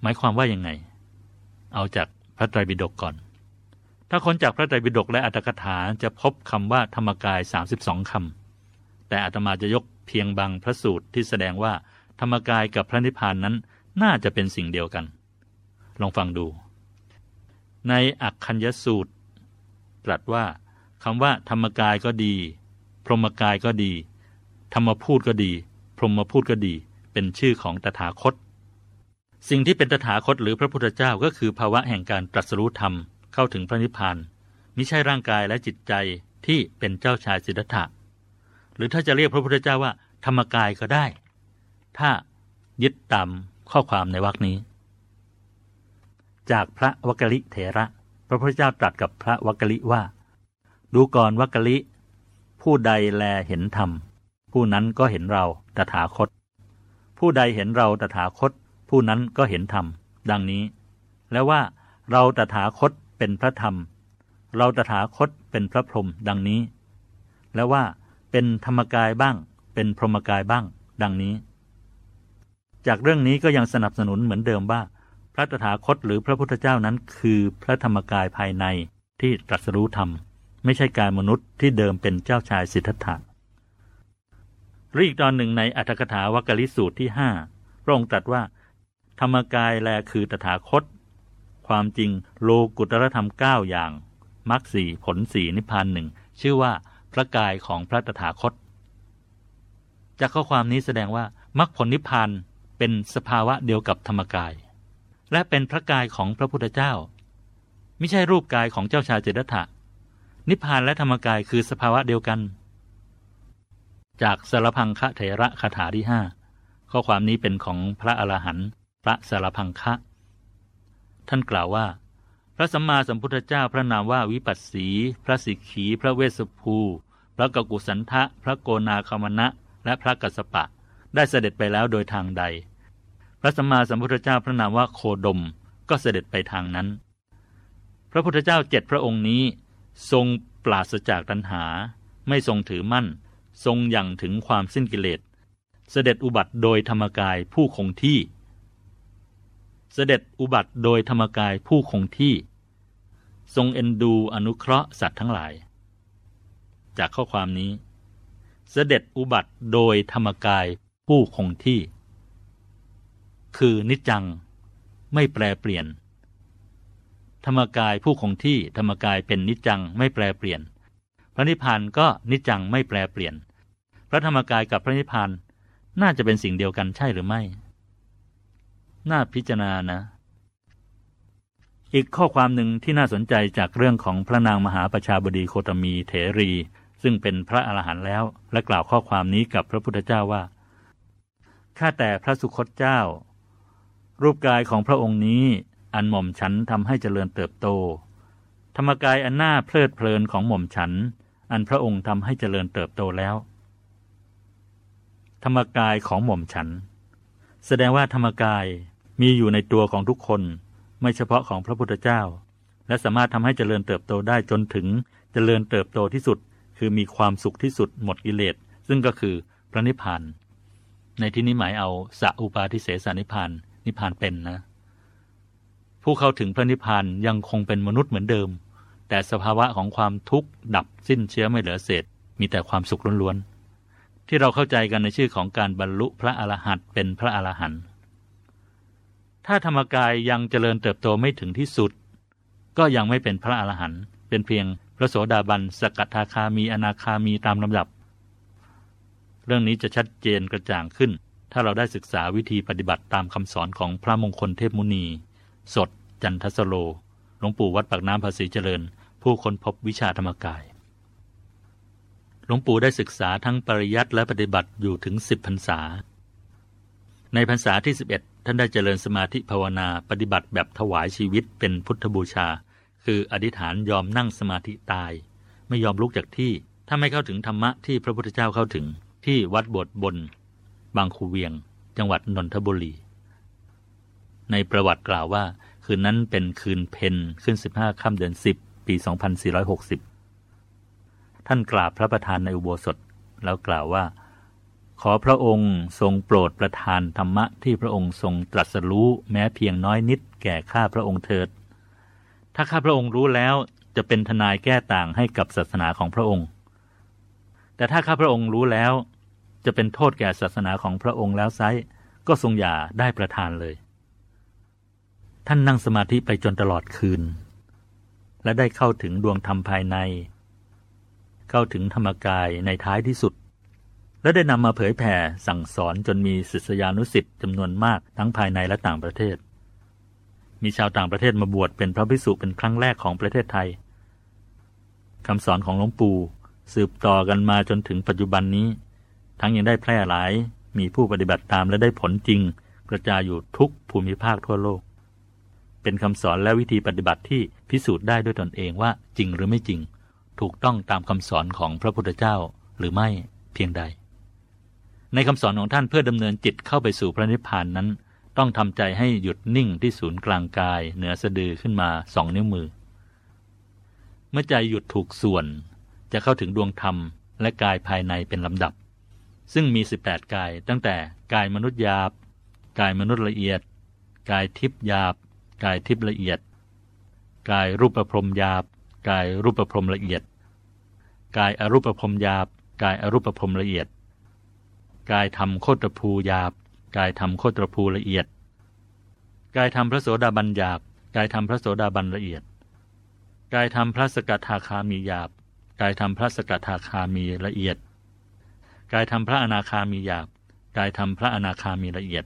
หมายความว่ายังไงเอาจากพระไตรปิฎกก่อนถ้าค้นจากพระไตรปิฎกและอรรถกถาจะพบคำว่าธรรมกายสามสิบสองคำแต่อาตมาจะยกเพียงบางพระสูตรที่แสดงว่าธรรมกายกับพระนิพพานนั้นน่าจะเป็นสิ่งเดียวกันลองฟังดู ในอักขัญญสูตรตรัสว่าคำว่าธรรมกายก็ดีพรหมกายก็ดีธรรมพูดก็ดีพรหมพูดก็ดีเป็นชื่อของตถาคตสิ่งที่เป็นตถาคตหรือพระพุทธเจ้าก็คือภาวะแห่งการตรัสรู้ธรรมเข้าถึงพระนิพพานมิใช่ร่างกายและจิตใจที่เป็นเจ้าชายสิทธัตถะหรือถ้าจะเรียกพระพุทธเจ้าว่าธรรมกายก็ได้ถ้ายึดตามข้อความในวรรคนี้จากพระวักกลิเถระพระพุทธเจ้าตรัสกับพระวักกลิว่าดูก่อนวักกลิผู้ใดแลเห็นธรรมผู้นั้นก็เห็นเราตถาคตผู้ใดเห็นเราตถาคตผู้นั้นก็เห็นธรรมดังนี้และว่าเราตถาคตเป็นพระธรรมเราตถาคตเป็นพระพรหมดังนี้และว่าเป็นธรรมกายบ้างเป็นพรหมกายบ้างดังนี้จากเรื่องนี้ก็ยังสนับสนุนเหมือนเดิมว่าพระตถาคตหรือพระพุทธเจ้านั้นคือพระธรรมกายภายในที่ตรัสรู้ธรรมไม่ใช่กายมนุษย์ที่เดิมเป็นเจ้าชายสิทธัตถะหรืออีกตอนหนึ่งในอรรถกถาวักกลิสูตรที่ห้าพระองค์ตรัสว่าธรรมกายแลคือตถาคตความจริงโลกุตตรธรรมเก้าอย่างมรรคสี่ผลสี่นิพพานหนึ่งชื่อว่าพระกายของพระตถาคตจากข้อความนี้แสดงว่ามรรคผลนิพพานเป็นสภาวะเดียวกับธรรมกายและเป็นพระกายของพระพุทธเจ้ามิใช่รูปกายของเจ้าชายสิทธัตถะนิพพานและธรรมกายคือสภาวะเดียวกันจากสารพังคเถระคาถาที่ห้าข้อความนี้เป็นของพระอรหันต์พระสารพังคะท่านกล่าวว่าพระสัมมาสัมพุทธเจ้าพระนามว่าวิปัสสีพระสิกขีพระเวสสุภูพระกักุสันทะพระโกนาคามนะและพระกัสสปะได้เสด็จไปแล้วโดยทางใดพระสัมมาสัมพุทธเจ้าพระนามว่าโคดมก็เสด็จไปทางนั้นพระพุทธเจ้าเจ็ดพระองค์นี้ทรงปราศจากตัณหาไม่ทรงถือมั่นทรงอย่างถึงความสิ้นกิเลสเสด็จอุบัติโดยธรรมกายผู้คงที่เสด็จอุบัติโดยธรรมกายผู้คงที่ทรงเอ็นดูอนุเคราะห์สัตว์ทั้งหลายจากข้อความนี้เสด็จอุบัติโดยธรรมกายผู้คงที่คือนิจจังไม่แปรเปลี่ยนธรรมกายผู้คงที่ธรรมกายเป็นนิจจังไม่แปรเปลี่ยนพระนิพพานก็นิจจังไม่แปรเปลี่ยนพระธรรมกายกับพระนิพพานน่าจะเป็นสิ่งเดียวกันใช่หรือไม่น่าพิจารณานะอีกข้อความหนึ่งที่น่าสนใจจากเรื่องของพระนางมหาประชาบดีโคตมีเถรีซึ่งเป็นพระอรหันต์แล้วและกล่าวข้อความนี้กับพระพุทธเจ้าว่าข้าแต่พระสุคตเจ้ารูปกายของพระองค์นี้อันหม่อมฉันทำให้เจริญเติบโตธรรมกายอันน่าเพลิดเพลินของหม่อมฉันอันพระองค์ทำให้เจริญเติบโตแล้วธรรมกายของหม่อมฉันแสดงว่าธรรมกายมีอยู่ในตัวของทุกคนไม่เฉพาะของพระพุทธเจ้าและสามารถทำให้เจริญเติบโตได้จนถึงเจริญเติบโตที่สุดคือมีความสุขที่สุดหมดกิเลสซึ่งก็คือพระนิพพานในที่นี้หมายเอาสอุปาทิเสสนิพพานนิพพานเป็นนะผู้เข้าถึงพระนิพพานยังคงเป็นมนุษย์เหมือนเดิมแต่สภาวะของความทุกข์ดับสิ้นเชื้อไม่เหลือเศษมีแต่ความสุขล้วนๆที่เราเข้าใจกันในชื่อของการบรรลุพระอรหันต์เป็นพระอรหันต์ถ้าธรรมกายยังเจริญเติบโตไม่ถึงที่สุดก็ยังไม่เป็นพระอรหันต์เป็นเพียงพระโสดาบันสกทาคามีอนาคามีตามลำดับเรื่องนี้จะชัดเจนกระจ่างขึ้นถ้าเราได้ศึกษาวิธีปฏิบัติตามคำสอนของพระมงคลเทพมุนีสดจันทสโลหลวงปู่วัดปากน้ำภาษีเจริญผู้ค้นพบวิชาธรรมกายหลวงปู่ได้ศึกษาทั้งปริยัติและปฏิบัติอยู่ถึงสิบพรรษาในพรรษาที่สิบเอ็ดท่านได้เจริญสมาธิภาวนาปฏิบัติแบบถวายชีวิตเป็นพุทธบูชาคืออธิษฐานยอมนั่งสมาธิตายไม่ยอมลุกจากที่ถ้าไม่เข้าถึงธรรมะที่พระพุทธเจ้าเข้าถึงที่วัดโบสถ์บนบางคูเวียงจังหวัดนนทบุรีในประวัติกล่าวว่าคืนนั้นเป็นคืนเพ็ญขึ้นสิบห้าค่ำเดือนสิบปีสองพันสี่ร้อยหกสิบท่านกราบพระประธานในอุโบสถแล้วกล่าวว่าขอพระองค์ทรงโปรดประทานธรรมะที่พระองค์ทรงตรัสรู้แม้เพียงน้อยนิดแก่ข้าพระองค์เถิดถ้าข้าพระองค์รู้แล้วจะเป็นทนายแก้ต่างให้กับศาสนาของพระองค์แต่ถ้าข้าพระองค์รู้แล้วจะเป็นโทษแก่ศาสนาของพระองค์แล้วไซร้ก็ทรงอย่าได้ประทานเลยท่านนั่งสมาธิไปจนตลอดคืน และได้เข้าถึงดวงธรรมภายในเข้าถึงธรรมกายในท้ายที่สุดและได้นำมาเผยแผ่สั่งสอนจนมีศิษยานุศิษย์จำนวนมากทั้งภายในและต่างประเทศมีชาวต่างประเทศมาบวชเป็นพระภิกษุเป็นครั้งแรกของประเทศไทยคำสอนของหลวงปู่สืบต่อกันมาจนถึงปัจจุบันนี้ทั้งยังได้แพร่หลายมีผู้ปฏิบัติตามและได้ผลจริงกระจายอยู่ทุกภูมิภาคทั่วโลกเป็นคำสอนและวิธีปฏิบัติที่พิสูจน์ได้ด้วยตนเองว่าจริงหรือไม่จริงถูกต้องตามคำสอนของพระพุทธเจ้าหรือไม่เพียงใดในคำสอนของท่านเพื่อดำเนินจิตเข้าไปสู่พระนิพพานนั้นต้องทำใจให้หยุดนิ่งที่ศูนย์กลางกายเหนือสะดือขึ้นมาสองนิ้วมือเมื่อใจหยุดถูกส่วนจะเข้าถึงดวงธรรมและกายภายในเป็นลำดับซึ่งมีสิบแปดกายตั้งแต่กายมนุษย์หยาบกายมนุษย์ละเอียดกายทิพย์หยาบกายทิพย์ละเอียดกายรูปพรหมหยาบกายรูปพรหมละเอียดกายอรูปพรหมหยาบกายอรูปพรหมละเอียดกายธรรมโคตรภูหยาบกายธรรมโคตรภูละเอียดกายธรรมพระโสดาบันหยาบกายธรรมพระโสดาบันละเอียดกายธรรมพระสกทาคามีหยาบกายธรรมพระสกทาคามีละเอียดกายธรรมพระอนาคามีหยาบกายธรรมพระอนาคามีละเอียด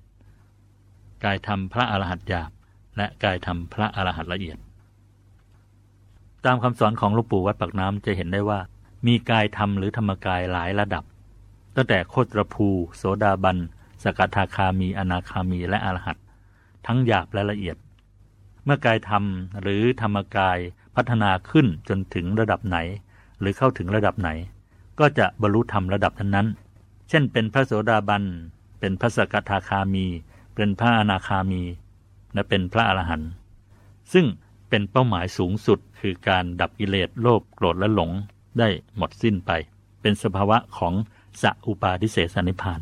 กายธรรมพระอรหัตหยาบและกายธรรมพระอรหัตละเอียดตามคำสอนของหลวงปู่วัดปากน้ำจะเห็นได้ว่ามีกายธรรมหรือธรรมกายหลายระดับตั้งแต่โคตรภูโสดาบันสกทาคามีอนาคามีและอรหัตทั้งหยาบและละเอียดเมื่อกายธรรมหรือธรรมกายพัฒนาขึ้นจนถึงระดับไหนหรือเข้าถึงระดับไหนก็จะบรรลุธรรมระดับนั้นๆเช่นเป็นพระโสดาบันเป็นพระสกทาคามีเป็นพระอนาคามีและเป็นพระอรหันต์ซึ่งเป็นเป้าหมายสูงสุดคือการดับกิเลสโลภโกรธและหลงได้หมดสิ้นไปเป็นสภาวะของสัพอุปาทิเสสนิพพาน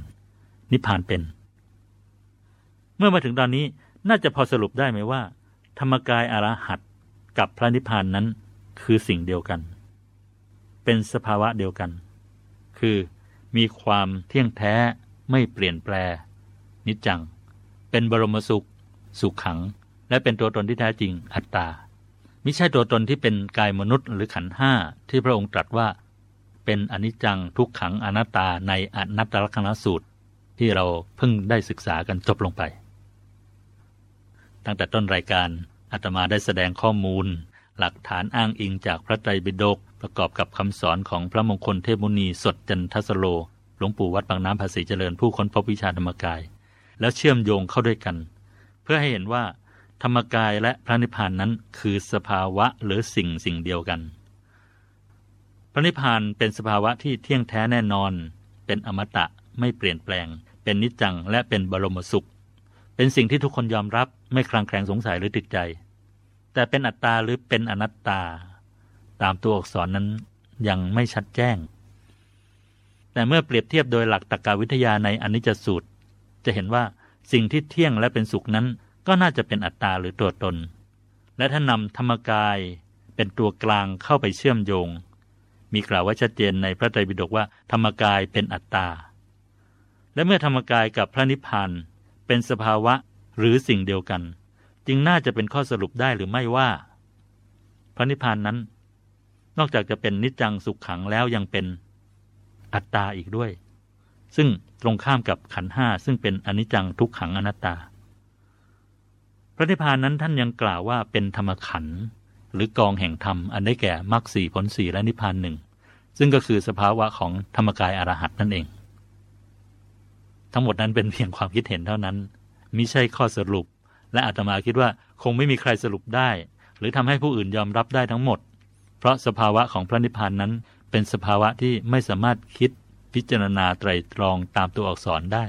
นิพพานเป็นเมื่อมาถึงตอนนี้น่าจะพอสรุปได้ไหมว่าธรรมกายอรหัตกับพระนิพพานนั้นคือสิ่งเดียวกันเป็นสภาวะเดียวกันคือมีความเที่ยงแท้ไม่เปลี่ยนแปลนิจจังเป็นบรมสุขสุขขังและเป็นตัวตนที่แท้จริงอัตตามิใช่ตัวตนที่เป็นกายมนุษย์หรือขันธ์ห้าที่พระองค์ตรัสว่าเป็นอนิจจังทุกขังอนัตตาในอนัตตลักขณสูตรที่เราเพิ่งได้ศึกษากันจบลงไปตั้งแต่ต้นรายการอาตมาได้แสดงข้อมูลหลักฐานอ้างอิงจากพระไตรปิฎกประกอบกับคำสอนของพระมงคลเทพมุนีสดจันทสโลหลวงปู่วัดปากน้ำภาษีเจริญผู้ค้นพบวิชาธรรมกายแล้วเชื่อมโยงเข้าด้วยกันเพื่อให้เห็นว่าธรรมกายและพระนิพพานนั้นคือสภาวะหรือสิ่งสิ่งเดียวกันพระนิพพานเป็นสภาวะที่เที่ยงแท้แน่นอนเป็นอมตะไม่เปลี่ยนแปลงเป็นนิจจังและเป็นบรมสุขเป็นสิ่งที่ทุกคนยอมรับไม่คลางแคลงสงสัยหรือติดใจแต่เป็นอัตตาหรือเป็นอนัตตาตามตัวอักษรนั้นยังไม่ชัดแจ้งแต่เมื่อเปรียบเทียบโดยหลักตรรกวิทยาในอนิจจสูตรจะเห็นว่าสิ่งที่เที่ยงและเป็นสุขนั้นก็น่าจะเป็นอัตตาหรือตัวตนและถ้านำธรรมกายเป็นตัวกลางเข้าไปเชื่อมโยงมีกล่าวไว้ชัดเจนในพระไตรปิฎกว่าธรรมกายเป็นอัตตาและเมื่อธรรมกายกับพระนิพพานเป็นสภาวะหรือสิ่งเดียวกันจึงน่าจะเป็นข้อสรุปได้หรือไม่ว่าพระนิพพานนั้นนอกจากจะเป็นนิจจังสุขขังแล้วยังเป็นอัตตาอีกด้วยซึ่งตรงข้ามกับขันธ์ห้าซึ่งเป็นอนิจจังทุกขังอนัตตาพระนิพพานนั้นท่านยังกล่าวว่าเป็นธรรมขันธ์หรือกองแห่งธรรมอันได้แก่มรรคสี่ผลสี่และนิพพานหนึ่งซึ่งก็คือสภาวะของธรรมกายอรหัตนั่นเองทั้งหมดนั้นเป็นเพียงความคิดเห็นเท่านั้นมิใช่ข้อสรุปและอาตมาคิดว่าคงไม่มีใครสรุปได้หรือทำให้ผู้อื่นยอมรับได้ทั้งหมดเพราะสภาวะของพระนิพพานนั้นเป็นสภาวะที่ไม่สามารถคิดพิจารณาไตร่ตรองตามตัวอักษรได้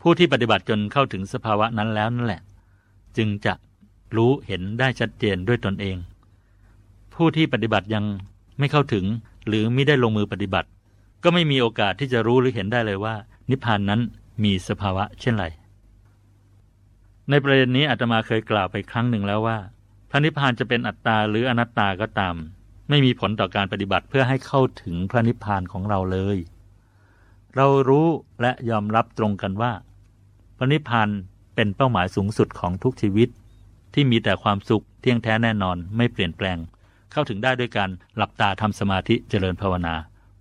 ผู้ที่ปฏิบัติจนเข้าถึงสภาวะนั้นแล้วนั่นแหละจึงจะรู้เห็นได้ชัดเจนด้วยตนเองผู้ที่ปฏิบัติยังไม่เข้าถึงหรือไม่ได้ลงมือปฏิบัติก็ไม่มีโอกาสที่จะรู้หรือเห็นได้เลยว่านิพพานนั้นมีสภาวะเช่นไรในประเด็นนี้อาตมาเคยกล่าวไปครั้งหนึ่งแล้วว่าพระนิพพานจะเป็นอัตตาหรืออนัตตาก็ตามไม่มีผลต่อการปฏิบัติเพื่อให้เข้าถึงพระนิพพานของเราเลยเรารู้และยอมรับตรงกันว่าพระนิพพานเป็นเป้าหมายสูงสุดของทุกชีวิตที่มีแต่ความสุข เที่ยงแท้แน่นอนไม่เปลี่ยนแปลงเข้าถึงได้ด้วยการหลับตาทำสมาธิเจริญภาวนา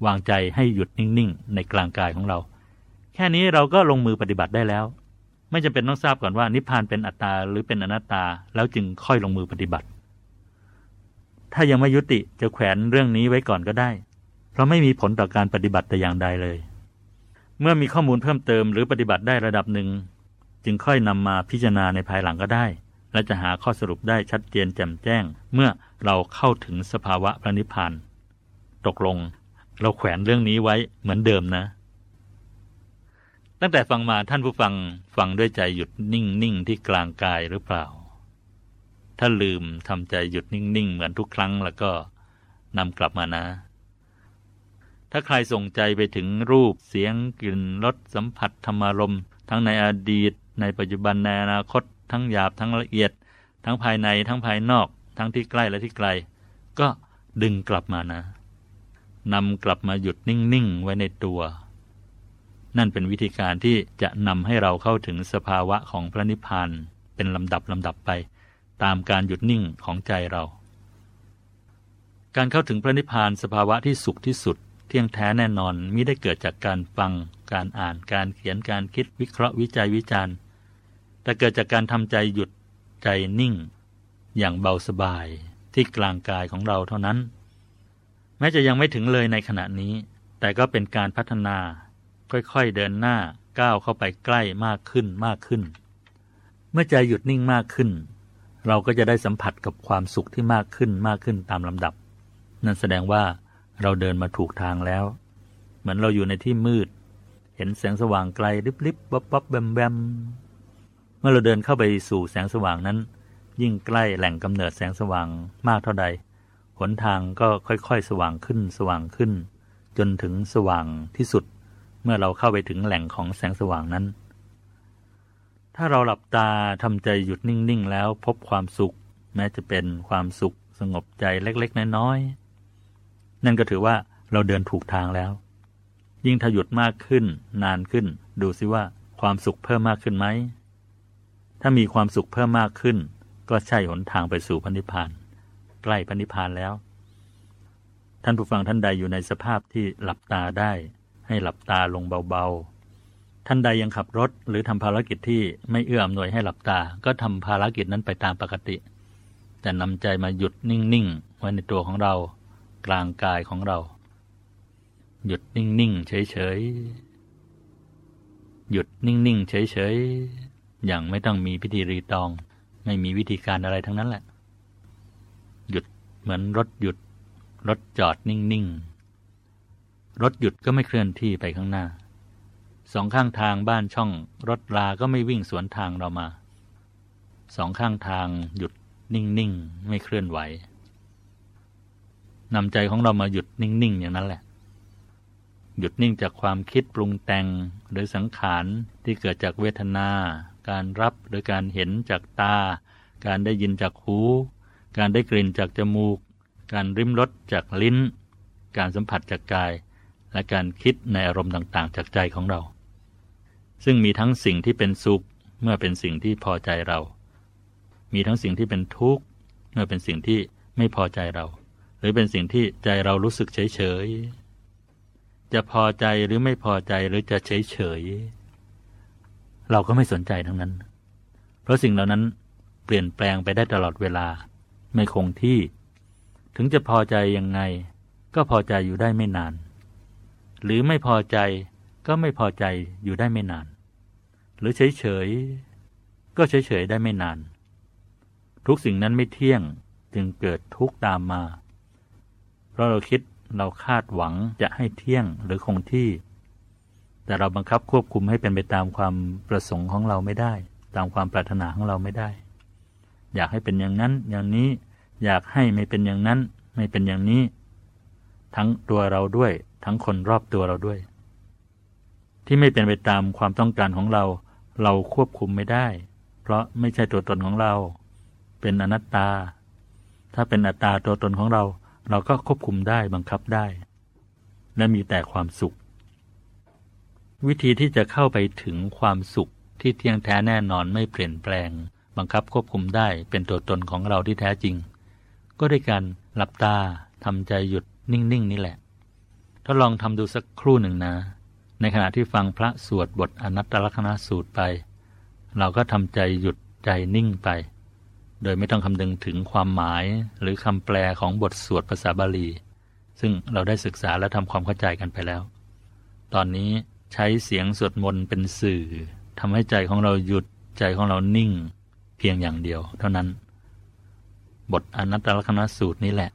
วางใจให้หยุดนิ่งๆในกลางกายของเราแค่นี้เราก็ลงมือปฏิบัติได้แล้วไม่จำเป็นต้องทราบก่อนว่านิพพานเป็นอัตตาหรือเป็นอนัตตาแล้วจึงค่อยลงมือปฏิบัติถ้ายังไม่ยุติจะแขวนเรื่องนี้ไว้ก่อนก็ได้เพราะไม่มีผลต่อการปฏิบัติแต่อย่างใดเลยเมื่อมีข้อมูลเพิ่มเติมหรือปฏิบัติได้ระดับหนึ่งจึงค่อยนำมาพิจารณาในภายหลังก็ได้และจะหาข้อสรุปได้ชัดเจนแจ่มแจ้งเมื่อเราเข้าถึงสภาวะพระนิพพานตกลงเราแขวนเรื่องนี้ไว้เหมือนเดิมนะตั้งแต่ฟังมาท่านผู้ฟังฟังด้วยใจหยุดนิ่งๆที่กลางกายหรือเปล่าถ้าลืมทำใจหยุดนิ่งๆเหมือนทุกครั้งแล้วก็นำกลับมานะถ้าใครส่งใจไปถึงรูปเสียงกลิ่นรสสัมผัสธรรมารมณ์ทั้งในอดีตในปัจจุบันในอนาคตทั้งหยาบทั้งละเอียดทั้งภายในทั้งภายนอกทั้งที่ใกล้และที่ไกลก็ดึงกลับมานะนำกลับมาหยุดนิ่งๆไว้ในตัวนั่นเป็นวิธีการที่จะนำให้เราเข้าถึงสภาวะของพระนิพพานเป็นลำดับลำดับไปตามการหยุดนิ่งของใจเราการเข้าถึงพระนิพพานสภาวะที่สุขที่สุดเที่ยงแท้แน่นอนมิได้เกิดจากการฟังการอ่านการเขียนการคิดวิเคราะห์วิจัยวิจารณ์แต่เกิดจากการทำใจหยุดใจนิ่งอย่างเบาสบายที่กลางกายของเราเท่านั้นแม้จะยังไม่ถึงเลยในขณะนี้แต่ก็เป็นการพัฒนาค่อยๆเดินหน้าก้าวเข้าไปใกล้มากขึ้นมากขึ้นเมื่อใจหยุดนิ่งมากขึ้นเราก็จะได้สัมผัสกับความสุขที่มากขึ้นมากขึ้นตามลำดับนั่นแสดงว่าเราเดินมาถูกทางแล้วเหมือนเราอยู่ในที่มืดเห็นแสงสว่างไกลริบๆวับๆแวมๆเมื่อเราเดินเข้าไปสู่แสงสว่างนั้นยิ่งใกล้แหล่งกำเนิดแสงสว่างมากเท่าใดหนทางก็ค่อยๆสว่างขึ้นสว่างขึ้นจนถึงสว่างที่สุดเมื่อเราเข้าไปถึงแหล่งของแสงสว่างนั้นถ้าเราหลับตาทำใจหยุดนิ่งๆแล้วพบความสุขแม้จะเป็นความสุขสงบใจเล็กๆน้อยๆนั่นก็ถือว่าเราเดินถูกทางแล้วยิ่งถ้าหยุดมากขึ้นนานขึ้นดูสิว่าความสุขเพิ่มมากขึ้นไหมถ้ามีความสุขเพิ่มมากขึ้นก็ใช่หนทางไปสู่พระนิพพานใกล้พระนิพพานแล้วท่านผู้ฟังท่านใดอยู่ในสภาพที่หลับตาได้ให้หลับตาลงเบาๆท่านใดยังขับรถหรือทำภารกิจที่ไม่เอื้ออำนวยให้หลับตาก็ทำภารกิจนั้นไปตามปกติแต่นำใจมาหยุดนิ่งๆไว้ในตัวของเรากลางกายของเราหยุดนิ่งๆเฉยๆหยุดนิ่งๆเฉยๆอย่างไม่ต้องมีพิธีรีตองไม่มีวิธีการอะไรทั้งนั้นแหละหยุดเหมือนรถหยุดรถจอดนิ่งๆรถหยุดก็ไม่เคลื่อนที่ไปข้างหน้าสองข้างทางบ้านช่องรถราก็ไม่วิ่งสวนทางเรามาสองข้างทางหยุดนิ่งๆไม่เคลื่อนไหวนำใจของเรามาหยุดนิ่งๆอย่างนั้นแหละหยุดนิ่งจากความคิดปรุงแต่งหรือสังขารที่เกิดจากเวทนาการรับหรือการเห็นจากตาการได้ยินจากหูการได้กลิ่นจากจมูกการริมรสจากลิ้นการสัมผัสจากกายและการคิดในอารมณ์ต่างๆจากใจของเราซึ่งมีทั้งสิ่งที่เป็นสุขเมื่อเป็นสิ่งที่พอใจเรามีทั้งสิ่งที่เป็นทุกข์เมื่อเป็นสิ่งที่ไม่พอใจเราหรือเป็นสิ่งที่ใจเรารู้สึกเฉยๆจะพอใจหรือไม่พอใจหรือจะเฉยๆเราก็ไม่สนใจทั้งนั้นเพราะสิ่งเหล่านั้นเปลี่ยนแปลงไปได้ตลอดเวลาไม่คงที่ถึงจะพอใจยังไงก็พอใจอยู่ได้ไม่นานหรือไม่พอใจก็ไม่พอใจอยู่ได้ไม่นานหรือเฉยๆก็เฉยๆได้ไม่นานทุกสิ่งนั้นไม่เที่ยงจึงเกิดทุกข์ตามมาเพราะเราคิดเราคาดหวังจะให้เที่ยงหรือคงที่แต่เราบังคับควบคุมให้เป็นไปตามความประสงค์ของเราไม่ได้ตามความปรารถนาของเราไม่ได้อยากให้เป็นอย่างนั้นอย่างนี้อยากให้ไม่เป็นอย่างนั้นไม่เป็นอย่างนี้ทั้งตัวเราด้วยทั้งคนรอบตัวเราด้วยที่ไม่เป็นไปตามความต้องการของเราเราควบคุมไม่ได้เพราะไม่ใช่ตัวตนของเราเป็นอนัตตาถ้าเป็นอัตตาตัวตนของเราเราก็ควบคุมได้บังคับได้และมีแต่ความสุขวิธีที่จะเข้าไปถึงความสุขที่เที่ยงแท้แน่นอนไม่เปลี่ยนแปลง บังคับควบคุมได้เป็นตัวตนของเราที่แท้จริงก็ด้วยการหลับตาทำใจหยุดนิ่งๆ น, นี่แหละทดลองทำดูสักครู่หนึ่งนะในขณะที่ฟังพระสวดบทอนัตตลักขณสูตรไปเราก็ทำใจหยุดใจนิ่งไปโดยไม่ต้องคำนึงถึงความหมายหรือคำแปลของบทสวดภาษาบาลีซึ่งเราได้ศึกษาและทำความเข้าใจกันไปแล้วตอนนี้ใช้เสียงสวดมนต์เป็นสื่อทำให้ใจของเราหยุดใจของเรานิ่งเพียงอย่างเดียวเท่านั้นบทอนัตตลักขณสูตรนี้แหละ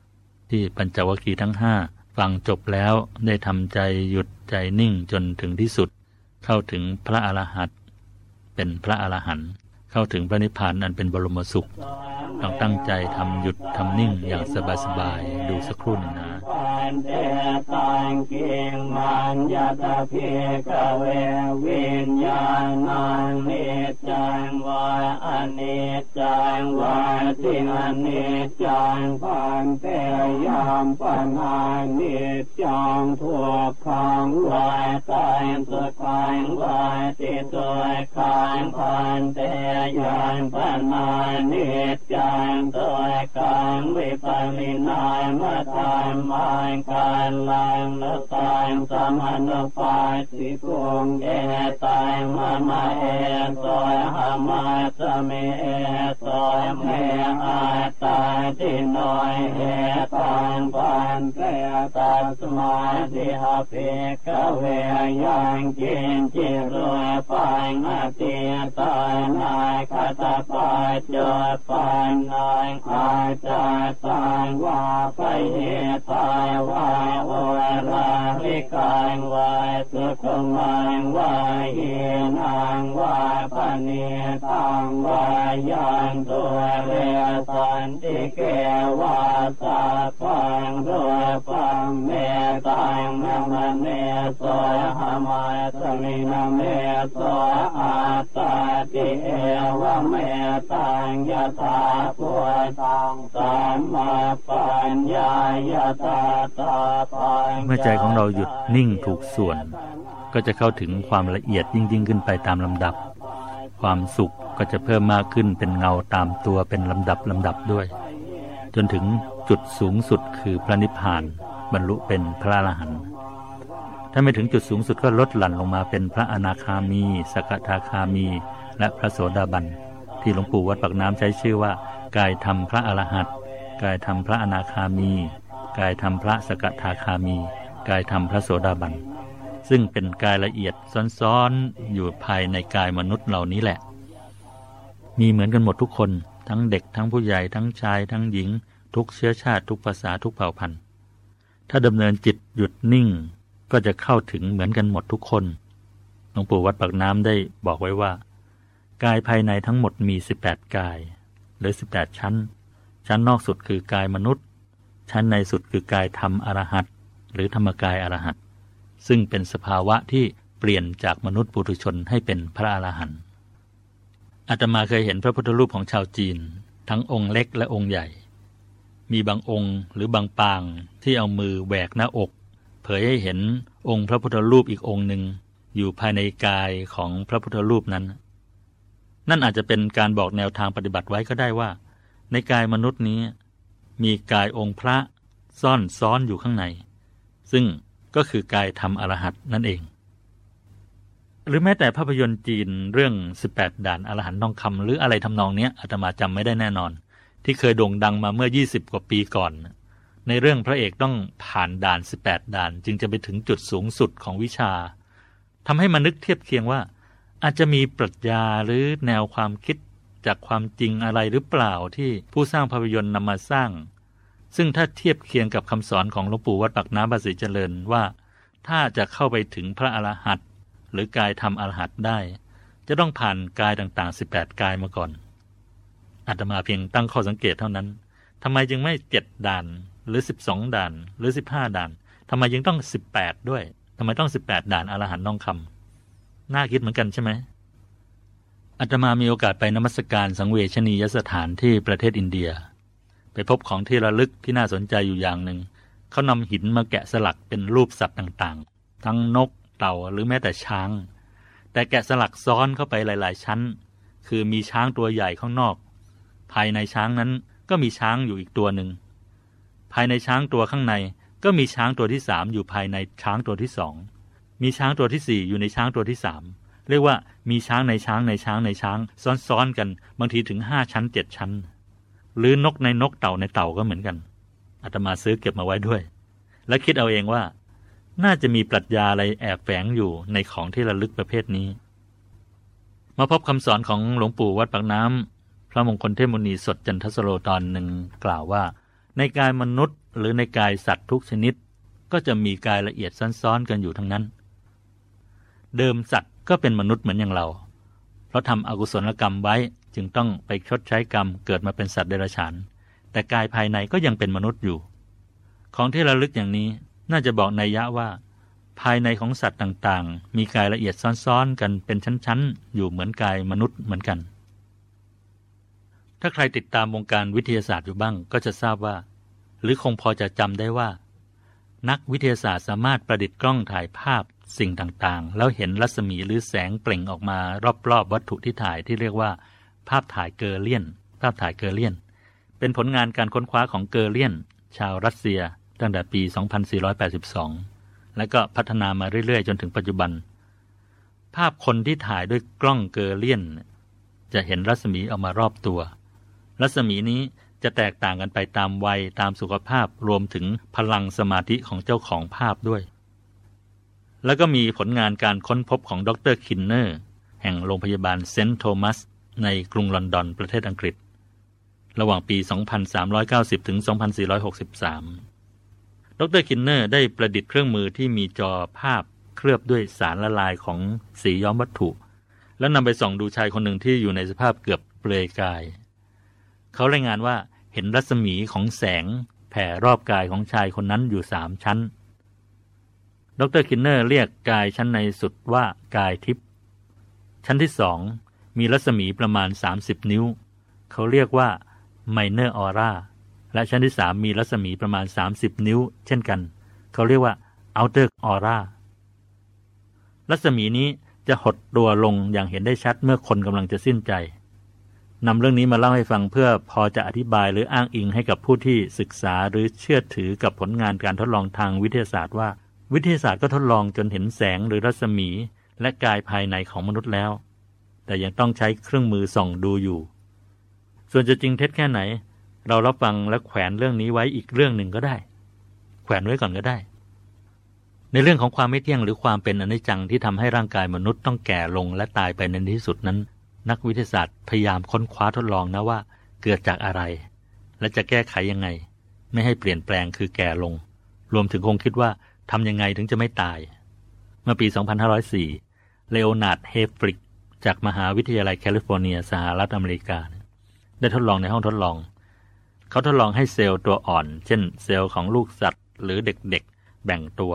ที่ปัญจวัคคีย์ทั้งห้าฟังจบแล้วได้ทำใจหยุดใจนิ่งจนถึงที่สุดเข้าถึงพระอรหันต์เป็นพระอรหันต์เข้าถึงพระนิพพานอันเป็นบรมสุขต้องตั้งใจทำหยุดทำนิ่งอย่างสบายๆดูสักครู่หนึ่งนะเมื่อใจของเราหยุดนิ่งถูกส่วนก็จะเข้าถึงความละเอียดยิ่งยิ่งขึ้นไปตามลำดับความสุขก็จะเพิ่มมากขึ้นเป็นเงาตามตัวเป็นลำดับลำดับด้วยจนถึงจุดสูงสุดคือพระนิพพานบรรลุเป็นพระอรหันต์ถ้าไม่ถึงจุดสูงสุดก็ลดหลั่นลงมาเป็นพระอนาคามีสกทาคามีและพระโสดาบันที่หลวงปู่วัดปากน้ำใช้ชื่อว่ากายธรรมพระอรหันต์กายธรรมพระอนาคามีกายธรรมพระสกทาคามีกายธรรมพระโสดาบันซึ่งเป็นกายละเอียดซ้อนๆอยู่ภายในกายมนุษย์เหล่านี้แหละมีเหมือนกันหมดทุกคนทั้งเด็กทั้งผู้ใหญ่ทั้งชายทั้งหญิงทุกเชื้อชาติทุกภาษาทุกเผ่าพันธุ์ถ้าดำเนินจิตหยุดนิ่งก็จะเข้าถึงเหมือนกันหมดทุกคนหลวงปู่วัดปากน้ำได้บอกไว้ว่ากายภายในทั้งหมดมีสิบแปดกายหรือสิบแปดชั้นชั้นนอกสุดคือกายมนุษย์ชั้นในสุดคือกายธรรมอรหัตหรือธรรมกายอรหัตซึ่งเป็นสภาวะที่เปลี่ยนจากมนุษย์ปุถุชนให้เป็นพระอรหันต์อาตมาเคยเห็นพระพุทธรูปของชาวจีนทั้งองค์เล็กและองค์ใหญ่มีบางองค์หรือบางปางที่เอามือแหวกหน้าอกเผยให้เห็นองค์พระพุทธรูปอีกองค์หนึ่งอยู่ภายในกายของพระพุทธรูปนั้นนั่นอาจจะเป็นการบอกแนวทางปฏิบัติไว้ก็ได้ว่าในกายมนุษย์นี้มีกายองค์พระซ่อนซ้อนอยู่ข้างในซึ่งก็คือกายธรรมอรหัตนั่นเองหรือแม้แต่ภาพยนตร์จีนเรื่องสิบแปดด่านอรหันต์ทองคำหรืออะไรทำนองนี้อาตมาจำไม่ได้แน่นอนที่เคยโด่งดังมาเมื่อยี่สิบกว่าปีก่อนในเรื่องพระเอกต้องผ่านด่านสิบแปดด่านจึงจะไปถึงจุดสูงสุดของวิชาทำให้มานึกเทียบเคียงว่าอาจจะมีปรัชญาหรือแนวความคิดจากความจริงอะไรหรือเปล่าที่ผู้สร้างภาพยนตร์นำมาสร้างซึ่งถ้าเทียบเคียงกับคำสอนของหลวงปู่วัดปากน้ำภาษีเจริญว่าถ้าจะเข้าไปถึงพระอรหันต์หรือกายธรรมอรหันต์ได้จะต้องผ่านกายต่างๆสิบแปดกายมาก่อนอาตมาเพียงตั้งข้อสังเกตเท่านั้นทำไมจึงไม่เจ็ดด่านหรือสิบสองด่านหรือสิบห้าด่านทำไมยังต้องสิบแปดด้วยทำไมต้องสิบแปดด่านอรหันต์ทองคำน่าคิดเหมือนกันใช่ไหมอาตมามีโอกาสไปนมัสการสังเวชนียสถานที่ประเทศอินเดียไปพบของที่ระลึกที่น่าสนใจอยู่อย่างหนึ่งเขานำหินมาแกะสลักเป็นรูปสัตว์ต่างๆทั้งนกเต่าหรือแม้แต่ช้างแต่แกะสลักซ้อนเข้าไปหลายๆชั้น คือมีช้างตัวใหญ่ข้างนอกภายในช้างนั้นก็มีช้างอยู่อีกตัวหนึ่งภายในช้างตัวข้างในก็มีช้างตัวที่สามอยู่ภายในช้างตัวที่สองมีช้างตัวที่สี่อยู่ในช้างตัวที่สามเรียกว่ามีช้างในช้างในช้างในช้างซ้อนๆกันบางทีถึงห้าชั้นเจ็ดชั้นหรือนกในนกเต่าในเต่าก็เหมือนกันอาตมาซื้อเก็บมาไว้ด้วยและคิดเอาเองว่าน่าจะมีปรัชญาอะไรแอบแฝงอยู่ในของที่ระลึกประเภทนี้มาพบคำสอนของหลวงปู่วัดปากน้ำพระมงคลเทพมุนีสดจันทสโรตอนหนึ่งกล่าวว่าในกายมนุษย์หรือในกายสัตว์ทุกชนิดก็จะมีกายละเอียดซ้อนๆกันอยู่ทั้งนั้นเดิมสัตว์ก็เป็นมนุษย์เหมือนอย่างเราเพราะทำอกุศลกรรมไว้จึงต้องไปชดใช้กรรมเกิดมาเป็นสัตว์เดรัจฉานแต่กายภายในก็ยังเป็นมนุษย์อยู่ของที่ระลึกอย่างนี้น่าจะบอกนัยยะว่าภายในของสัตว์ต่างๆมีกายละเอียดซ้อนๆกันเป็นชั้นๆอยู่เหมือนกายมนุษย์เหมือนกันถ้าใครติดตามวงการวิทยาศาสตร์อยู่บ้างก็จะทราบว่าหรือคงพอจะจำได้ว่านักวิทยาศาสตร์สามารถประดิษฐ์กล้องถ่ายภาพสิ่งต่างๆแล้วเห็นรัศมีหรือแสงเปล่งออกมารอบๆวัตถุที่ถ่ายที่เรียกว่าภาพถ่ายเกอเลียนภาพถ่ายเกอเลียนเป็นผลงานการค้นคว้าของเกอเลียนชาวรัสเซียตั้งแต่ปี สองพันสี่ร้อยแปดสิบสอง และก็พัฒนามาเรื่อยๆจนถึงปัจจุบันภาพคนที่ถ่ายด้วยกล้องเกอเลียนจะเห็นรัศมีออกมารอบตัวรัศมีนี้จะแตกต่างกันไปตามวัยตามสุขภาพรวมถึงพลังสมาธิของเจ้าของภาพด้วยแล้วก็มีผลงานการค้นพบของดร.คินเนอร์แห่งโรงพยาบาลเซนต์โทมัสในกรุงลอนดอนประเทศอังกฤษระหว่างปี สองพันสามร้อยเก้าสิบ ถึง สองพันสี่ร้อยหกสิบสาม ดร.คินเนอร์ได้ประดิษฐ์เครื่องมือที่มีจอภาพเคลือบด้วยสารละลายของสีย้อมวัตถุแล้วนำไปส่องดูชายคนหนึ่งที่อยู่ในสภาพเกือบเปลือยกายเขารายงานว่าเห็นรัศมีของแสงแผ่รอบกายของชายคนนั้นอยู่สามชั้นดร.คินเนอร์เรียกกายชั้นในสุดว่ากายทิพย์ชั้นที่สองมีรัศมีประมาณสามสิบนิ้วเขาเรียกว่าไมเนอร์ออร่าและชั้นที่สามมีรัศมีประมาณสามสิบนิ้วเช่นกันเขาเรียกว่าอัลเทอร์ออร่ารัศมีนี้จะหดตัวลงอย่างเห็นได้ชัดเมื่อคนกำลังจะสิ้นใจนำเรื่องนี้มาเล่าให้ฟังเพื่อพอจะอธิบายหรืออ้างอิงให้กับผู้ที่ศึกษาหรือเชื่อถือกับผลงานการทดลองทางวิทยาศาสตร์ว่าวิทยาศาสตร์ก็ทดลองจนเห็นแสงหรือรัศมีและกายภายในของมนุษย์แล้วแต่ยังต้องใช้เครื่องมือส่องดูอยู่ส่วนจะจริงเท็จแค่ไหนเรารับฟังและแขวนเรื่องนี้ไว้อีกเรื่องหนึ่งก็ได้แขวนไว้ก่อนก็ได้ในเรื่องของความไม่เที่ยงหรือความเป็นอนิจจังที่ทำให้ร่างกายมนุษย์ต้องแก่ลงและตายไปในที่สุดนั้นนักวิทยาศาสตร์พยายามค้นคว้าทดลองนะว่าเกิดจากอะไรและจะแก้ไขยังไงไม่ให้เปลี่ยนแปลงคือแก่ลงรวมถึงคงคิดว่าทำยังไงถึงจะไม่ตายเมื่อปี สองพันห้าร้อยสี่ เลโอนาร์ด เฮฟริกจากมหาวิทยาลัยแคลิฟอร์เนียสหรัฐอเมริกาได้ทดลองในห้องทดลองเขาทดลองให้เซลล์ตัวอ่อนเช่นเซลล์ของลูกสัตว์หรือเด็กๆแบ่งตัว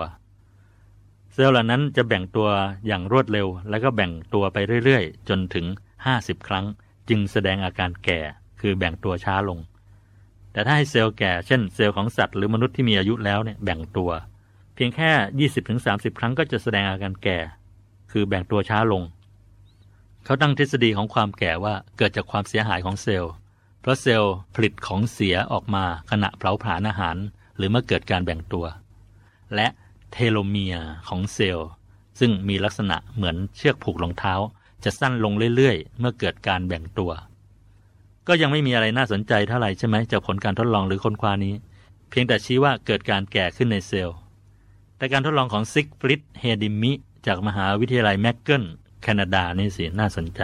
เซลล์เหล่านั้นจะแบ่งตัวอย่างรวดเร็วแล้วก็แบ่งตัวไปเรื่อยๆจนถึงห้าสิบครั้งจึงแสดงอาการแก่คือแบ่งตัวช้าลงแต่ถ้าให้เซลล์แก่เช่นเซลล์ของสัตว์หรือมนุษย์ที่มีอายุแล้วเนี่ยแบ่งตัวเพียงแค่ ยี่สิบถึงสามสิบ ครั้งก็จะแสดงอาการแก่คือแบ่งตัวช้าลงเขาตั้งทฤษฎีของความแก่ว่าเกิดจากความเสียหายของเซลล์เพราะเซลล์ผลิตของเสียออกมาขณะเผาผลาญอาหารหรือเมื่อเกิดการแบ่งตัวและเทโลเมียร์ของเซลล์ซึ่งมีลักษณะเหมือนเชือกผูกรองเท้าจะสั้นลงเรื่อยๆเมื่อเกิดการแบ่งตัวก็ยังไม่มีอะไรน่าสนใจเท่าไหร่ใช่ไหมจากผลการทดลองหรือค้นคว้านี้เพียงแต่ชี้ว่าเกิดการแก่ขึ้นในเซลล์แต่การทดลองของซิกฟริดเฮดิมิจากมหาวิทยาลัยแมคเกิลแคนาดานี่สิน่าสนใจ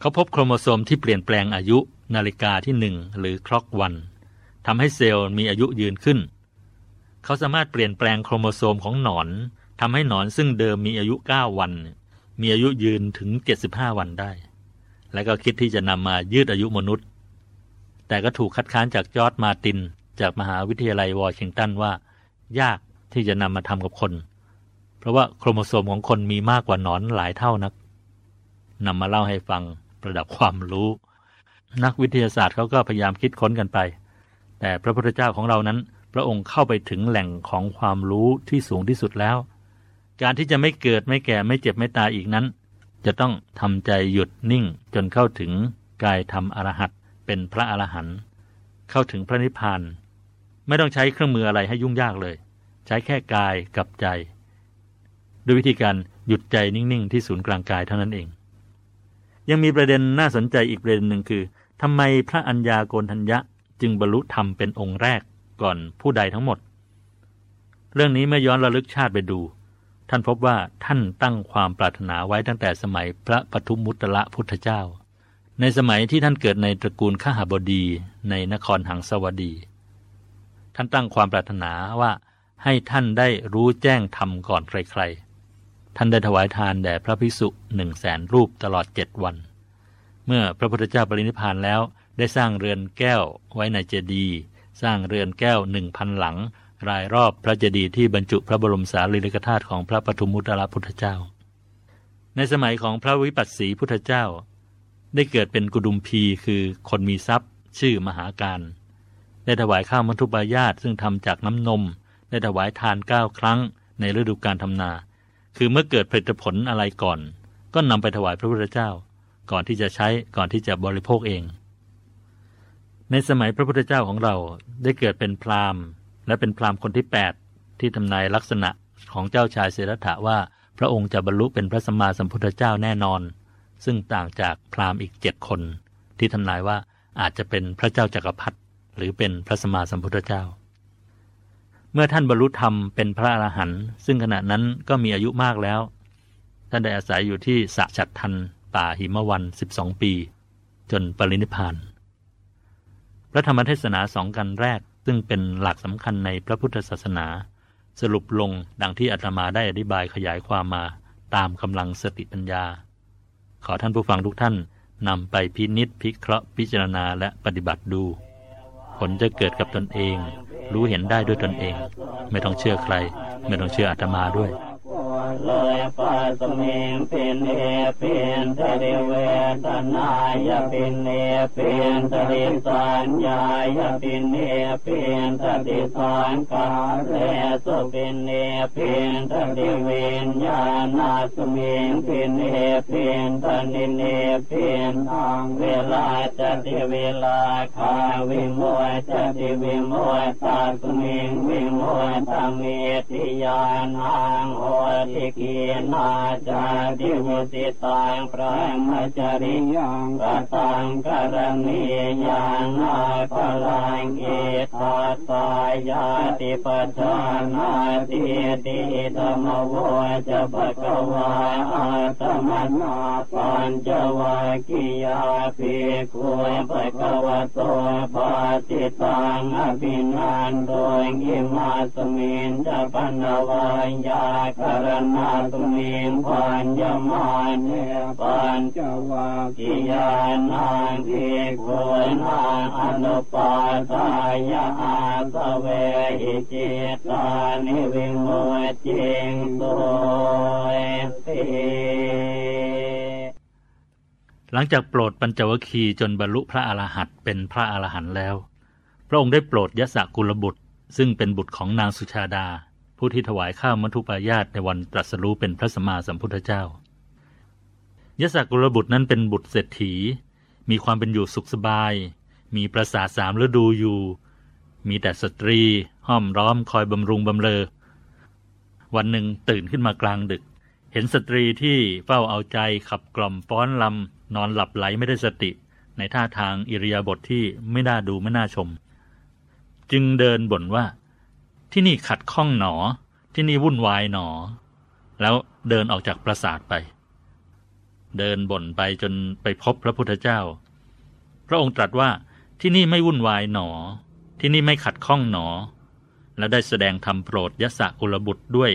เขาพบโครโมโซมที่เปลี่ยนแปลงอายุนาฬิกาที่หนึ่งหรือคล็อกวันทำให้เซลล์มีอายุยืนขึ้นเขาสามารถเปลี่ยนแปลงโครโมโซมของหนอนทำให้หนอนซึ่งเดิมมีอายุเก้าวันมีอายุยืนถึงเจ็ดสิบห้าวันได้และก็คิดที่จะนำมายืดอายุมนุษย์แต่ก็ถูกคัดค้านจากจอร์จมาร์ตินจากมหาวิทยาลัยวอชิงตันว่ายากที่จะนำมาทำกับคนเพราะว่าโครโมโซมของคนมีมากกว่าหนอนหลายเท่านักนำมาเล่าให้ฟังประดับความรู้นักวิทยาศาสตร์เขาก็พยายามคิดค้นกันไปแต่พระพุทธเจ้าของเรานั้นพระองค์เข้าไปถึงแหล่งของความรู้ที่สูงที่สุดแล้วการที่จะไม่เกิดไม่แก่ไม่เจ็บไม่ตายอีกนั้นจ จะต้องทำใจหยุดนิ่งจนเข้าถึงกายธรรมอรหัตเป็นพระอรหันต์เข้าถึงพระนิพพานไม่ต้องใช้เครื่องมืออะไรให้ยุ่งยากเลยใช้แค่กายกับใจด้วยวิธีการหยุดใจนิ่งๆที่ศูนย์กลางกายเท่านั้นเองยังมีประเด็นน่าสนใจอีกประเด็นหนึ่งคือทำไมพระอัญญาโกณทัญญะจึงบรรลุธรรมเป็นองค์แรกก่อนผู้ใดทั้งหมดเรื่องนี้เมื่อย้อนระลึกชาติไปดูท่านพบว่าท่านตั้งความปรารถนาไว้ตั้งแต่สมัยพระปทุมมุตละพุทธเจ้าในสมัยที่ท่านเกิดในตระกูลขหบดีในนครหังสาวดีท่านตั้งความปรารถนาว่าให้ท่านได้รู้แจ้งธรรมก่อนใครๆท่านได้ถวายทานแด่พระภิกษุหนึ่งแสนรูปตลอดเจ็ดวันเมื่อพระพุทธเจ้าปรินิพพานแล้วได้สร้างเรือนแก้วไว้ในเจดีย์สร้างเรือนแก้วหนึ่งพันหลังรายรอบพระเจดีย์ที่บรรจุพระบรมสารีริกธาตุของพระปทุมมุตละพุทธเจ้าในสมัยของพระวิปัสสีพุทธเจ้าได้เกิดเป็นกุดุมพีคือคนมีทรัพย์ชื่อมหาการได้ถวายข้าวมัทุปายาตซึ่งทำจากน้ำนมได้ถวายทานเก้าครั้งในฤดูการทำนาคือเมื่อเกิดผลิตผลอะไรก่อนก็นำไปถวายพระพุทธเจ้าก่อนที่จะใช้ก่อนที่จะบริโภคเองในสมัยพระพุทธเจ้าของเราได้เกิดเป็นพราหมณ์และเป็นพราหมณ์คนที่แปดที่ทำนายลักษณะของเจ้าชายสิทธัตถะว่าพระองค์จะบรรลุเป็นพระสัมมาสัมพุทธเจ้าแน่นอนซึ่งต่างจากพราหมณ์อีกเจ็ดคนที่ทำนายว่าอาจจะเป็นพระเจ้าจักรพรรดิหรือเป็นพระสัมมาสัมพุทธเจ้าเมื่อท่านบรรลุธรรมเป็นพระอรหันต์ซึ่งขณะนั้นก็มีอายุมากแล้วท่านได้อาศัยอยู่ที่สะฉัฏฐันป่าหิมวันสิบสองปีจนปรินิพพานพระธรรมเทศนาสองกันแรกซึ่งเป็นหลักสำคัญในพระพุทธศาสนาสรุปลงดังที่อาตมาได้อธิบายขยายความมาตามกำลังสติปัญญาขอท่านผู้ฟังทุกท่านนำไปพินิจพิเคราะห์พิจารณาและปฏิบัติดูผลจะเกิดกับตนเองรู้เห็นได้ด้วยตนเองไม่ต้องเชื่อใครไม่ต้องเชื่ออาตมาด้วยเลยปาสเมงเป็นเอเป็นทะเลเวทนายะเป็นเอเป็นทะเลสัญญายะเป็นเอเป็นทะเลสังขารเรสุเป็นเอเป็นทะเลเวญญาณาสเมงเป็นเอเป็นทะเลเนเป็นทางเวลาจะเทเวลาคาวิโมจะเทวิโมตาสเมงวิโมตาเมติยานังโหติกีนาจาริโยติตังพระมจริยังกตังกรณียานาพลังเอตัสสายาติปัจจานาติติธรรมโวจะภควาอาตมนาปัญจวัคคียาภิกขุภควโตปาติตังอภินันโตอิมาสมิญจปันนวายากรณาตุเมงปัญญามานเนปัญจวัคคียานังเทโกนาอนุปาทายาสเวหิจิตานิวิโมจิงโตติหลังจากโปรดปัญจวัคคีย์จนบรรลุพระอรหันต์เป็นพระอรหันต์แล้วพระองค์ได้โปรดยสกุลบุตรซึ่งเป็นบุตรของนางสุชาดาผู้ที่ถวายข้าวมัทุปายาตในวันตรัสรู้เป็นพระสัมมาสัมพุทธเจ้ายสกุลบุตรนั้นเป็นบุตรเศรษฐีมีความเป็นอยู่สุขสบายมีปราสาทสามฤดูอยู่มีแต่สตรีห้อมร้อมคอยบำรุงบำเรอวันหนึ่งตื่นขึ้นมากลางดึกเห็นสตรีที่เฝ้าเอาใจขับกล่อมป้อนลำนอนหลับไหลไม่ได้สติในท่าทางอิริยาบถที่ไม่น่าดูไม่น่าชมจึงเดินบ่นว่าที่นี่ขัดข้องหนอที่นี่วุ่นวายหนอแล้วเดินออกจากปราสาทไปเดินบ่นไปจนไปพบพระพุทธเจ้าพระองค์ตรัสว่าที่นี่ไม่วุ่นวายหนอที่นี่ไม่ขัดข้องหนอและได้แสดงธรรมโปรดยสกุลบุตรด้วย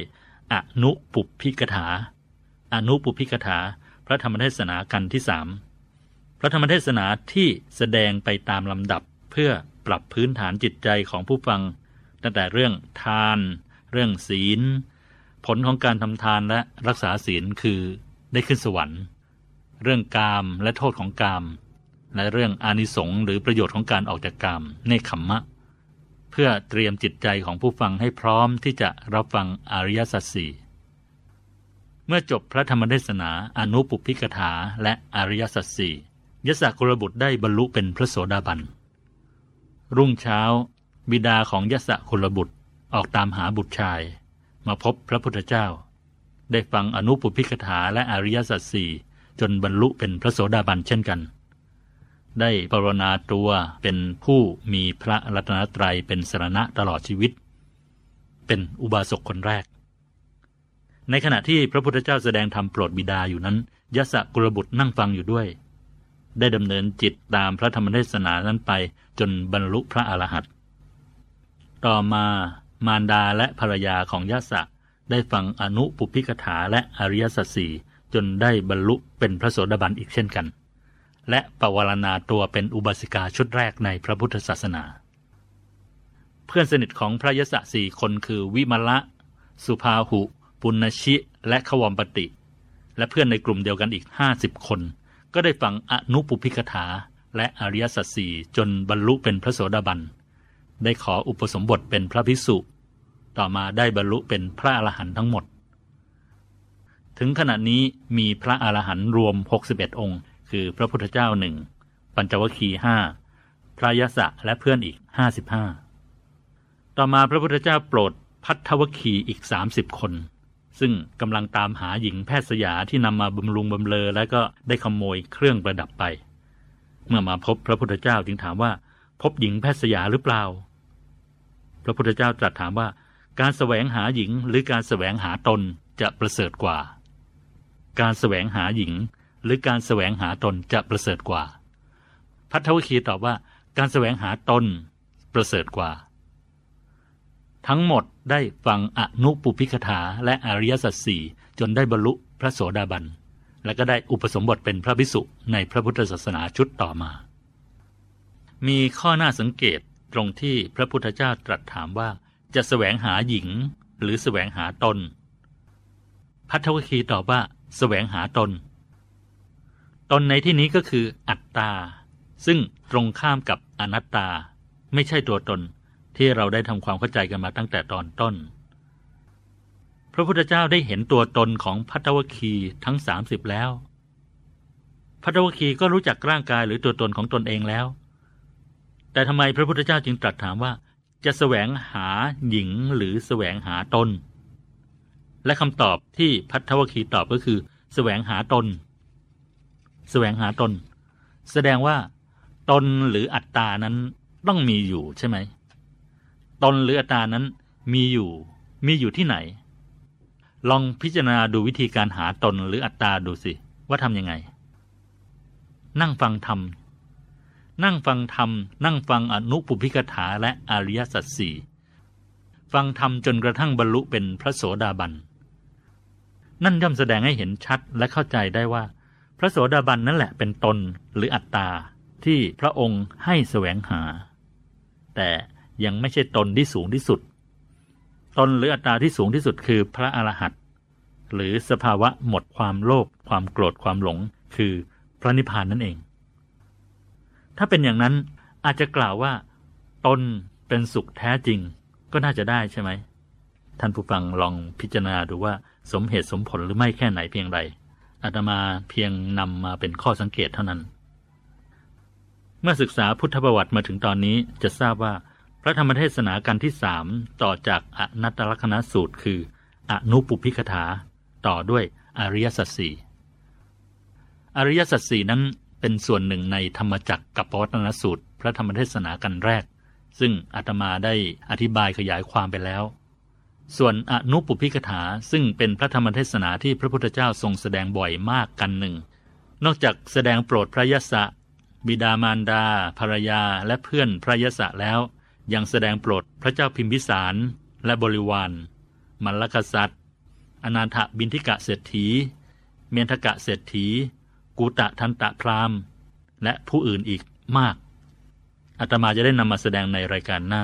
อนุปุพพิกถาอนุปุพพิกถาพระธรรมเทศนากันที่สามพระธรรมเทศนาที่แสดงไปตามลำดับเพื่อปรับพื้นฐานจิตใจของผู้ฟังตั้งแต่เรื่องทานเรื่องศีลผลของการทำทานและรักษาศีลคือได้ขึ้นสวรรค์เรื่องกามและโทษของกามและเรื่องอานิสงส์หรือประโยชน์ของการออกจากกามเนกขัมมะเพื่อเตรียมจิตใจของผู้ฟังให้พร้อมที่จะรับฟังอริยสัจสี่ เมื่อจบพระธรรมเทศนาอนุปุพพิกถาและอริยสัจสี่ยสกุลบุตรได้บรรลุเป็นพระโสดาบันรุ่งเช้าบิดาของยสกุลบุตรออกตามหาบุตรชายมาพบพระพุทธเจ้าได้ฟังอนุปุพพิกถาและอริยสัจสี่จนบรรลุเป็นพระโสดาบันเช่นกันได้ภาวนาตัวเป็นผู้มีพระรัตนตรัยเป็นสรณะตลอดชีวิตเป็นอุบาสกคนแรกในขณะที่พระพุทธเจ้าแสดงธรรมโปรดบิดาอยู่นั้นยสกุลบุตรนั่งฟังอยู่ด้วยได้ดำเนินจิตตามพระธรรมเทศนานั้นไปจนบรรลุพระอรหันต์ต่อมามารดาและภรรยาของยสได้ฟังอนุปุพพิกถาและอริยสัจสี่จนได้บรรลุเป็นพระโสดาบันอีกเช่นกันและปวารณาตัวเป็นอุบาสิกาชุดแรกในพระพุทธศาสนาเพื่อนสนิทของพระยสสี่คนคือวิมละสุภาหุปุณณชิและขวัมปติและเพื่อนในกลุ่มเดียวกันอีกห้าสิบคนก็ได้ฟังอนุปุพพิกถาและอริยสัจสี่จนบรรลุเป็นพระโสดาบันได้ขออุปสมบทเป็นพระภิกษุต่อมาได้บรรลุเป็นพระอรหันต์ทั้งหมดถึงขณะนี้มีพระอรหันต์รวมหกสิบเอ็ดองค์คือพระพุทธเจ้าหนึ่งปัญจวัคคีย์ห้าพระยสและเพื่อนอีกห้าสิบห้าต่อมาพระพุทธเจ้าโปรดภัททวัคคีย์อีกสามสิบคนซึ่งกำลังตามหาหญิงแพทย์สยาที่นำมาบำรุงบำเลอและก็ได้ขโมยเครื่องประดับไปเมื่อมาพบพระพุทธเจ้าจึงถามว่าพบหญิงแพทย์สยาหรือเปล่าพระพุทธเจ้าตรัสถามว่าการแสวงหาหญิงหรือการแสวงหาตนจะประเสริฐกว่าการแสวงหาหญิงหรือการแสวงหาตนจะประเสริฐกว่าภัททวัคคีย์ตอบว่าการแสวงหาตนประเสริฐกว่าทั้งหมดได้ฟังอนุปุพพิกถาและอริยสัจสี่จนได้บรรลุพระโสดาบันและก็ได้อุปสมบทเป็นพระภิกษุในพระพุทธศาสนาชุดต่อมามีข้อน่าสังเกตตรงที่พระพุทธเจ้าตรัสถามว่าจะแสวงหาหญิงหรือแสวงหาตนภัททวัคคีย์ตอบว่าแสวงหาตนตนในที่นี้ก็คืออัตตาซึ่งตรงข้ามกับอนัตตาไม่ใช่ตัวตนที่เราได้ทำความเข้าใจกันมาตั้งแต่ตอนต้นพระพุทธเจ้าได้เห็นตัวตนของภัททวัคคีย์ทั้งสามสิบแล้วภัททวัคคีย์ก็รู้จักร่างกายหรือตัวตนของตนเองแล้วแต่ทำไมพระพุทธเจ้าจึงตรัสถามว่าจะแสวงหาหญิงหรือแสวงหาตนและคำตอบที่ภัททวัคคีย์ตอบก็คือแสวงหาตนแสวงหาตนแสดงว่าตนหรืออัตตานั้นต้องมีอยู่ใช่ไหมตนหรืออัตตานั้นมีอยู่มีอยู่ที่ไหนลองพิจารณาดูวิธีการหาตนหรืออัตตาดูสิว่าทำยังไงนั่งฟังธรรมนั่งฟังธรรมนั่งฟังอนุปุพพิกถาและอริยสัจสี่ฟังธรรมจนกระทั่งบรรลุเป็นพระโสดาบันนั่นย่อมแสดงให้เห็นชัดและเข้าใจได้ว่าพระโสดาบันนั่นแหละเป็นตนหรืออัตตาที่พระองค์ให้แสวงหาแต่ยังไม่ใช่ตนที่สูงที่สุดตนหรืออัตตาที่สูงที่สุดคือพระอรหันต์หรือสภาวะหมดความโลภความโกรธความหลงคือพระนิพพานนั่นเองถ้าเป็นอย่างนั้นอาจจะกล่าวว่าตนเป็นสุขแท้จริงก็น่าจะได้ใช่ไหมท่านผู้ฟังลองพิจารณาดูว่าสมเหตุสมผลหรือไม่แค่ไหนเพียงไรอาตมาเพียงนำมาเป็นข้อสังเกตเท่านั้นเมื่อศึกษาพุทธประวัติมาถึงตอนนี้จะทราบว่าพระธรรมเทศนากันที่สามต่อจากอนัตตลักขณสูตรคืออนุปุพพิกถาต่อด้วยอริยสัจสี่อริยสัจสี่นั้นเป็นส่วนหนึ่งในธรรมจักรกัปปวัตตนสูตรพระธรรมเทศนากันแรกซึ่งอาตมาได้อธิบายขยายความไปแล้วส่วนอนุปุพพิกถาซึ่งเป็นพระธรรมเทศนาที่พระพุทธเจ้าทรงแสดงบ่อยมากกันหนึ่งนอกจากแสดงโปรดพระยสบิดามารดาภรรยาและเพื่อนพระยสแล้วยังแสดงโปรดพระเจ้าพิมพิสารและบริวารมัลลกษัตริย์อนาถบิณฑิกะเศรษฐีเมณฑกะเศรษฐีกูตะทันตะพราหมณ์และผู้อื่นอีกมากอาตมาจะได้นำมาแสดงในรายการหน้า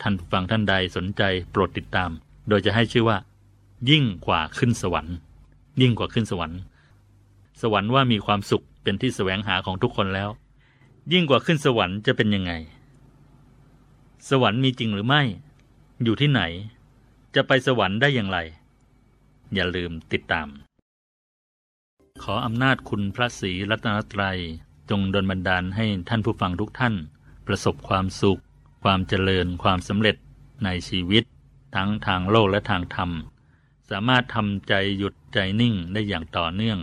ท่านฟังท่านใดสนใจโปรดติดตามโดยจะให้ชื่อว่ายิ่งกว่าขึ้นสวรรค์ยิ่งกว่าขึ้นสวรรค์สวรรค์ว่ามีความสุขเป็นที่แสวงหาของทุกคนแล้วยิ่งกว่าขึ้นสวรรค์จะเป็นยังไงสวรรค์มีจริงหรือไม่อยู่ที่ไหนจะไปสวรรค์ได้อย่างไร อย่าลืมติดตามขออำนาจคุณพระศรีรัตนตรัยจงดลบันดาลให้ท่านผู้ฟังทุกท่านประสบความสุขความเจริญความสำเร็จในชีวิตทั้งทางโลกและทางธรรมสามารถทำใจหยุดใจนิ่งได้อย่างต่อเนื่อง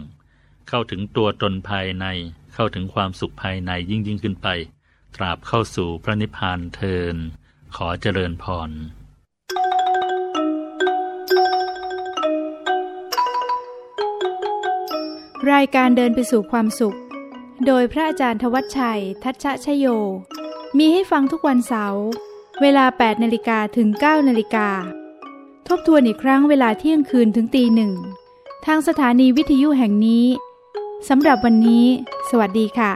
เข้าถึงตัวตนภายในเข้าถึงความสุขภายในยิ่งยิ่งขึ้นไปตราบเข้าสู่พระนิพพานเทอญขอเจริญพรรายการเดินไปสู่ความสุขโดยพระอาจารย์ธวัชชัยทัชชะชโยมีให้ฟังทุกวันเสาร์เวลา แปดนาฬิกา ถึง เก้านาฬิกา นทบทวนอีกครั้งเวลาเที่ยงคืนถึงตีหนึ่งทางสถานีวิทยุแห่งนี้สำหรับวันนี้สวัสดีค่ะ